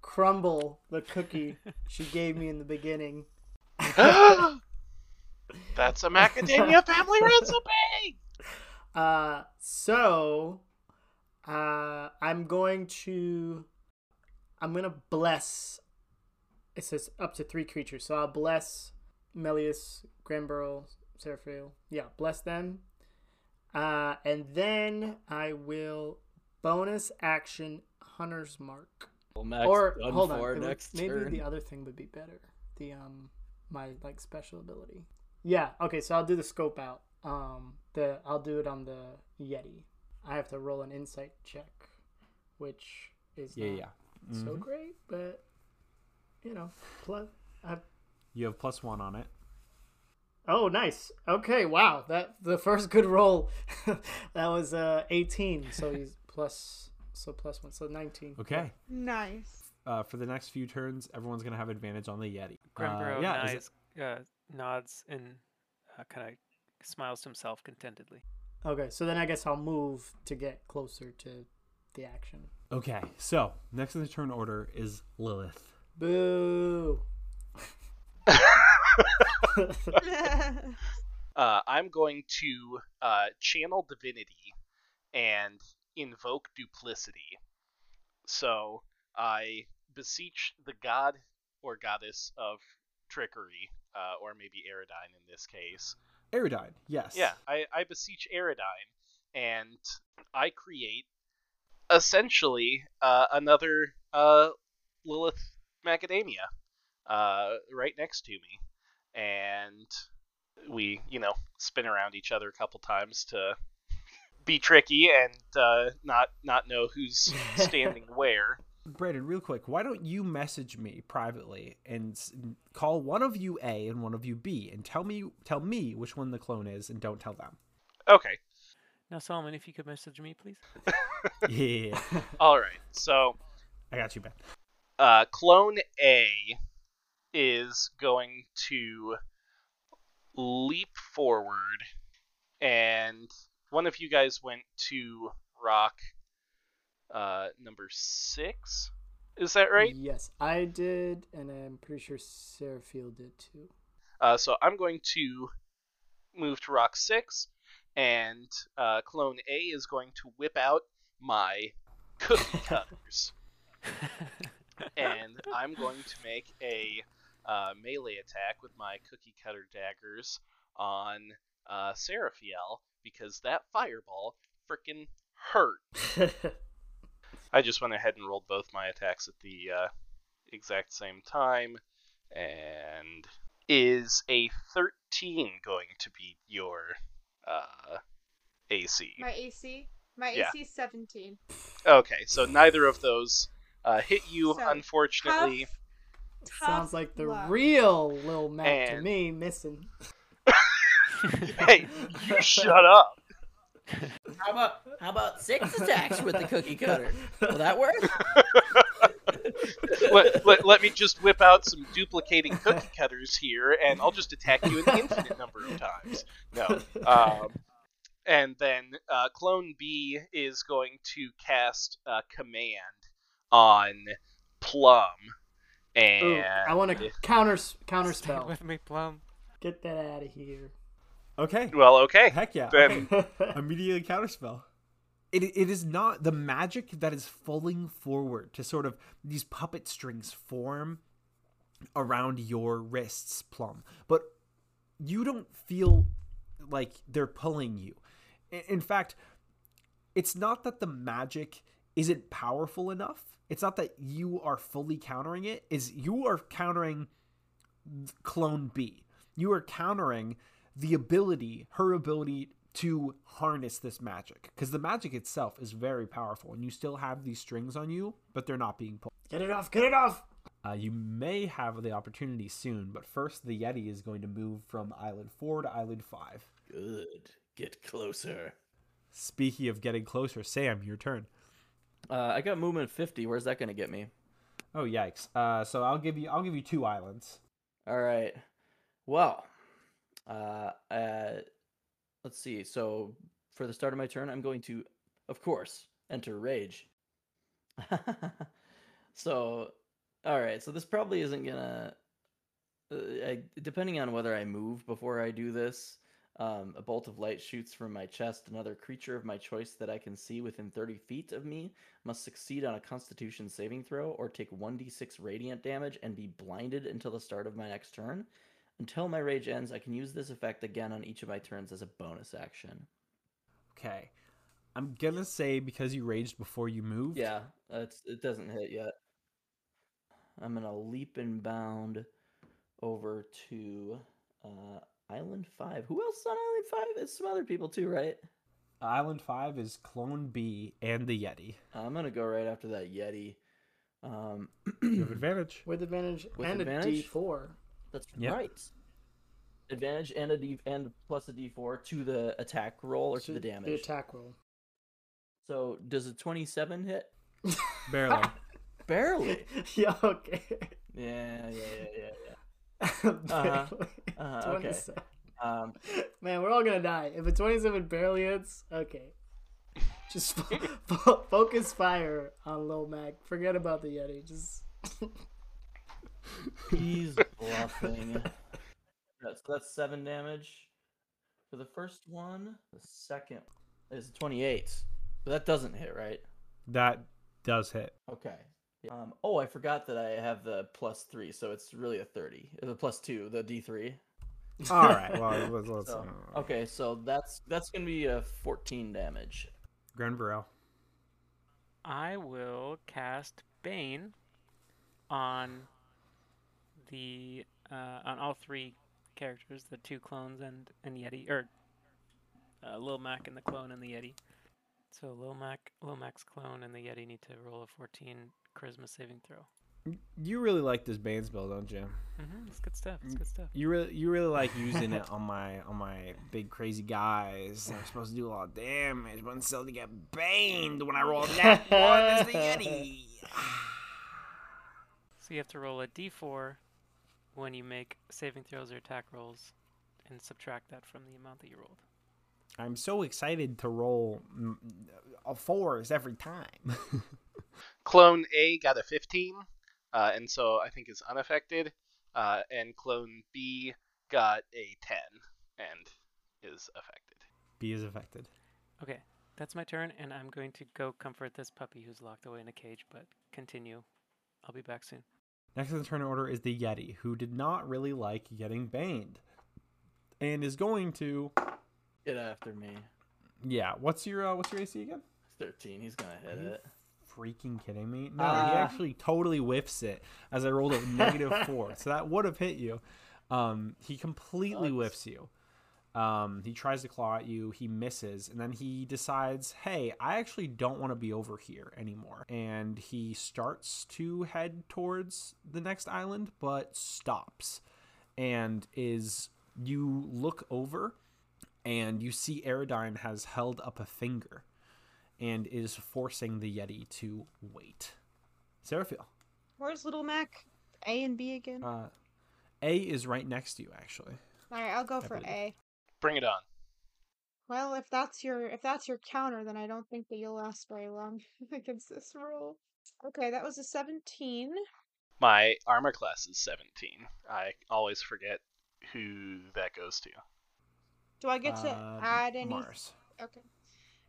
crumble the cookie she gave me in the beginning. That's a Macadamia family recipe! I'm going to bless... It says up to 3 creatures, so I'll bless Melius, Grenborough, Seraphiel. Yeah, bless them. And then I will bonus action Hunter's Mark. Well, Max, or hold on, maybe the other thing would be better. The my like special ability. Yeah. Okay, so I'll do the scope out. I'll do it on the Yeti. I have to roll an insight check, which is not so great, but. You know, plus you have +1 on it. Oh, nice. Okay, wow. The first good roll, that was 18. So he's plus 1, so 19. Okay. Nice. For the next few turns, everyone's gonna have advantage on the Yeti. Grenborough nods and kind of smiles to himself contentedly. Okay, so then I guess I'll move to get closer to the action. Okay, so next in the turn order is Lilith. Boo. I'm going to channel divinity and invoke duplicity. So I beseech the god or goddess of trickery, or maybe Eridine in this case. Eridine, yes. Yeah, I beseech Eridine, and I create essentially another Lilith Macadamia right next to me, and we spin around each other a couple times to be tricky and not know who's standing where. Brandon, real quick, why don't you message me privately and call one of you A and one of you B and tell me which one the clone is, and don't tell them. Okay. Now, Solomon, if you could message me, please. Yeah. All right. So I got you, Ben. Clone A is going to leap forward, and one of you guys went to rock number 6. Is that right? Yes, I did, and I'm pretty sure Seraphiel did too. So I'm going to move to rock 6, and Clone A is going to whip out my cookie cutters. And I'm going to make a melee attack with my cookie cutter daggers on Seraphiel, because that fireball frickin' hurt. I just went ahead and rolled both my attacks at the exact same time, and is a 13 going to be your AC? My AC? AC is 17. Okay, so neither of those... hit you, so, unfortunately. Tough sounds like the luck. Real Lil Mac to me, missing. Hey, you shut up. How about six attacks with the cookie cutter? Will that work? let me just whip out some duplicating cookie cutters here, and I'll just attack you an infinite number of times. No. And then Clone B is going to cast a command on Plum. And ooh, I want to counterspell. Stay with me, Plum. Get that out of here. Okay. Well, okay. Heck yeah. Then immediately counterspell. It is not the magic that is falling forward to sort of these puppet strings form around your wrists, Plum. But you don't feel like they're pulling you. In fact, it's not that the magic isn't powerful enough. It's not that you are fully countering it. Is you are countering Clone B. You are countering the ability, her ability to harness this magic, because the magic itself is very powerful, and you still have these strings on you, but they're not being pulled. Get it off. You may have the opportunity soon, but first the Yeti is going to move from Island 4 to Island 5. Good. Get closer. Speaking of getting closer, Sam, your turn. I got movement 50. Where's that going to get me? Oh, yikes. So I'll give you two islands. All right. Well, let's see. So for the start of my turn, I'm going to, of course, enter Rage. So, all right. So this probably isn't going to, depending on whether I move before I do this, a bolt of light shoots from my chest. Another creature of my choice that I can see within 30 feet of me must succeed on a Constitution saving throw or take 1d6 radiant damage and be blinded until the start of my next turn. Until my rage ends, I can use this effect again on each of my turns as a bonus action. Okay. I'm going to say because you raged before you moved. Yeah, it doesn't hit yet. I'm going to leap and bound over to Island 5. Who else is on Island 5? It's some other people too, right? Island 5 is Clone B and the Yeti. I'm going to go right after that Yeti. You have advantage. With advantage and advantage? A D4. That's yep. Right. Advantage and plus a d4 to the attack roll or to the damage. The attack roll. So does a 27 hit? Barely. Barely. Yeah. Okay. Yeah. Okay. Man, we're all gonna die if a 27 barely hits. Okay. Just focus fire on Lil Mac. Forget about the Yeti. Just. He's bluffing. So that's 7 damage for the first one. The second is 28. But that doesn't hit, right? That does hit. Okay. Oh, I forgot that I have the plus 3, so it's really a 30. The plus 2, the D3. All right. Well, let's. So, okay, so that's gonna be a 14 damage. Grenborough. I will cast Bane on. On all three characters, the two clones and Yeti, or Lil Mac and the clone and the Yeti. So Lil Mac's clone and the Yeti need to roll a 14 charisma saving throw. You really like this Bane spell, don't you? Mm-hmm. It's good stuff. You really like using it on my big crazy guys. I'm supposed to do a lot of damage, but instead they get baned when I roll that one as the Yeti. So you have to roll a D4. When you make saving throws or attack rolls, and subtract that from the amount that you rolled. I'm so excited to roll fours every time. Clone A got a 15, and so I think is unaffected. And Clone B got a 10 and is affected. B is affected. Okay, that's my turn, and I'm going to go comfort this puppy who's locked away in a cage, but continue. I'll be back soon. Next in the turn order is the Yeti, who did not really like getting baned, and is going to get after me. Yeah, what's your AC again? 13. He's gonna hit it. Freaking kidding me? No, he actually totally whiffs it as I rolled a -4, so that would have hit you. He completely whiffs you. He tries to claw at you. He misses, and then he decides, hey, I actually don't want to be over here anymore. And he starts to head towards the next island, but stops. And you look over and you see Aerodyne has held up a finger and is forcing the Yeti to wait. Seraphiel. Where's Little Mac? A and B again? A is right next to you, actually. All right, I'll go for A. Bring it on. Well, if that's your counter, then I don't think that you'll last very long against this roll. Okay, that was a 17. My armor class is 17. I always forget who that goes to. Do I get to add any? Mars. Okay.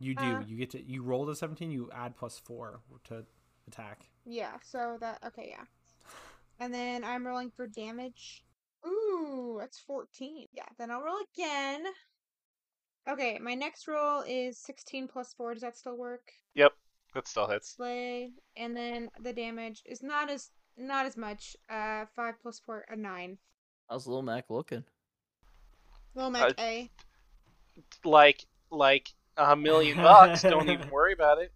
You do. You get to. You rolled a 17. You add +4 to attack. Yeah. So that. Okay. Yeah. And then I'm rolling for damage. Ooh, that's 14. Yeah, then I'll roll again. Okay, my next roll is 16 +4. Does that still work? Yep, that still hits. Slay. And then the damage is not as much. 5 +4, a 9. How's Lil Mac looking? Lil Mac A. Like $1,000,000. Don't even worry about it.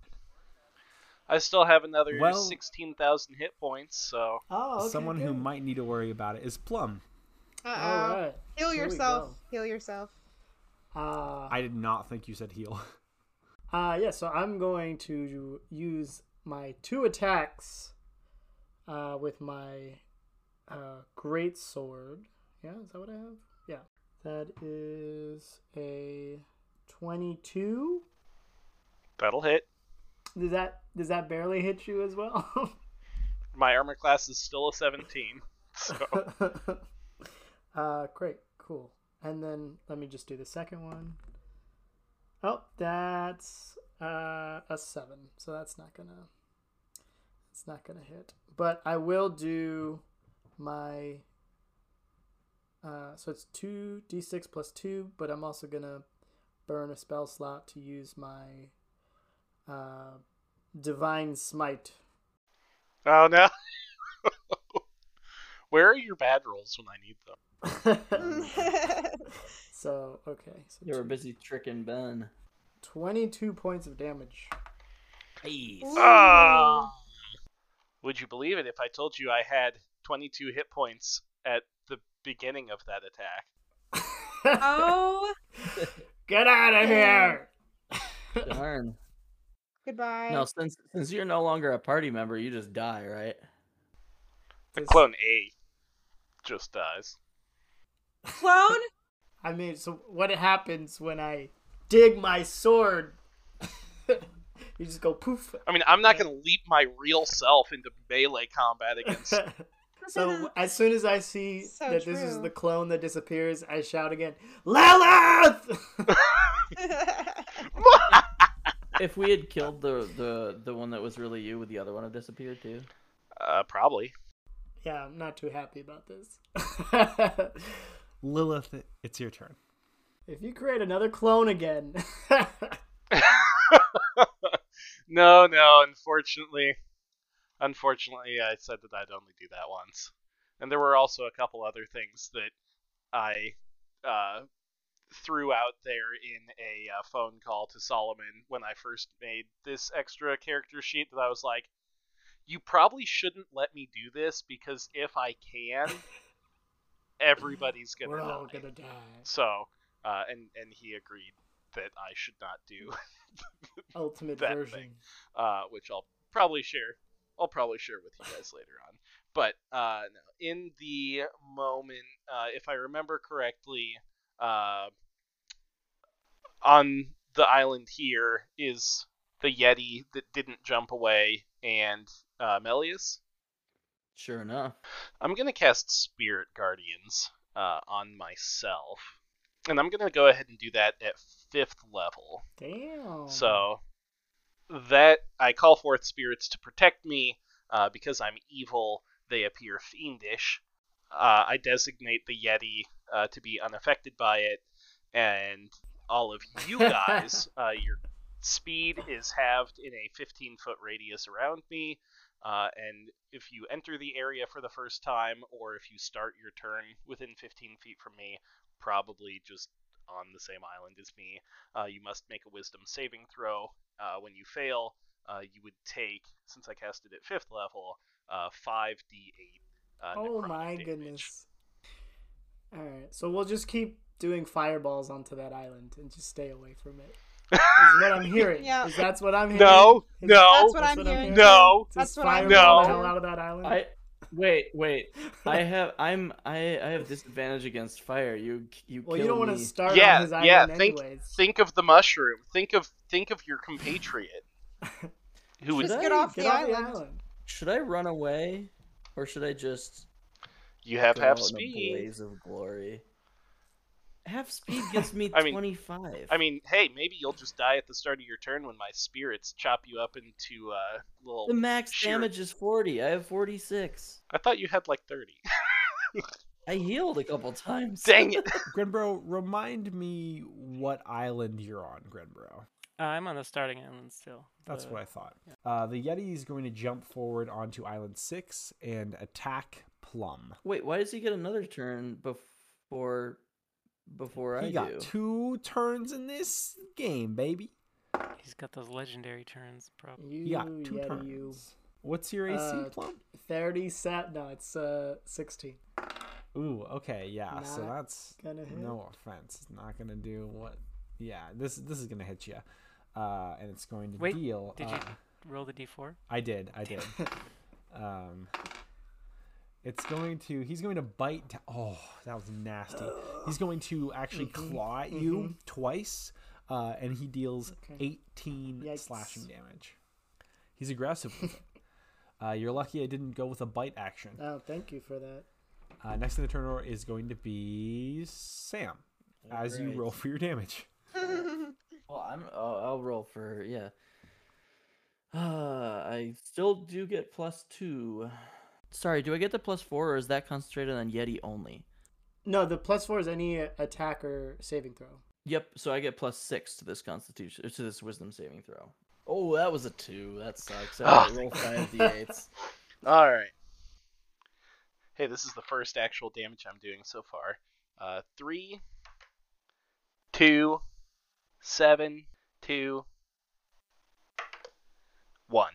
I still have another 16,000 hit points, so... Oh, okay, someone who might need to worry about it is Plum. Uh-oh. All right. Heal yourself. Heal yourself. I did not think you said heal. Yeah, so I'm going to use my 2 attacks with my great sword. Yeah, is that what I have? Yeah. That is a 22. That'll hit. Does that barely hit you as well? My armor class is still a 17. So. Great, cool. And then let me just do the second one. Oh, that's a 7. So that's not gonna hit. But I will do my. So it's 2d6 +2, but I'm also gonna burn a spell slot to use my. Divine Smite. Oh no. Where are your bad rolls when I need them? So okay, so you were busy tricking Ben. 22 points of damage. Nice. Oh! Would you believe it if I told you I had 22 hit points at the beginning of that attack? Oh, get out of here. Darn. Goodbye. No, since you're no longer a party member, you just die, right? The clone A just dies. Clone? I mean, so what happens when I dig my sword? You just go poof. I mean, I'm not going to leap my real self into melee combat against... So as soon as I see that true. This is the clone that disappears, I shout again, Lilith! If we had killed the one that was really you, would the other one have disappeared too? Probably. Yeah, I'm not too happy about this. Lilith, it's your turn. If you create another clone again. No, unfortunately. Unfortunately, I said that I'd only do that once. And there were also a couple other things that I... threw out there in a phone call to Solomon when I first made this extra character sheet that I was like, you probably shouldn't let me do this because if I can, everybody's gonna We're die. All gonna die. So, and he agreed that I should not do ultimate that version, thing, which I'll probably share with you guys later on. But no, in the moment, if I remember correctly. On the island here is the Yeti that didn't jump away and Melius. Sure enough. I'm going to cast Spirit Guardians on myself. And I'm going to go ahead and do that at 5th level. Damn. So that I call forth spirits to protect me. Because I'm evil, they appear fiendish. I designate the Yeti to be unaffected by it, and all of you guys, your speed is halved in a 15-foot radius around me, and if you enter the area for the first time, or if you start your turn within 15 feet from me, probably just on the same island as me, you must make a wisdom saving throw. When you fail, you would take, since I cast it at 5th level, 5d8. Oh my goodness. Alright, so we'll just keep doing fireballs onto that island and just stay away from it. Is what I'm hearing. Yeah. Is that's what I'm hearing? No, no. That's what I'm hearing. No, that's what I'm hearing. No. The hell out of that island. Wait. I have disadvantage against fire. You don't want to start on his island anyways. Think of the mushroom. Think of your compatriot. Who would just get off the island? Should I run away, or should I just? You have half speed. A blaze of glory. Half speed gives me 25. I mean, hey, maybe you'll just die at the start of your turn when my spirits chop you up into little. The max damage is 40. I have 46. I thought you had like 30. I healed a couple times. Dang it, Grenborough. Remind me what island you're on, Grenborough. I'm on the starting island still. That's what I thought. Yeah. The Yeti is going to jump forward onto Island 6 and attack Plum. Wait, why does he get another turn before I do? He got 2 turns in this game, baby. He's got those legendary turns, probably. He got 2 Yeti turns. What's your AC, Plum? 37. No, it's 16. Ooh, okay, yeah. Not so that's no offense. It's not gonna do what? Yeah, this is gonna hit you, and it's going to deal. Did you roll the d4? I did. It's going to. He's going to bite. Oh, that was nasty. He's going to actually claw at you twice, and he deals 18 slashing damage. He's aggressive with it. You're lucky I didn't go with a bite action. Oh, thank you for that. Next in the turn order is going to be Sam. As you roll for your damage. Well, I'll roll for I still do get +2. Sorry, do I get the +4, or is that concentrated on Yeti only? No, the +4 is any attack or saving throw. Yep, so I get +6 to this Constitution, to this Wisdom saving throw. Oh, that was a 2. That sucks. I roll 5d8s. All right. Hey, this is the first actual damage I'm doing so far. 3. 2, 7, 2, 1.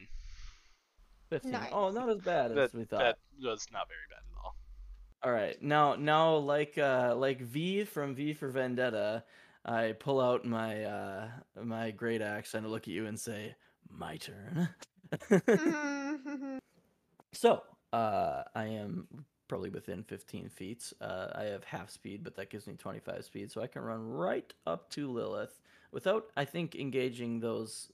15. Nice. Oh, not as bad as we thought. That was not very bad at all. All right, now like V from V for Vendetta, I pull out my my great axe and I look at you and say, "My turn." So I am probably within 15 feet. I have half speed, but that gives me 25 speed, so I can run right up to Lilith without, I think, engaging those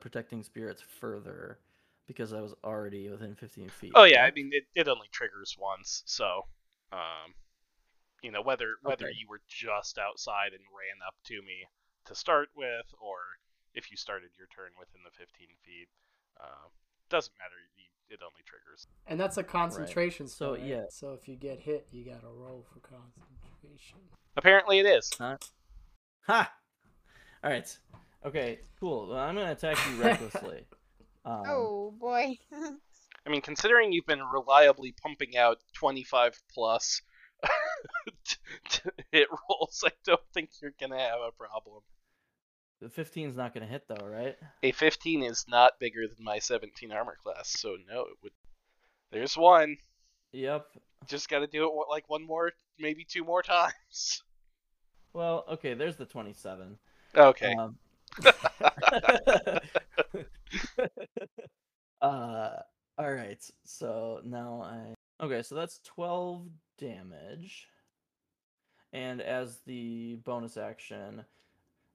protecting spirits further, because I was already within 15 feet. Oh yeah, I mean it only triggers once, so you know, whether you were just outside and ran up to me to start with, or if you started your turn within the 15 feet, doesn't matter. It only triggers. And that's a concentration spell, right? So if you get hit, you gotta roll for concentration. Apparently it is. Huh? Ha! Alright. Okay, cool. Well, I'm gonna attack you recklessly. Oh, boy. I mean, considering you've been reliably pumping out 25+ hit rolls, I don't think you're gonna have a problem. The 15's not going to hit, though, right? A 15 is not bigger than my 17 armor class, so no, it would. There's one. Yep. Just got to do it like one more, maybe 2 more times. Well, okay, there's the 27. Okay. All right, so now I... Okay, so that's 12 damage. And as the bonus action...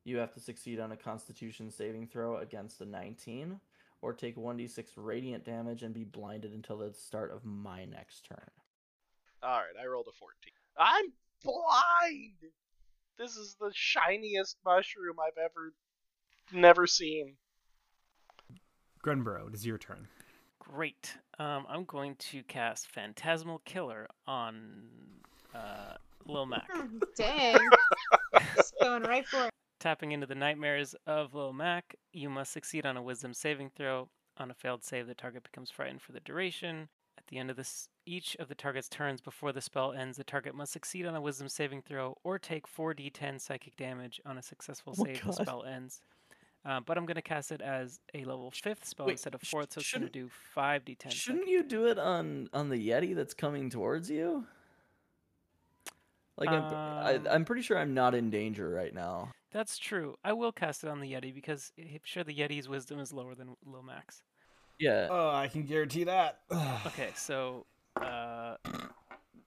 You have to succeed on a Constitution saving throw against a 19, or take 1d6 radiant damage and be blinded until the start of my next turn. All right, I rolled a 14. I'm blind. This is the shiniest mushroom I've never seen. Grenborough, it is your turn. Great. I'm going to cast Phantasmal Killer on Lil Mac. Dang, just going right for it. Tapping into the nightmares of Lil Mac, you must succeed on a wisdom saving throw. On a failed save, the target becomes frightened for the duration. At the end of each of the target's turns before the spell ends, the target must succeed on a wisdom saving throw or take 4d10 psychic damage on a successful save. The spell ends. But I'm going to cast it as a level 5th spell instead of 4th, so it's going to do 5d10. Shouldn't you do it on the Yeti that's coming towards you? Like, I'm pretty sure I'm not in danger right now. That's true. I will cast it on the Yeti because I'm sure the Yeti's wisdom is lower than Lomax. Yeah. Oh, I can guarantee that. Okay, so...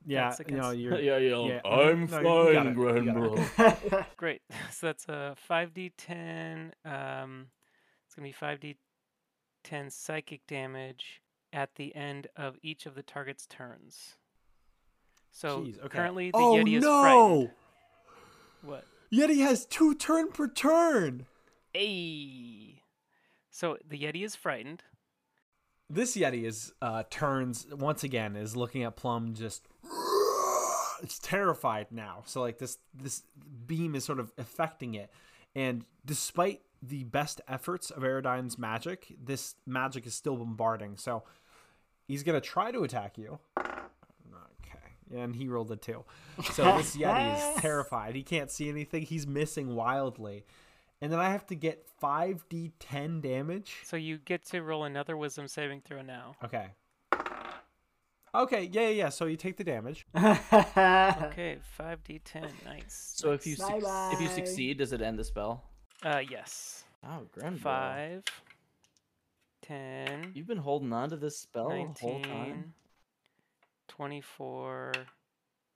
yeah, no, you're... yeah. I'm flying, Grenborough. Great. So that's a 5d10. It's going to be 5d10 psychic damage at the end of each of the target's turns. So jeez, okay. Currently the Yeti is frightened. What? Yeti has 2 turn per turn. Ayy. So the Yeti is frightened. This Yeti is turns once again, is looking at Plum, just it's terrified now. So like this beam is sort of affecting it. And despite the best efforts of Aerodyne's magic, this magic is still bombarding. So he's gonna try to attack you. And he rolled a 2. So this Yeti is terrified. He can't see anything. He's missing wildly. And then I have to get 5d10 damage. So you get to roll another wisdom saving throw now. Okay. Okay, yeah. So you take the damage. Okay, 5d10. Nice. So if you succeed, does it end the spell? Yes. Oh, Grenborough. 5, 10. You've been holding on to this spell 19, the whole time. 24,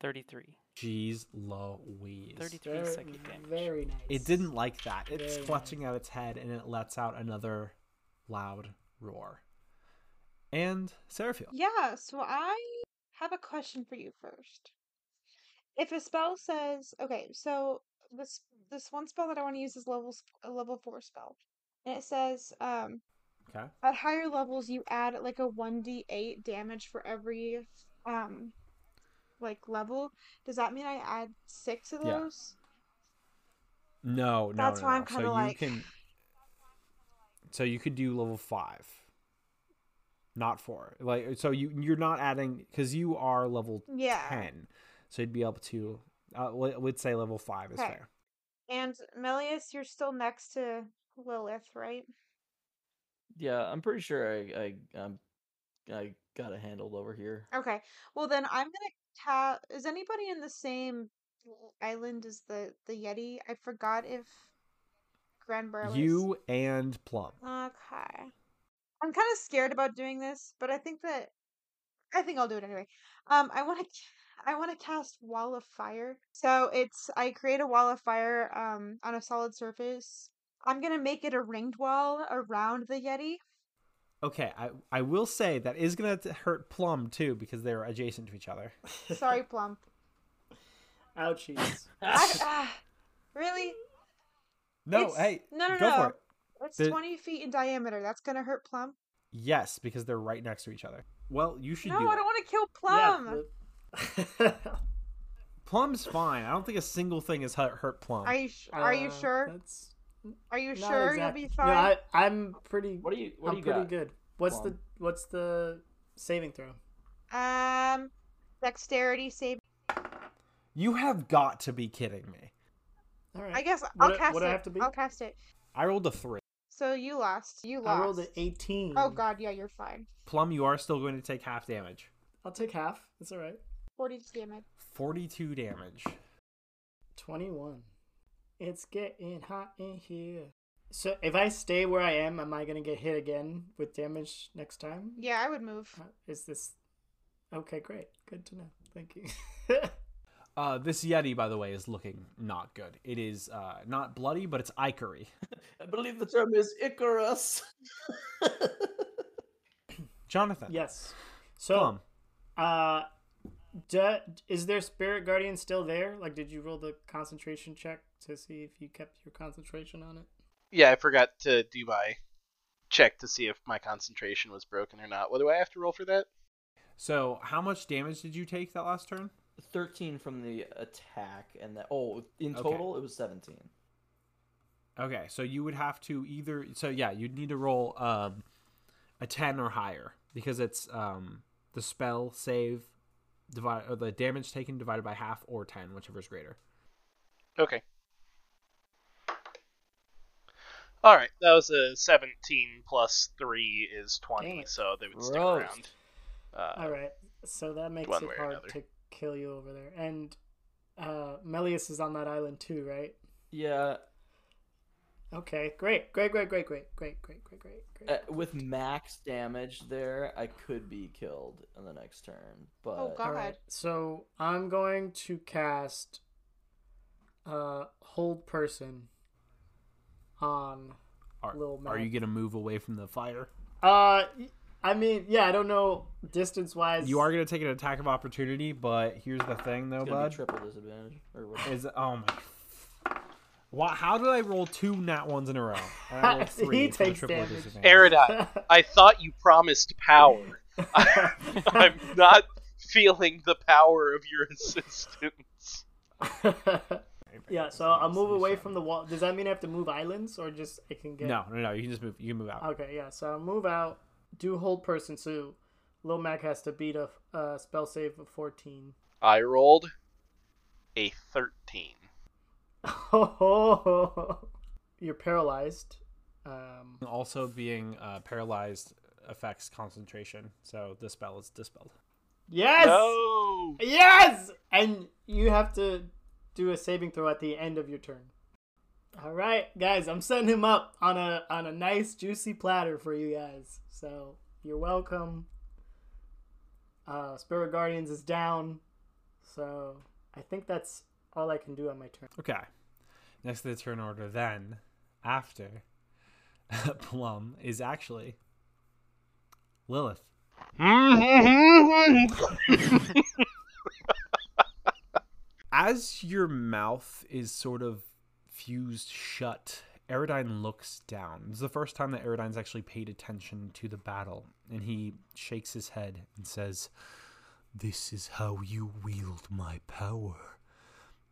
33. Jeez Louise. 33 psychic damage. Very nice. It didn't like that. It's clutching at its head, and it lets out another loud roar. And Seraphiel. Yeah, so I have a question for you first. If a spell says... Okay, so this one spell that I want to use is a level 4 spell. And it says... okay. At higher levels, you add like a 1d8 damage for every... level. Does that mean I add 6 of those? Yeah. No. That's why I'm kind of like. So you could do level 5, not 4. Like, so you're not adding because you are level 10, so you'd be able to. Let's say level 5 is fair. And Melius, you're still next to Lilith, right? Yeah, I'm pretty sure I got it handled over here. Okay. Well, then I'm gonna is anybody in the same island as the Yeti? I forgot if Grenborough. You and Plum. Okay. I'm kind of scared about doing this, but I think I'll do it anyway. I want to cast Wall of Fire. So I create a wall of fire on a solid surface. I'm gonna make it a ringed wall around the Yeti. Okay, I will say that is going to hurt Plum, too, because they're adjacent to each other. Sorry, Plum. Ouchies. Really? No, No. For it. It's 20 feet in diameter. That's going to hurt Plum? Yes, because they're right next to each other. Well, you should No, I don't want to kill Plum. Yeah, Plum's fine. I don't think a single thing has hurt Plum. Are you sure? That's... Are you sure you'll be fine? No, I'm pretty. I'm pretty good. What's the saving throw? Dexterity save. You have got to be kidding me! All right. I guess I'll cast it. I rolled a 3. So you lost. I rolled an 18. Oh God, yeah, you're fine. Plum, you are still going to take half damage. I'll take half. It's all right. 42 damage. 42 damage. 21. It's getting hot in here. So if I stay where I am I going to get hit again with damage next time? Yeah, I would move. Is this... Okay, great. Good to know. Thank you. This Yeti, by the way, is looking not good. It is not bloody, but it's ichory. I believe the term is Icarus. Jonathan. Yes. So, is their spirit guardian still there? Like, did you roll the concentration check to see if you kept your concentration on it? Yeah, I forgot to do my check to see if my concentration was broken or not. What do I have to roll for that? So, how much damage did you take that last turn? 13 from the attack, and that. Oh, in total, it was 17. Okay, so you would have to either. So yeah, you'd need to roll a 10 or higher because it's the spell save. Divide or the damage taken divided by half or 10, whichever is greater. Okay. All right, that was a 17 plus 3 is 20, so they would stick around. All right, so that makes it hard to kill you over there. And Melius is on that island too, right? Yeah. Okay, great. With max damage there, I could be killed in the next turn. But oh god! All right, so I'm going to cast Hold Person on Lil Mel. Are you gonna move away from the fire? I mean, yeah, I don't know distance wise. You are gonna take an attack of opportunity, but here's the thing, though, bud. Be triple disadvantage or what? Is oh my. Wow, how did I roll 2 nat 1s in a row? And I rolled 3. He takes damage. Aerodyne, I thought you promised power. I'm not feeling the power of your assistance. Yeah, so I'll move away from the wall. Does that mean I have to move islands, or just I can get? No. You can just move. You can move out. Okay, yeah. So I'll move out. Do Hold Person, so Lil Mac has to beat a spell save of 14. I rolled a 13. Oh, you're paralyzed. Also being paralyzed affects concentration, so the spell is dispelled. Yes! No! Yes! And you have to do a saving throw at the end of your turn. All right, guys, I'm setting him up on a nice juicy platter for you guys. So you're welcome. Spirit Guardians is down, so I think that's all I can do on my turn. Okay. Next to the turn order then, after Plum, is actually Lilith. As your mouth is sort of fused shut, Aerodyne looks down. This is the first time that Aerodyne's actually paid attention to the battle, and he shakes his head and says, "This is how you wield my power.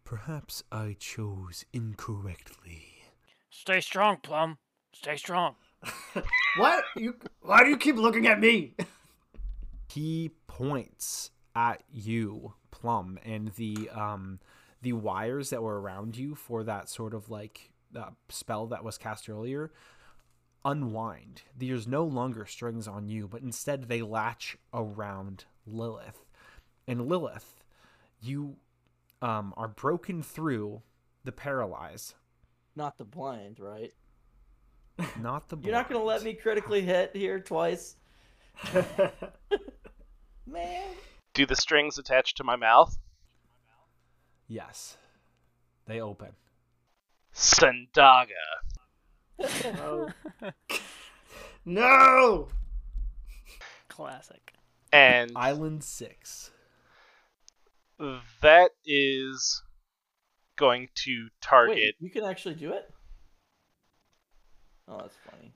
Perhaps I chose incorrectly." Stay strong, Plum. Stay strong. What? Why do you keep looking at me? He points at you, Plum, and the wires that were around you for that sort of like spell that was cast earlier unwind. There's no longer strings on you, but instead they latch around Lilith. And Lilith, you are broken through the paralyzed. Not the blind, right? Not the blind. You're not going to let me critically hit here twice? Man. Do the strings attach to my mouth? Yes. They open. Sendaga. No. No! Classic. And Island 6. That is going to target... Wait, you can actually do it? Oh, that's funny.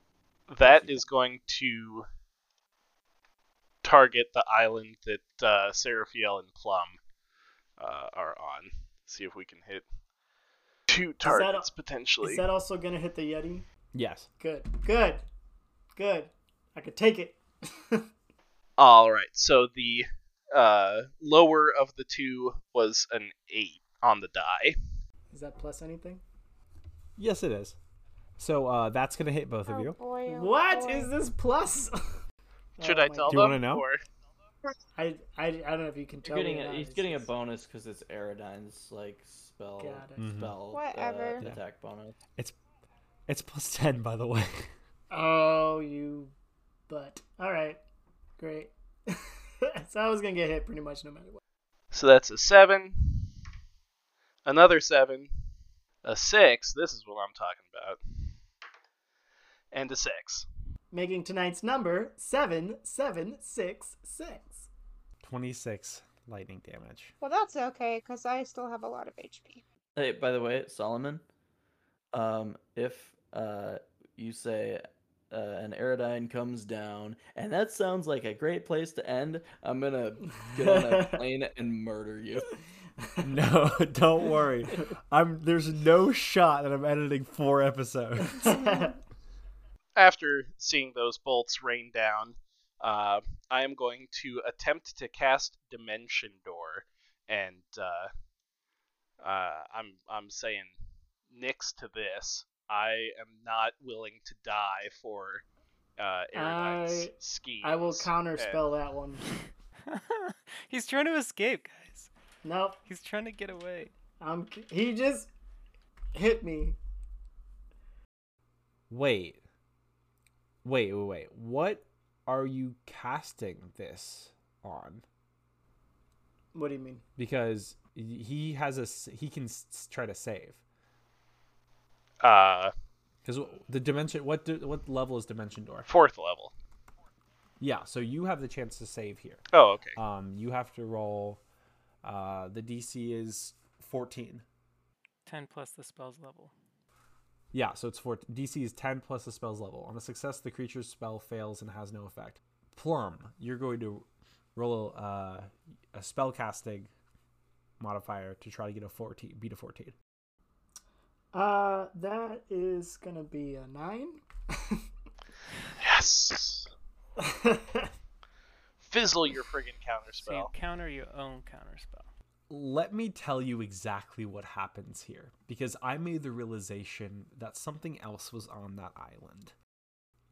That is going to target the island that Seraphiel and Plum are on. See if we can hit 2 targets, potentially. Is that also going to hit the Yeti? Yes. Good. I could take it. All right, so the... lower of the 2 was an 8 on the die. Is that plus anything? Yes, it is. So that's gonna hit both of you. Boy, what is this plus? Should I tell them? Do you want to know? Or... I don't know if you can tell. He's getting a bonus because it's Aerodyne's like spell whatever attack bonus. It's plus 10 by the way. Oh, you butt. All right, great. So I was going to get hit pretty much no matter what. So that's a 7. Another 7. A 6. This is what I'm talking about. And a 6. Making tonight's number 7766. 26 lightning damage. Well, that's okay, because I still have a lot of HP. Hey, by the way, Solomon, if you say... an Aerodyne comes down, and that sounds like a great place to end. I'm gonna get on a plane and murder you. No, don't worry. There's no shot that I'm editing 4 episodes. After seeing those bolts rain down, I am going to attempt to cast Dimension Door, and I'm saying next to this. I am not willing to die for Aerodyne's schemes. I will counterspell that one. He's trying to escape, guys. Nope. He's trying to get away. He just hit me. Wait. What are you casting this on? What do you mean? Because he has a... He can try to save. Because the dimension... What level is Dimension Door? 4th level. Yeah, so you have the chance to save here. Oh, okay. You have to roll... the DC is 14. 10 plus the spell's level. Yeah, so it's DC is 10 plus the spell's level. On a success, the creature's spell fails and has no effect. Plum, you're going to roll a spell casting modifier to try to get a 14, beat a 14. That is going to be a 9. Yes. Fizzle your friggin' counterspell. So you counter your own counterspell. Let me tell you exactly what happens here, because I made the realization that something else was on that island.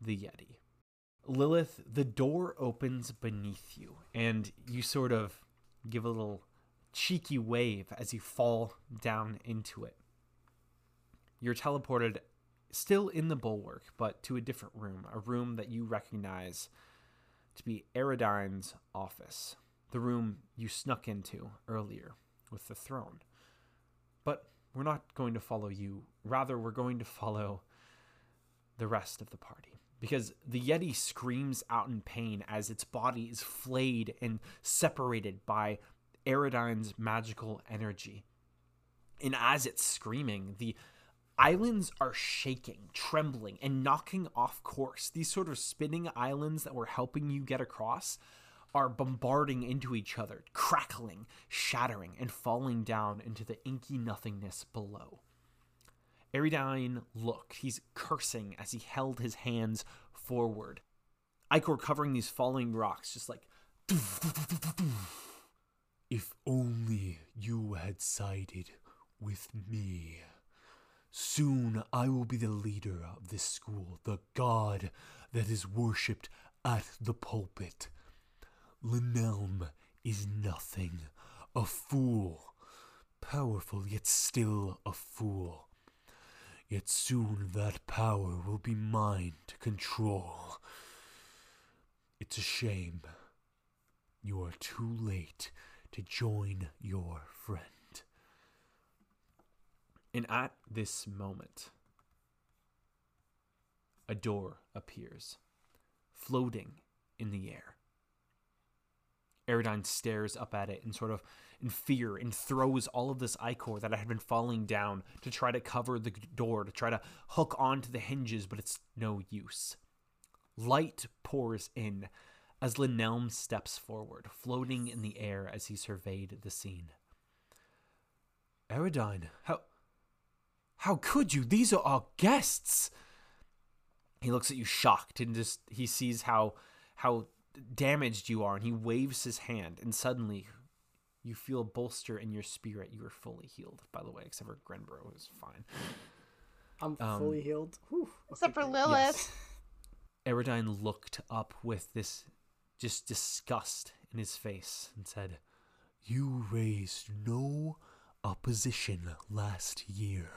The Yeti. Lilith, the door opens beneath you, and you sort of give a little cheeky wave as you fall down into it. You're teleported still in the bulwark, but to a different room, a room that you recognize to be Aerodyne's office. The room you snuck into earlier with the throne. But we're not going to follow you. Rather, we're going to follow the rest of the party. Because the Yeti screams out in pain as its body is flayed and separated by Aerodyne's magical energy. And as it's screaming, the islands are shaking, trembling, and knocking off course. These sort of spinning islands that were helping you get across are bombarding into each other, crackling, shattering, and falling down into the inky nothingness below. Eridine looked. He's cursing as he held his hands forward. Ikor covering these falling rocks, just like... If only you had sided with me. Soon I will be the leader of this school, the god that is worshipped at the pulpit. Lynelm is nothing, a fool, powerful yet still a fool. Yet soon that power will be mine to control. It's a shame. You are too late to join your friend. And at this moment, a door appears, floating in the air. Aerodyne stares up at it and sort of in fear and throws all of this ichor that had been falling down to try to cover the door, to try to hook onto the hinges, but it's no use. Light pours in as Lynelm steps forward, floating in the air as he surveyed the scene. Aerodyne, how could you? These are our guests! He looks at you shocked and just, he sees how damaged you are, and he waves his hand, and suddenly you feel a bolster in your spirit. You are fully healed, by the way, except for Grenborough, who's fine. I'm fully healed. Whew, except for Lilith. Yes. Eridine looked up with this just disgust in his face and said, "You raised no opposition last year,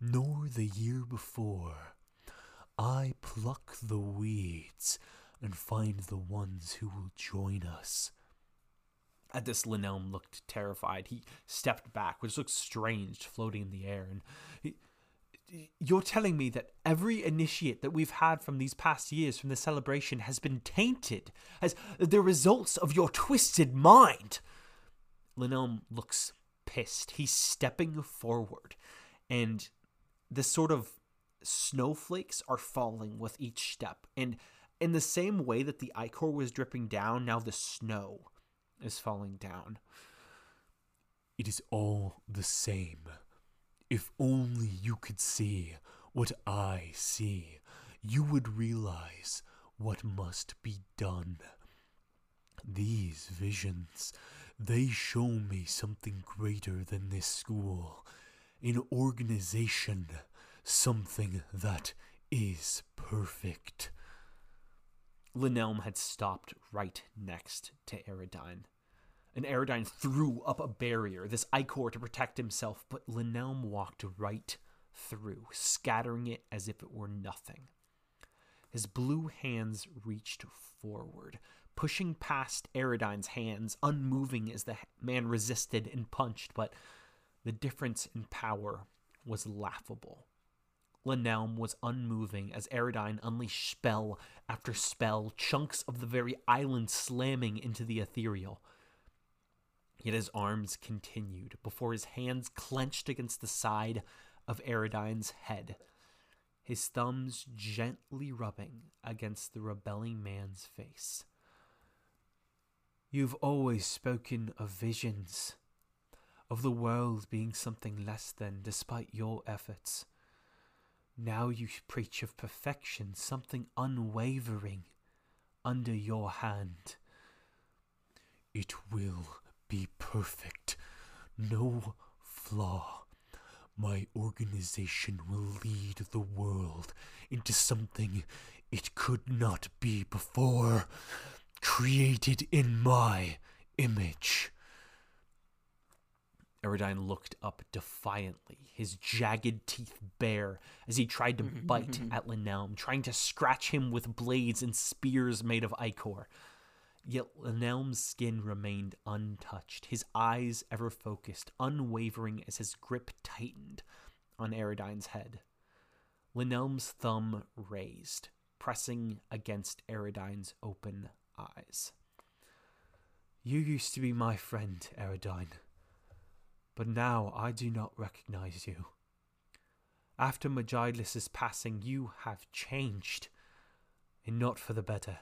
nor the year before. I pluck the weeds and find the ones who will join us." At this, Lynelm looked terrified. He stepped back, which looked strange, floating in the air. And you're telling me that every initiate that we've had from these past years from the celebration has been tainted as the results of your twisted mind? Lynelm looks pissed. He's stepping forward, and this sort of snowflakes are falling with each step, and in the same way that the ichor was dripping down, now the snow is falling down. "It is all the same. If only you could see what I see, you would realize what must be done. These visions, they show me something greater than this school, an organization, something that is perfect." Lynelm had stopped right next to Eridine. and Aerodyne threw up a barrier, this ichor to protect himself, but Lynelm walked right through, scattering it as if it were nothing. His blue hands reached forward, pushing past Aerodyne's hands, unmoving as the man resisted and punched, but the difference in power was laughable. Lynelm was unmoving as Aerodyne unleashed spell after spell, chunks of the very island slamming into the ethereal. Yet his arms continued before his hands clenched against the side of Aerodyne's head, his thumbs gently rubbing against the rebelling man's face. "You've always spoken of visions, of the world being something less than, despite your efforts. Now you preach of perfection, something unwavering under your hand. It will be perfect, no flaw. My organization will lead the world into something it could not be before, created in my image." Eridine looked up defiantly, his jagged teeth bare, as he tried to bite at Lynelm, trying to scratch him with blades and spears made of ichor. Yet Lynelm's skin remained untouched, his eyes ever focused, unwavering as his grip tightened on Aerodyne's head. Lynelm's thumb raised, pressing against Aerodyne's open eyes. "You used to be my friend, Aerodyne. But now I do not recognize you. After Magidlus's passing, you have changed, and not for the better.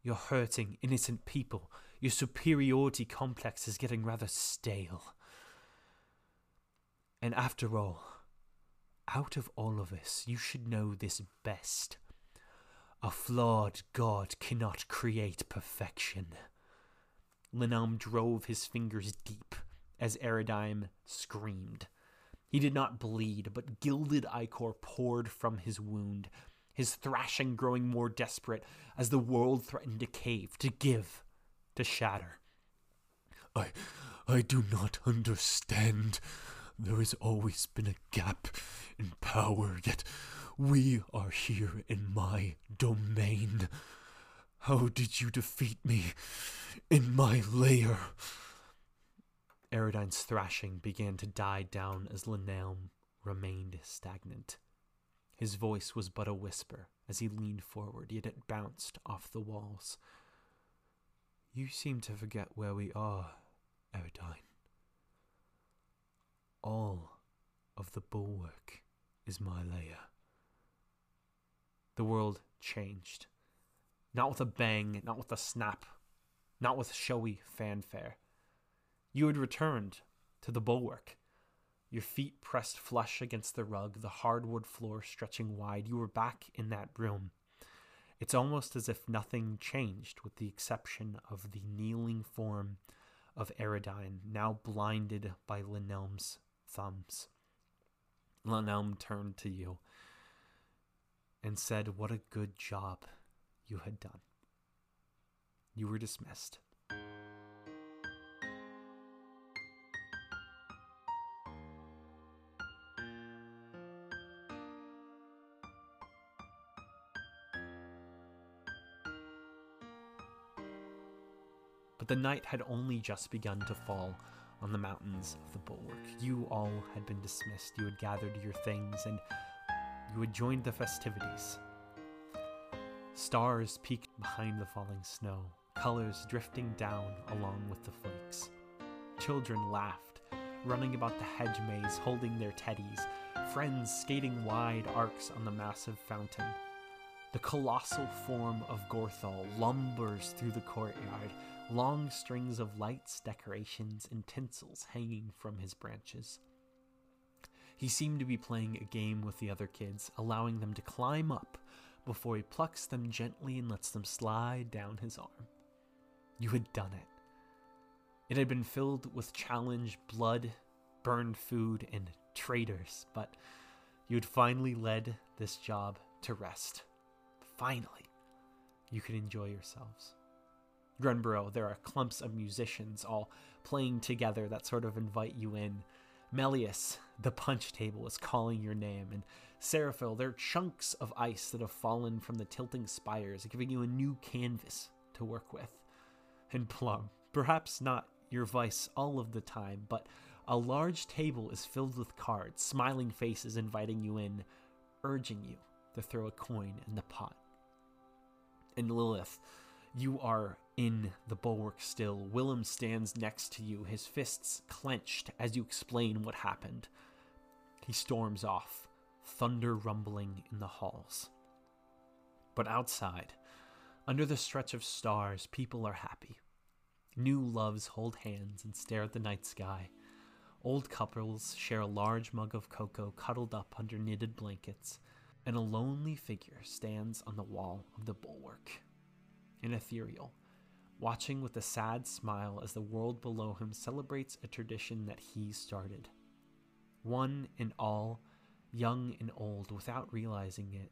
You're hurting innocent people. Your superiority complex is getting rather stale. And after all, out of all of us, you should know this best. A flawed god cannot create perfection." Lynelm drove his fingers deep as Eridine screamed. He did not bleed, but gilded ichor poured from his wound, his thrashing growing more desperate as the world threatened to cave, to give, to shatter. I do not understand. There has always been a gap in power, yet we are here in my domain. How did you defeat me in my lair? Aerodyne's thrashing began to die down as Lynelm remained stagnant. His voice was but a whisper as he leaned forward, yet it bounced off the walls. "You seem to forget where we are, Aerodyne. All of the bulwark is my lair." The world changed. Not with a bang, not with a snap, not with showy fanfare. You had returned to the bulwark, your feet pressed flush against the rug, the hardwood floor stretching wide. You were back in that room. It's almost as if nothing changed, with the exception of the kneeling form of Aerodyne, now blinded by Lynelm's thumbs. Lynelm turned to you and said, "What a good job you had done." You were dismissed. But the night had only just begun to fall on the mountains of the bulwark. You all had been dismissed, you had gathered your things, and you had joined the festivities. Stars peeked behind the falling snow, colors drifting down along with the flakes. Children laughed, running about the hedge maze, holding their teddies, friends skating wide arcs on the massive fountain. The colossal form of Gorthal lumbers through the courtyard, long strings of lights, decorations, and tinsels hanging from his branches. He seemed to be playing a game with the other kids, allowing them to climb up before he plucks them gently and lets them slide down his arm. You had done it. It had been filled with challenge, blood, burned food, and traitors, but you had finally led this job to rest. Finally, you could enjoy yourselves. Grenborough, there are clumps of musicians all playing together that sort of invite you in. Melius, the punch table, is calling your name, and Seraphiel, there are chunks of ice that have fallen from the tilting spires, giving you a new canvas to work with. And Plum, perhaps not your vice all of the time, but a large table is filled with cards, smiling faces inviting you in, urging you to throw a coin in the pot. And Lilith, you are in the bulwark still. Willem stands next to you, his fists clenched as you explain what happened. He storms off, thunder rumbling in the halls. But outside, under the stretch of stars, people are happy. New loves hold hands and stare at the night sky. Old couples share a large mug of cocoa cuddled up under knitted blankets, and a lonely figure stands on the wall of the bulwark, an ethereal, watching with a sad smile as the world below him celebrates a tradition that he started. One and all, young and old, without realizing it,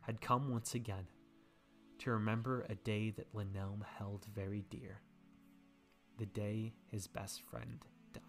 had come once again to remember a day that Lynelm held very dear, the day his best friend died.